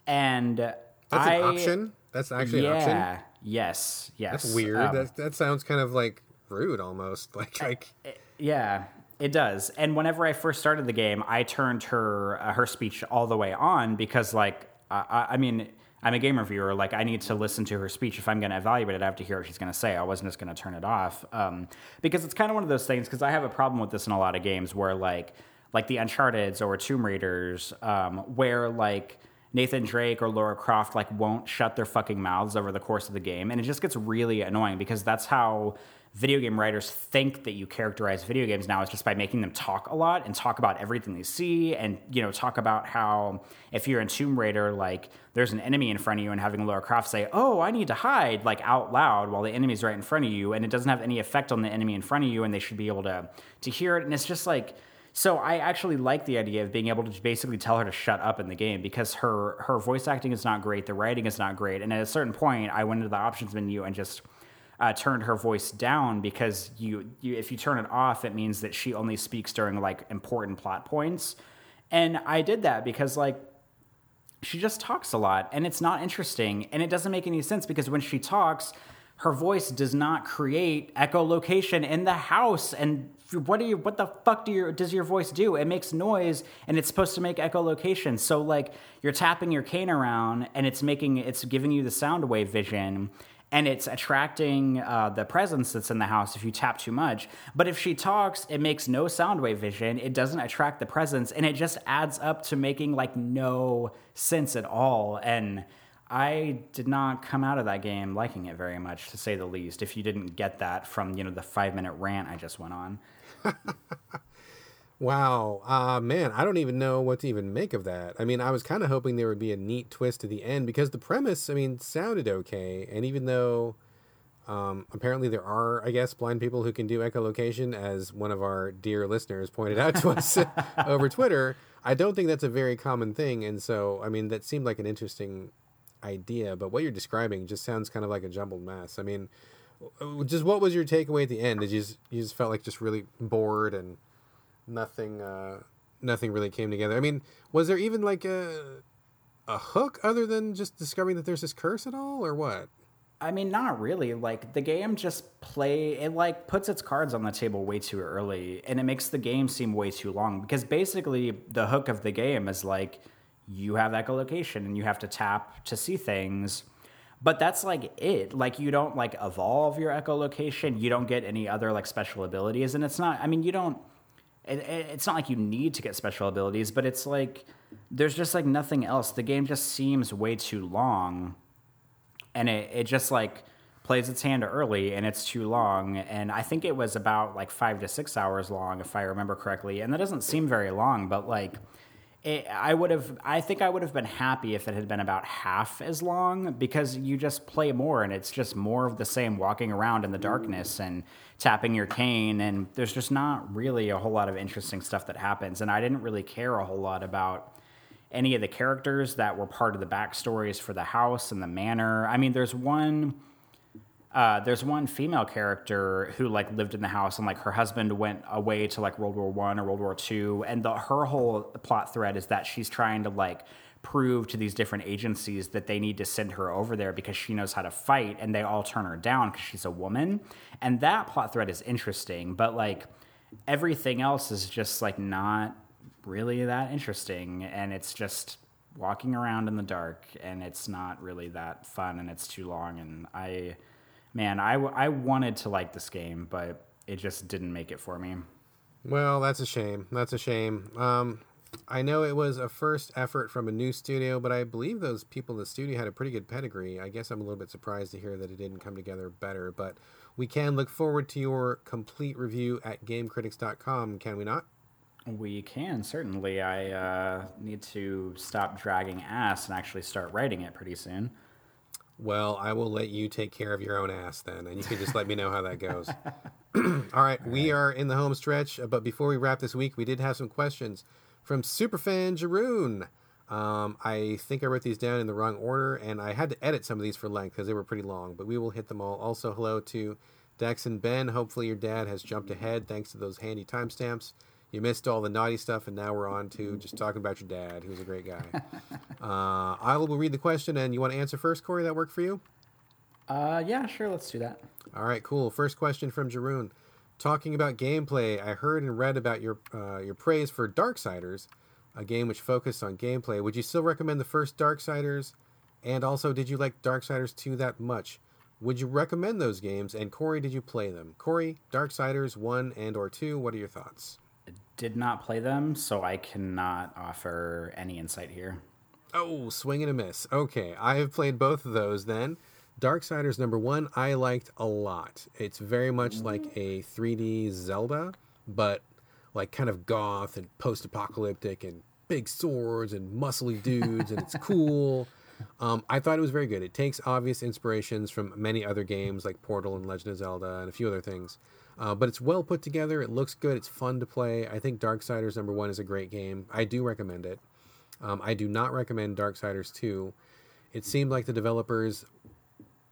And that's I, an option. That's actually yeah, an option. Yes. Yes. That's weird. Um, that that sounds kind of like rude, almost. Like like. It, yeah, it does. And whenever I first started the game, I turned her uh, her speech all the way on, because like I, I mean I'm a game reviewer. Like, I need to listen to her speech. If I'm going to evaluate it, I have to hear what she's going to say. I wasn't just going to turn it off, um, because it's kind of one of those things. Because I have a problem with this in a lot of games where like like the Uncharted's or Tomb Raiders, um, where like Nathan Drake or Lara Croft, like, won't shut their fucking mouths over the course of the game. And it just gets really annoying, because that's how video game writers think that you characterize video games now, is just by making them talk a lot and talk about everything they see, and, you know, talk about how if you're in Tomb Raider, like, there's an enemy in front of you, and having Lara Croft say, oh, I need to hide, like, out loud while the enemy's right in front of you, and it doesn't have any effect on the enemy in front of you, and they should be able to to hear it. And it's just like, So I actually like the idea of being able to basically tell her to shut up in the game, because her, her voice acting is not great, the writing is not great. And at a certain point, I went into the options menu and just uh, turned her voice down, because you, you if you turn it off, it means that she only speaks during, like, important plot points. And I did that because, like, she just talks a lot, and it's not interesting, and it doesn't make any sense, because when she talks, her voice does not create echolocation in the house. And what do you? What the fuck do your does your voice do? It makes noise, and it's supposed to make echolocation. So, like, you're tapping your cane around, and it's making it's giving you the sound wave vision, and it's attracting uh, the presence that's in the house if you tap too much. But if she talks, it makes no sound wave vision. It doesn't attract the presence, and it just adds up to making, like, no sense at all. And I did not come out of that game liking it very much, to say the least, if you didn't get that from, you know, the five-minute rant I just went on. Wow. Uh, man, I don't even know what to even make of that. I mean, I was kind of hoping there would be a neat twist to the end, because the premise, I mean, sounded okay. And even though um, apparently there are, I guess, blind people who can do echolocation, as one of our dear listeners pointed out to us over Twitter, I don't think that's a very common thing. And so, I mean, that seemed like an interesting idea, but what you're describing just sounds kind of like a jumbled mess. I mean, just what was your takeaway at the end? Did you just, you just felt like just really bored and nothing uh nothing really came together? I mean, was there even like a a hook other than just discovering that there's this curse at all, or what? I mean, not really. Like, the game just play it like puts its cards on the table way too early, and it makes the game seem way too long, because basically the hook of the game is like, you have echolocation and you have to tap to see things, but that's like it. Like, you don't like evolve your echolocation. You don't get any other like special abilities, and it's not, I mean, you don't, it, it's not like you need to get special abilities, but it's like, there's just like nothing else. The game just seems way too long, and it, it just like plays its hand early, and it's too long. And I think it was about like five to six hours long, if I remember correctly. And that doesn't seem very long, but like, It, I would have. I think I would have been happy if it had been about half as long, because you just play more, and it's just more of the same, walking around in the darkness and tapping your cane, and there's just not really a whole lot of interesting stuff that happens. And I didn't really care a whole lot about any of the characters that were part of the backstories for the house and the manor. I mean, there's one. Uh, there's one female character who like lived in the house, and like her husband went away to like World War One or World War Two, and the, her whole plot thread is that she's trying to like prove to these different agencies that they need to send her over there because she knows how to fight, and they all turn her down because she's a woman. And that plot thread is interesting, but like everything else is just like not really that interesting, and it's just walking around in the dark, and it's not really that fun, and it's too long, and I. Man, I, w- I wanted to like this game, but it just didn't make it for me. Well, that's a shame. That's a shame. Um, I know it was a first effort from a new studio, but I believe those people in the studio had a pretty good pedigree. I guess I'm a little bit surprised to hear that it didn't come together better, but we can look forward to your complete review at Game Critics dot com, can we not? We can, certainly. I uh, need to stop dragging ass and actually start writing it pretty soon. Well, I will let you take care of your own ass then, and you can just let me know how that goes. All right, we are in the home stretch, but before we wrap this week, we did have some questions from Superfan Jeroen. Um, I think I wrote these down in the wrong order, and I had to edit some of these for length because they were pretty long, but we will hit them all. Also, hello to Dax and Ben. Hopefully your dad has jumped ahead thanks to those handy timestamps. You missed all the naughty stuff, and now we're on to just talking about your dad, who's a great guy. uh, I will read the question, and you want to answer first, Corey? That work for you? Uh, yeah, sure. Let's do that. All right, cool. First question from Jeroen. Talking about gameplay, I heard and read about your uh, your praise for Darksiders, a game which focused on gameplay. Would you still recommend the first Darksiders? And also, did you like Darksiders two that much? Would you recommend those games? And Corey, did you play them? Corey, Darksiders one and or two, what are your thoughts? Did not play them, so I cannot offer any insight here. Oh, swing and a miss. Okay, I have played both of those then. Darksiders number one, I liked a lot. It's very much like a three D Zelda, but like kind of goth and post-apocalyptic and big swords and muscly dudes, and it's cool. Um, I thought it was very good. It takes obvious inspirations from many other games like Portal and Legend of Zelda and a few other things. Uh, but it's well put together. It looks good. It's fun to play. I think Darksiders number one is a great game. I do recommend it. Um, I do not recommend Darksiders two. It seemed like the developers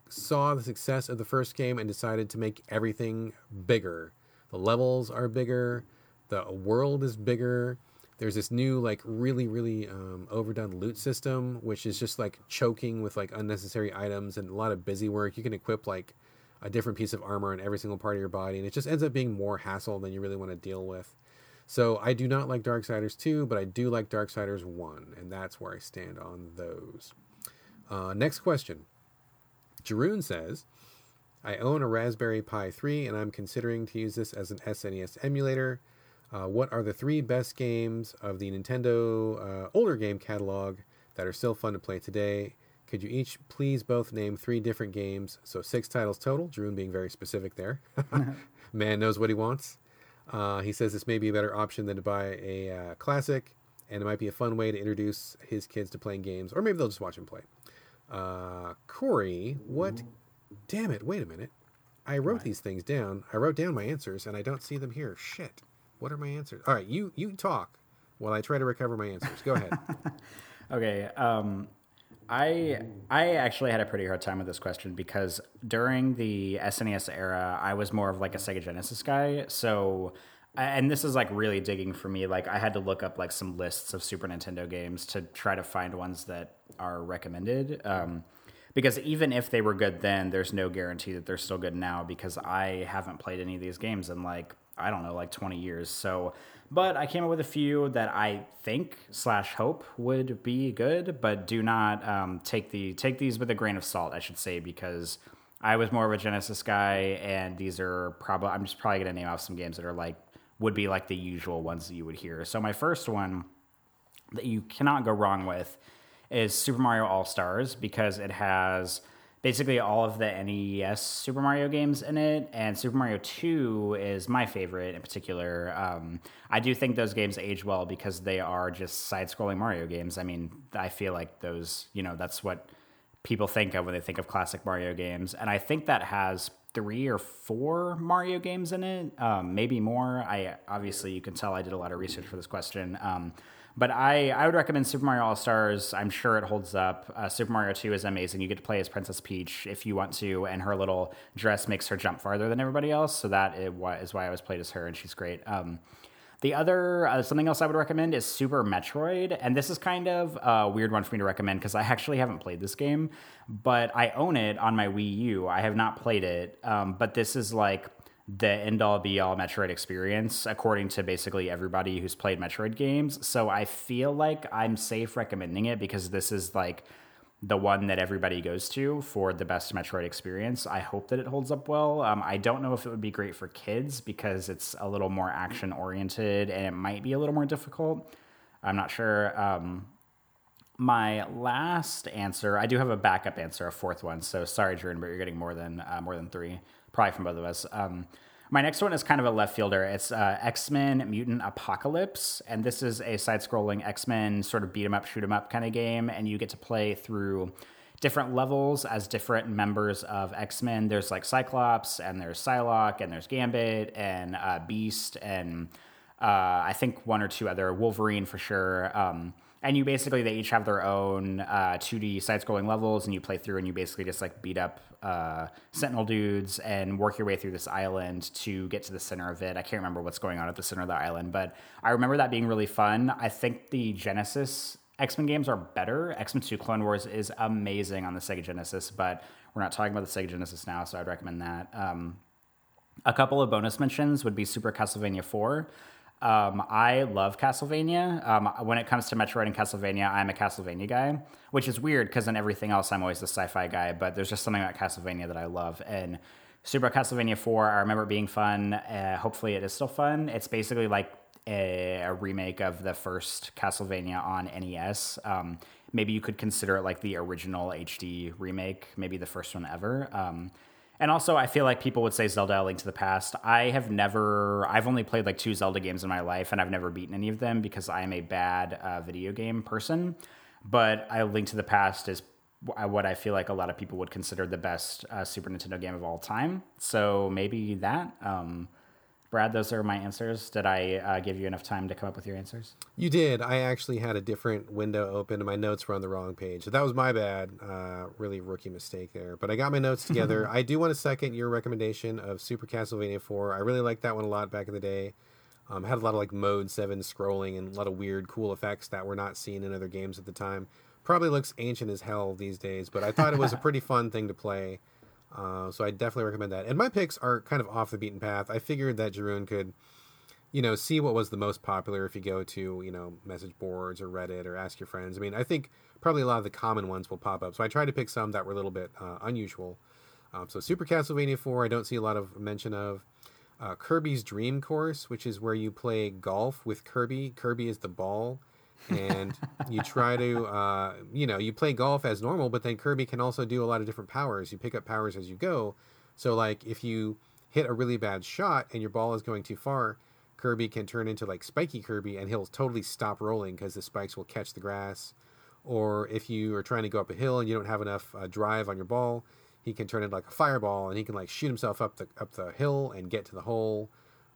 saw the success of the first game and decided to make everything bigger. The levels are bigger. The world is bigger. There's this new, like, really, really um, overdone loot system, which is just, like, choking with, like, unnecessary items and a lot of busy work. You can equip, like, a different piece of armor in every single part of your body, and it just ends up being more hassle than you really want to deal with. So I do not like Darksiders two, but I do like Darksiders one, and that's where I stand on those. Uh, next question. Jeroen says, I own a Raspberry Pi three, and I'm considering to use this as an S N E S emulator. Uh, what are the three best games of the Nintendo uh, older game catalog that are still fun to play today? Could you each please both name three different games? So six titles total, Drew being very specific there. Man knows what he wants. Uh, he says this may be a better option than to buy a uh, classic, and it might be a fun way to introduce his kids to playing games, or maybe they'll just watch him play. Uh, Corey, what? Damn it, wait a minute. I wrote right. these things down. I wrote down my answers, and I don't see them here. Shit. What are my answers? All right, you you talk while I try to recover my answers. Go ahead. Okay. Um, I I actually had a pretty hard time with this question because during the S N E S era, I was more of like a Sega Genesis guy. So, and this is like really digging for me. Like I had to look up like some lists of Super Nintendo games to try to find ones that are recommended. Um, because even if they were good then, there's no guarantee that they're still good now because I haven't played any of these games in like, I don't know, like twenty years. So, but I came up with a few that I think slash hope would be good, but do not um, take the take these with a grain of salt, I should say, because I was more of a Genesis guy, and these are probably, I'm just probably going to name off some games that are like, would be like the usual ones that you would hear. So my first one that you cannot go wrong with is Super Mario All-Stars, because it has basically all of the N E S Super Mario games in it, and Super Mario two is my favorite in particular. Um, I do think those games age well because they are just side-scrolling Mario games. I mean, I feel like those, you know, that's what people think of when they think of classic Mario games, and I think that has three or four Mario games in it, um, maybe more. I obviously, you can tell I did a lot of research for this question. Um, But I, I would recommend Super Mario All-Stars. I'm sure it holds up. Uh, Super Mario two is amazing. You get to play as Princess Peach if you want to, and her little dress makes her jump farther than everybody else, so that is why I always played as her, and she's great. Um, the other, uh, something else I would recommend is Super Metroid, and this is kind of a weird one for me to recommend because I actually haven't played this game, but I own it on my Wii U. I have not played it, um, but this is like the end-all be-all Metroid experience, according to basically everybody who's played Metroid games. So I feel like I'm safe recommending it because this is like the one that everybody goes to for the best Metroid experience. I hope that it holds up well. Um, I don't know if it would be great for kids because it's a little more action-oriented and it might be a little more difficult. I'm not sure. Um, my last answer, I do have a backup answer, a fourth one. So sorry, Jordan, but you're getting more than uh, more than three. Probably from both of us. Um, my next one is kind of a left fielder. It's uh, X-Men Mutant Apocalypse, and this is a side-scrolling X-Men sort of beat-em-up, shoot-em-up kind of game, and you get to play through different levels as different members of X-Men. There's like Cyclops, and there's Psylocke, and there's Gambit, and uh, Beast, and uh, I think one or two other, Wolverine for sure. Um, and you basically, they each have their own uh, two D side-scrolling levels, and you play through, and you basically just like beat up uh, Sentinel dudes and work your way through this island to get to the center of it. I can't remember what's going on at the center of the island, but I remember that being really fun. I think the Genesis X-Men games are better. X-Men two Clone Wars is amazing on the Sega Genesis, but we're not talking about the Sega Genesis now, so I'd recommend that. Um, a couple of bonus mentions would be Super Castlevania four. Um, I love Castlevania. Um, when it comes to Metroid and Castlevania, I'm a Castlevania guy, which is weird because in everything else, I'm always the sci-fi guy, but there's just something about Castlevania that I love. And Super Castlevania four, I remember it being fun. Uh, hopefully it is still fun. It's basically like a, a remake of the first Castlevania on N E S. Um, maybe you could consider it like the original H D remake, maybe the first one ever. Um, And also, I feel like people would say Zelda: A Link to the Past. I have never... I've only played, like, two Zelda games in my life, and I've never beaten any of them because I'm a bad uh, video game person. But A Link to the Past is what I feel like a lot of people would consider the best uh, Super Nintendo game of all time. So maybe that. Um, Brad, those are my answers. Did I uh, give you enough time to come up with your answers? You did. I actually had a different window open and my notes were on the wrong page. So that was my bad. Uh, really rookie mistake there. But I got my notes together. I do want to second your recommendation of Super Castlevania four. I really liked that one a lot back in the day. Um, had a lot of like mode seven scrolling and a lot of weird cool effects that were not seen in other games at the time. Probably looks ancient as hell these days, but I thought it was a pretty fun thing to play. Uh, so I definitely recommend that. And my picks are kind of off the beaten path. I figured that Jeroen could, you know, see what was the most popular if you go to, you know, message boards or Reddit or ask your friends. I mean, I think probably a lot of the common ones will pop up. So I tried to pick some that were a little bit uh, unusual. Um, so Super Castlevania four, I don't see a lot of mention of. Uh, Kirby's Dream Course, which is where you play golf with Kirby. Kirby is the ball. And you try to, uh, you know, you play golf as normal, but then Kirby can also do a lot of different powers. You pick up powers as you go. So, like, if you hit a really bad shot and your ball is going too far, Kirby can turn into, like, spiky Kirby, and he'll totally stop rolling because the spikes will catch the grass. Or if you are trying to go up a hill and you don't have enough uh, drive on your ball, he can turn into, like, a fireball, and he can, like, shoot himself up the up the hill and get to the hole.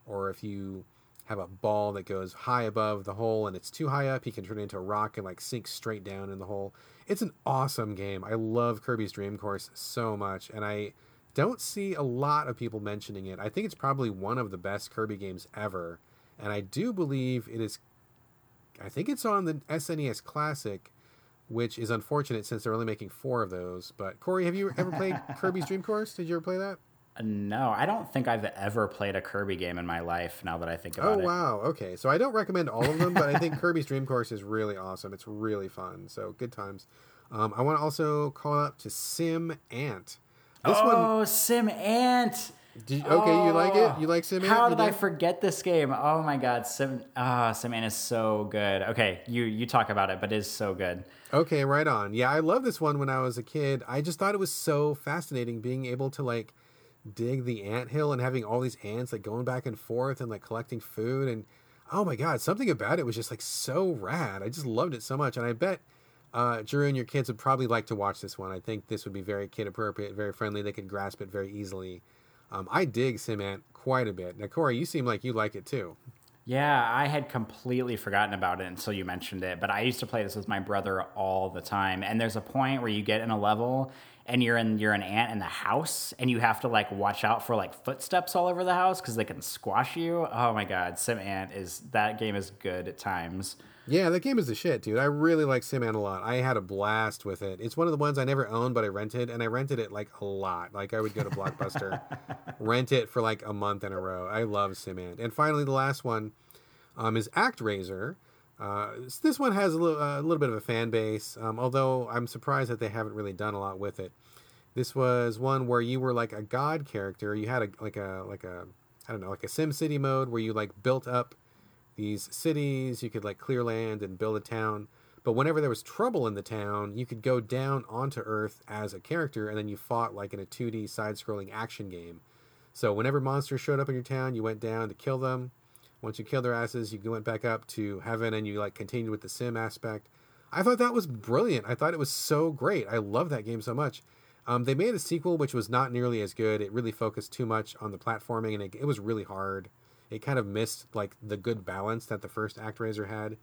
Or if you have a ball that goes high above the hole and it's too high up, he can turn it into a rock and like sink straight down in the hole. It's an awesome game. I love Kirby's Dream Course so much, and I don't see a lot of people mentioning it. I think it's probably one of the best Kirby games ever, and I do believe it is, I think it's on the S N E S Classic, which is unfortunate since they're only making four of those. But Corey, have you ever played Kirby's Dream Course? Did you ever play that? No, I don't think I've ever played a Kirby game in my life, now that I think about it. Oh, wow. It. Okay. So I don't recommend all of them, but I think Kirby's Dream Course is really awesome. It's really fun. So good times. Um, I want to also call up to Sim Ant. This oh, one... Sim Ant. Did you... Okay, oh, you like it? You like Sim Ant? How did, did I forget this game? Oh, my God. Sim oh, Sim Ant is so good. Okay, you, you talk about it, but it is so good. Okay, right on. Yeah, I love this one when I was a kid. I just thought it was so fascinating being able to, like, dig the anthill and having all these ants like going back and forth and like collecting food. And oh my God, something about it was just like so rad. I just loved it so much. And I bet uh Jeroen and your kids would probably like to watch this one. I think this would be very kid appropriate, very friendly. They could grasp it very easily. um I dig Sim Ant quite a bit. Now Corey, you seem like you like it too. Yeah, I had completely forgotten about it until you mentioned it, but I used to play this with my brother all the time. And there's a point where you get in a level and you're in you're an ant in the house and you have to like watch out for like footsteps all over the house because they can squash you. Oh my God, Sim Ant is that game is good at times. Yeah, that game is the shit, dude. I really like Sim Ant a lot. I had a blast with it. It's one of the ones I never owned, but I rented, and I rented it like a lot. Like I would go to Blockbuster, rent it for like a month in a row. I love Sim Ant. And finally, the last one um, is ActRaiser. Uh, this one has a little, uh, a little bit of a fan base, um, although I'm surprised that they haven't really done a lot with it. This was one where you were like a god character. You had a like a like a I don't know like a SimCity mode where you like built up these cities. You could like clear land and build a town, but whenever there was trouble in the town, you could go down onto Earth as a character, and then you fought like in a two D side-scrolling action game. So whenever monsters showed up in your town, you went down to kill them. Once you kill their asses, you went back up to heaven, and you like continued with the sim aspect. I thought that was brilliant. I thought it was so great. I love that game so much. Um, they made a sequel, which was not nearly as good. It really focused too much on the platforming, and it, it was really hard. It kind of missed like the good balance that the first ActRaiser had.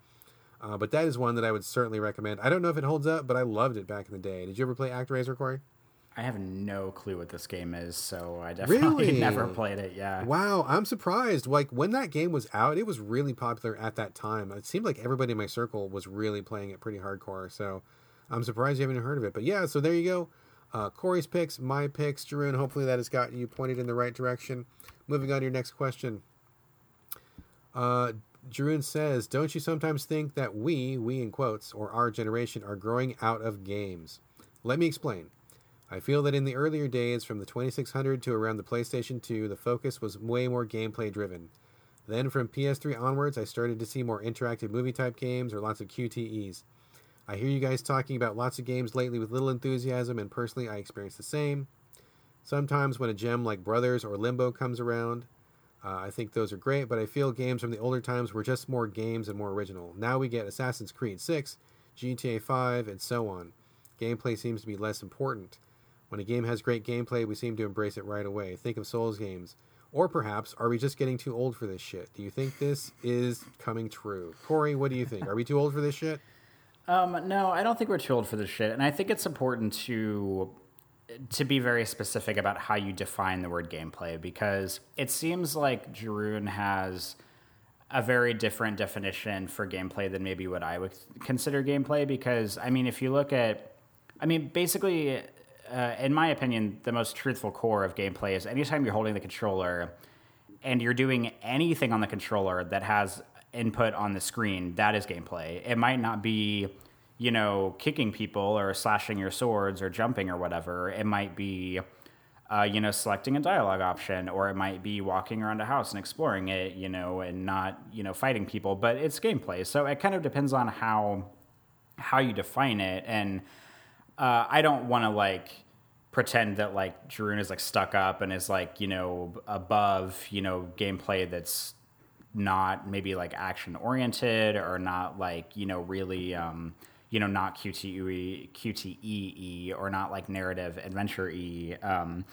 Uh, but that is one that I would certainly recommend. I don't know if it holds up, but I loved it back in the day. Did you ever play ActRaiser, Corey? I have no clue what this game is, so I definitely really? never played it. Yeah. Wow, I'm surprised. Like when that game was out, it was really popular at that time. It seemed like everybody in my circle was really playing it pretty hardcore. So I'm surprised you haven't heard of it. But yeah, so there you go. Uh, Corey's picks, my picks, Jeroen. Hopefully that has gotten you pointed in the right direction. Moving on to your next question. Uh, Jeroen says, don't you sometimes think that we, we in quotes, or our generation are growing out of games? Let me explain. I feel that in the earlier days, from the twenty-six hundred to around the PlayStation two, the focus was way more gameplay driven. Then from P S three onwards, I started to see more interactive movie type games or lots of Q T Es. I hear you guys talking about lots of games lately with little enthusiasm, and personally I experience the same. Sometimes when a gem like Brothers or Limbo comes around, Uh, I think those are great, but I feel games from the older times were just more games and more original. Now we get Assassin's Creed six, G T A five, and so on. Gameplay seems to be less important. When a game has great gameplay, we seem to embrace it right away. Think of Souls games. Or perhaps, are we just getting too old for this shit? Do you think this is coming true? Corey, what do you think? Are we too old for this shit? Um, no, I don't think we're too old for this shit. And I think it's important to to be very specific about how you define the word gameplay, because it seems like Jeroen has a very different definition for gameplay than maybe what I would consider gameplay. Because, I mean, if you look at... I mean, basically, uh, in my opinion, the most truthful core of gameplay is anytime you're holding the controller and you're doing anything on the controller that has input on the screen, that is gameplay. It might not be, you know, kicking people or slashing your swords or jumping or whatever. It might be, uh, you know, selecting a dialogue option, or it might be walking around a house and exploring it, you know, and not, you know, fighting people, but it's gameplay. So it kind of depends on how, how you define it. And, uh, I don't want to like pretend that like Jeroen is like stuck up and is like, you know, above, you know, gameplay that's not maybe like action oriented or not like, you know, really, um, you know, not Q T E, Q T E E or not like narrative adventure E. Um,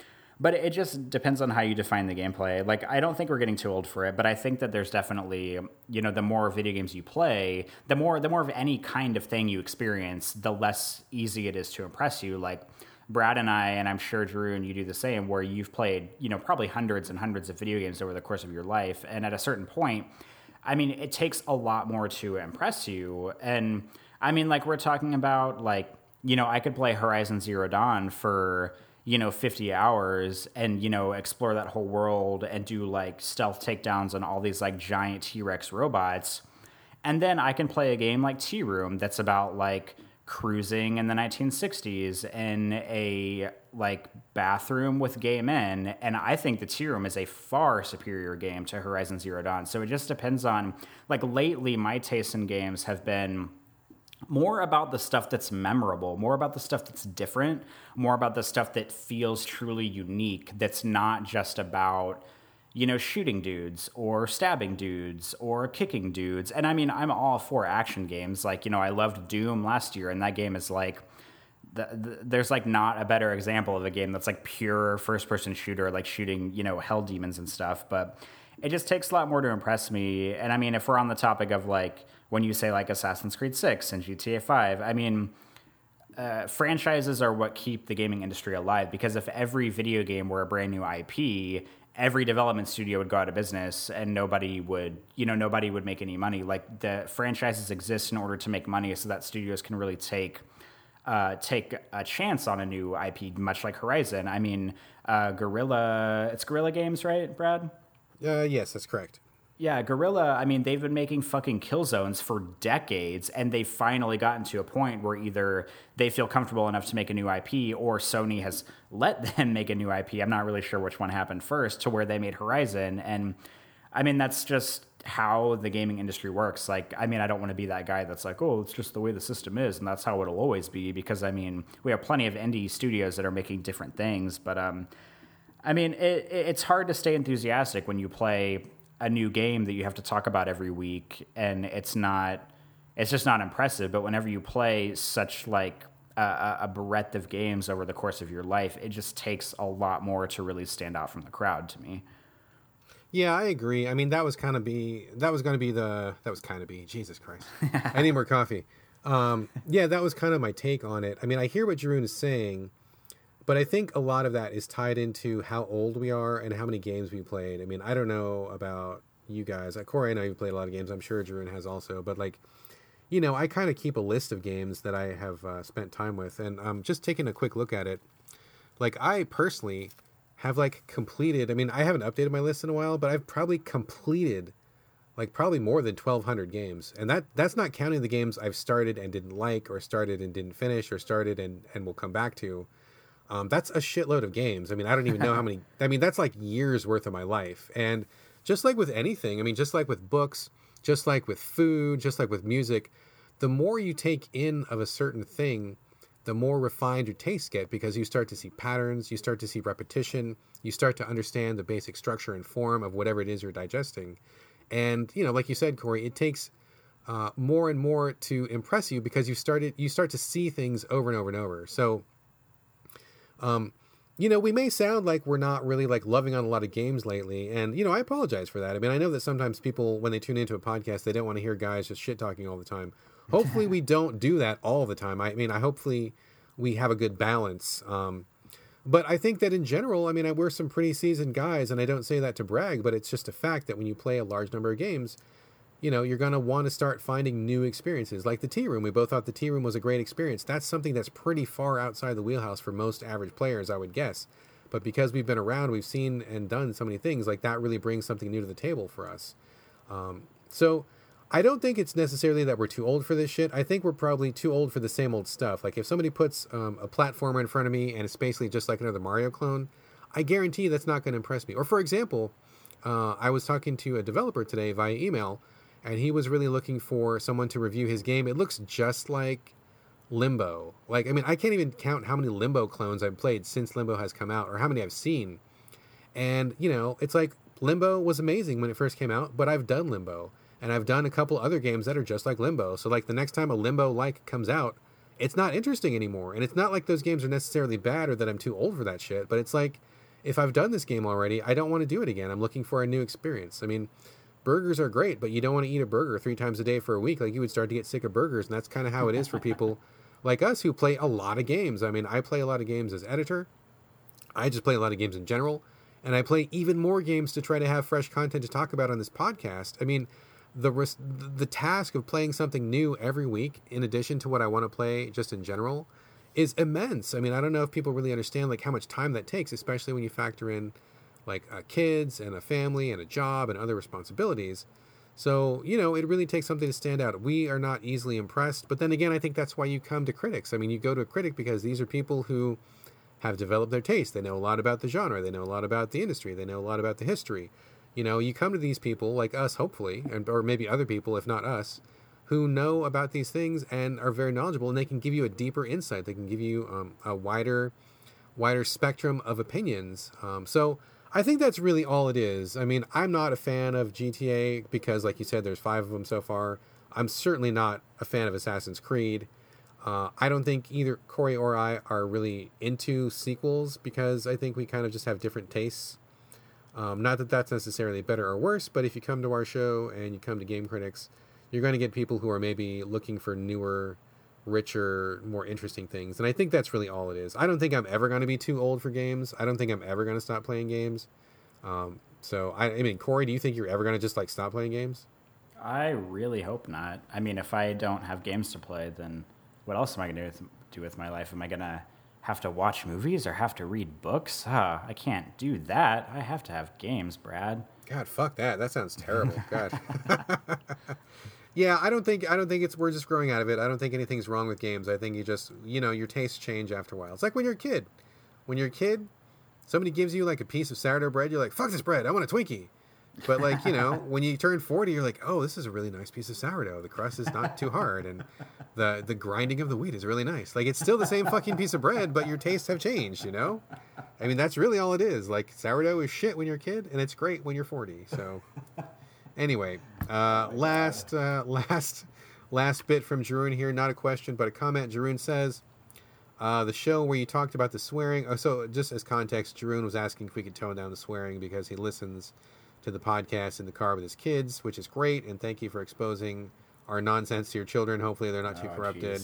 but it just depends on how you define the gameplay. Like, I don't think we're getting too old for it, but I think that there's definitely, you know, the more video games you play, the more, the more of any kind of thing you experience, the less easy it is to impress you. Like Brad and I, and I'm sure Drew and you do the same, where you've played, you know, probably hundreds and hundreds of video games over the course of your life. And at a certain point, I mean, it takes a lot more to impress you. And I mean, like, we're talking about, like, you know, I could play Horizon Zero Dawn for, you know, fifty hours and, you know, explore that whole world and do, like, stealth takedowns on all these, like, giant T-Rex robots. And then I can play a game like Tea Room that's about, like, cruising in the nineteen sixties in a, like, bathroom with gay men. And I think the Tea Room is a far superior game to Horizon Zero Dawn. So it just depends on, like, lately my tastes in games have been more about the stuff that's memorable, more about the stuff that's different, more about the stuff that feels truly unique, that's not just about, you know, shooting dudes or stabbing dudes or kicking dudes. And I mean, I'm all for action games. Like, you know, I loved Doom last year, and that game is like, the, the, there's like not a better example of a game that's like pure first-person shooter, like shooting, you know, hell demons and stuff. But it just takes a lot more to impress me. And I mean, if we're on the topic of, like, when you say, like, Assassin's Creed six and G T A five, I mean, uh, franchises are what keep the gaming industry alive, because if every video game were a brand new I P, every development studio would go out of business and nobody would, you know, nobody would make any money. Like, the franchises exist in order to make money so that studios can really take uh, take a chance on a new I P, much like Horizon. I mean, uh, Guerrilla, it's Guerrilla Games, right, Brad? Uh, yes, that's correct. Yeah, Guerrilla, I mean, they've been making fucking kill zones for decades, and they've finally gotten to a point where either they feel comfortable enough to make a new I P, or Sony has let them make a new I P. I'm not really sure which one happened first, to where they made Horizon. And I mean, that's just how the gaming industry works. Like, I mean, I don't want to be that guy that's like, oh, it's just the way the system is, and that's how it'll always be, because, I mean, we have plenty of indie studios that are making different things. But, um, I mean, it, it's hard to stay enthusiastic when you play a new game that you have to talk about every week, and it's not, it's just not impressive. But whenever you play such, like, a, a breadth of games over the course of your life, it just takes a lot more to really stand out from the crowd to me. Yeah, I agree. I mean, that was kind of be, that was going to be the, that was kind of be, Jesus Christ. I need more coffee. Um, yeah, that was kind of my take on it. I mean, I hear what Jeroen is saying, but I think a lot of that is tied into how old we are and how many games we played. I mean, I don't know about you guys. Corey, I know you've played a lot of games. I'm sure Jeroen has also. But, like, you know, I kind of keep a list of games that I have uh, spent time with. And um, just taking a quick look at it, like, I personally have, like, completed. I mean, I haven't updated my list in a while, but I've probably completed, like, probably more than twelve hundred games. And that that's not counting the games I've started and didn't like, or started and didn't finish, or started and, and will come back to. Um, that's a shitload of games. I mean, I don't even know how many. I mean, that's like years worth of my life. And just like with anything, I mean, just like with books, just like with food, just like with music, the more you take in of a certain thing, the more refined your tastes get, because you start to see patterns, you start to see repetition, you start to understand the basic structure and form of whatever it is you're digesting. And, you know, like you said, Corey, it takes uh, more and more to impress you because you started you start to see things over and over and over. So, um, you know, we may sound like we're not really like loving on a lot of games lately, and you know, I apologize for that. I mean, I know that sometimes people, when they tune into a podcast, they don't want to hear guys just shit talking all the time. Hopefully, we don't do that all the time. I mean, I hopefully we have a good balance. Um, But I think that in general, I mean, I we're some pretty seasoned guys, and I don't say that to brag, but it's just a fact that when you play a large number of games, you know, you're going to want to start finding new experiences. Like the Tea Room, we both thought the Tea Room was a great experience. That's something that's pretty far outside the wheelhouse for most average players, I would guess. But because we've been around, we've seen and done so many things, like that really brings something new to the table for us. Um, so I don't think it's necessarily that we're too old for this shit. I think we're probably too old for the same old stuff. Like if somebody puts um, a platformer in front of me and it's basically just like another Mario clone, I guarantee that's not going to impress me. Or for example, uh, I was talking to a developer today via email, and he was really looking for someone to review his game. It looks just like Limbo. Like, I mean, I can't even count how many Limbo clones I've played since Limbo has come out or how many I've seen. And, you know, it's like Limbo was amazing when it first came out, but I've done Limbo. And I've done a couple other games that are just like Limbo. So, like, the next time a Limbo-like comes out, it's not interesting anymore. And it's not like those games are necessarily bad or that I'm too old for that shit. But it's like, if I've done this game already, I don't want to do it again. I'm looking for a new experience. I mean, burgers are great, but you don't want to eat a burger three times a day for a week. Like, you would start to get sick of burgers. And that's kind of how it is for people like us who play a lot of games. I mean, I play a lot of games as editor. I just play a lot of games in general. And I play even more games to try to have fresh content to talk about on this podcast. I mean... The risk, the task of playing something new every week, in addition to what I want to play just in general, is immense. I mean, I don't know if people really understand like how much time that takes, especially when you factor in like uh, kids and a family and a job and other responsibilities. So, you know, it really takes something to stand out. We are not easily impressed. But then again, I think that's why you come to critics. I mean, you go to a critic because these are people who have developed their taste. They know a lot about the genre. They know a lot about the industry. They know a lot about the history. You know, you come to these people like us, hopefully, and or maybe other people, if not us, who know about these things and are very knowledgeable, and they can give you a deeper insight. They can give you um, a wider, wider spectrum of opinions. Um, so I think that's really all it is. I mean, I'm not a fan of G T A because, like you said, there's five of them so far. I'm certainly not a fan of Assassin's Creed. Uh, I don't think either Corey or I are really into sequels because I think we kind of just have different tastes. Um, not that that's necessarily better or worse, but if you come to our show and you come to Game Critics, you're going to get people who are maybe looking for newer, richer, more interesting things. And I think that's really all it is. I don't think I'm ever going to be too old for games. I don't think I'm ever going to stop playing games. Um, so, I, I mean, Corey, do you think you're ever going to just, like, stop playing games? I really hope not. I mean, if I don't have games to play, then what else am I going to do with, do with my life? Am I going to... have to watch movies or have to read books? Huh, I can't do that. I have to have games, Brad. God, fuck that. That sounds terrible. God. yeah, I don't think I don't think it's we're just growing out of it. I don't think anything's wrong with games. I think you just, you know, your tastes change after a while. It's like when you're a kid. When you're a kid, somebody gives you like a piece of sourdough bread, you're like, "Fuck this bread. I want a Twinkie." But like, you know, when you turn forty, you're like, "Oh, this is a really nice piece of sourdough. The crust is not too hard, and the the grinding of the wheat is really nice." Like, it's still the same fucking piece of bread, but your tastes have changed, you know? I mean, that's really all it is. Like, sourdough is shit when you're a kid, and it's great when you're forty. So anyway, uh, last uh, last last bit from Jeroen here. Not a question, but a comment. Jeroen says, uh, the show where you talked about the swearing. Oh, so just as context, Jeroen was asking if we could tone down the swearing because he listens to the podcast in the car with his kids, which is great, and thank you for exposing our nonsense to your children. Hopefully they're not too oh, corrupted.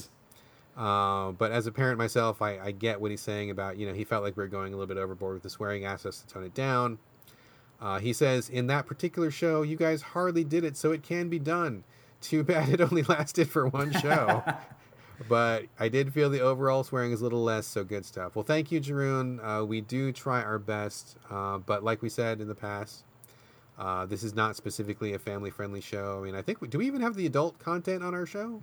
Uh, but as a parent myself, I, I get what he's saying about, you know, he felt like we were going a little bit overboard with the swearing, asked us to tone it down. Uh, he says, in that particular show, you guys hardly did it, so it can be done. Too bad it only lasted for one show. But I did feel the overall swearing is a little less, so good stuff. Well, thank you, Jeroen. Uh, we do try our best, uh, but like we said in the past, Uh, this is not specifically a family-friendly show. I mean, I think we, do we even have the adult content on our show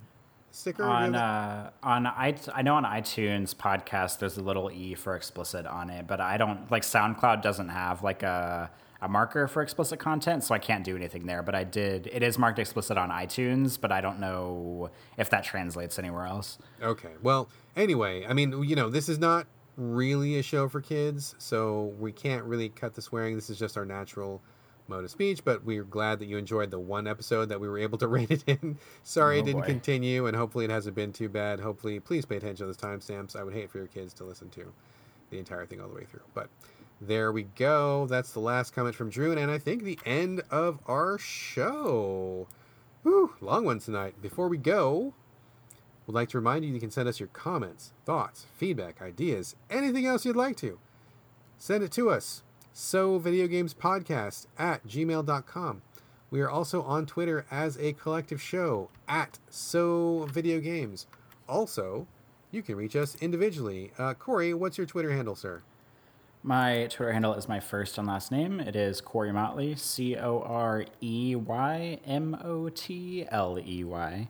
sticker on uh, on I I know on iTunes podcast there's a little E for explicit on it, but I don't like SoundCloud doesn't have like a a marker for explicit content, so I can't do anything there. But I did it is marked explicit on iTunes, but I don't know if that translates anywhere else. Okay. Well, anyway, I mean, you know, this is not really a show for kids, so we can't really cut the swearing. This is just our natural mode of speech, but we're glad that you enjoyed the one episode that we were able to rate it in. Sorry oh, it didn't boy. continue, and hopefully it hasn't been too bad. Hopefully, please pay attention to those timestamps. I would hate for your kids to listen to the entire thing all the way through. But there we go. That's the last comment from Drew, and I think the end of our show. Whew, long one tonight. Before we go, we'd like to remind you you can send us your comments, thoughts, feedback, ideas, anything else you'd like to. Send it to us. So videogamespodcast at gmail dot com. We are also on Twitter as a collective show at So Video Games. Also, you can reach us individually. Uh, Corey, what's your Twitter handle, sir? My Twitter handle is my first and last name. It is Corey Motley, C O R E Y M O T L E Y.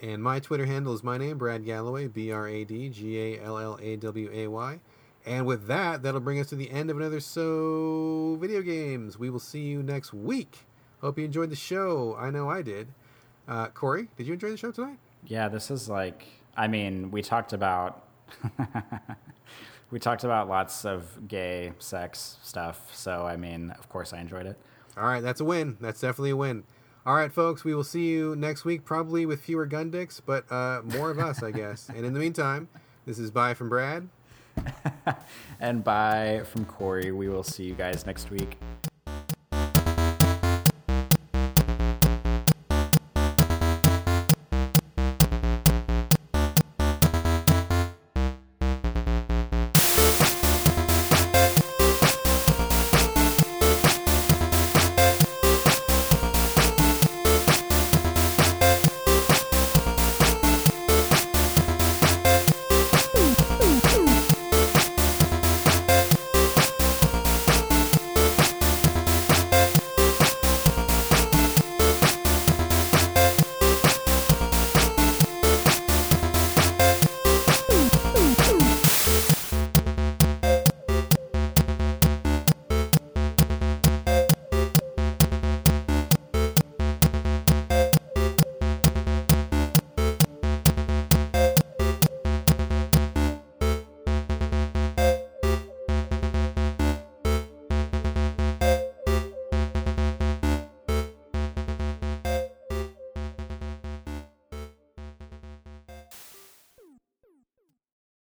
And my Twitter handle is my name, Brad Galloway, B R A D G A L L A W A Y. And with that, that'll bring us to the end of another So Video Games. We will see you next week. Hope you enjoyed the show. I know I did. Uh, Corey, did you enjoy the show tonight? Yeah, this is like, I mean, we talked about, we talked about lots of gay sex stuff. So, I mean, of course I enjoyed it. All right, that's a win. That's definitely a win. All right, folks, we will see you next week, probably with fewer gun dicks, but uh, more of us, I guess. And in the meantime, this is bye from Brad. And bye from Corey. We will see you guys next week.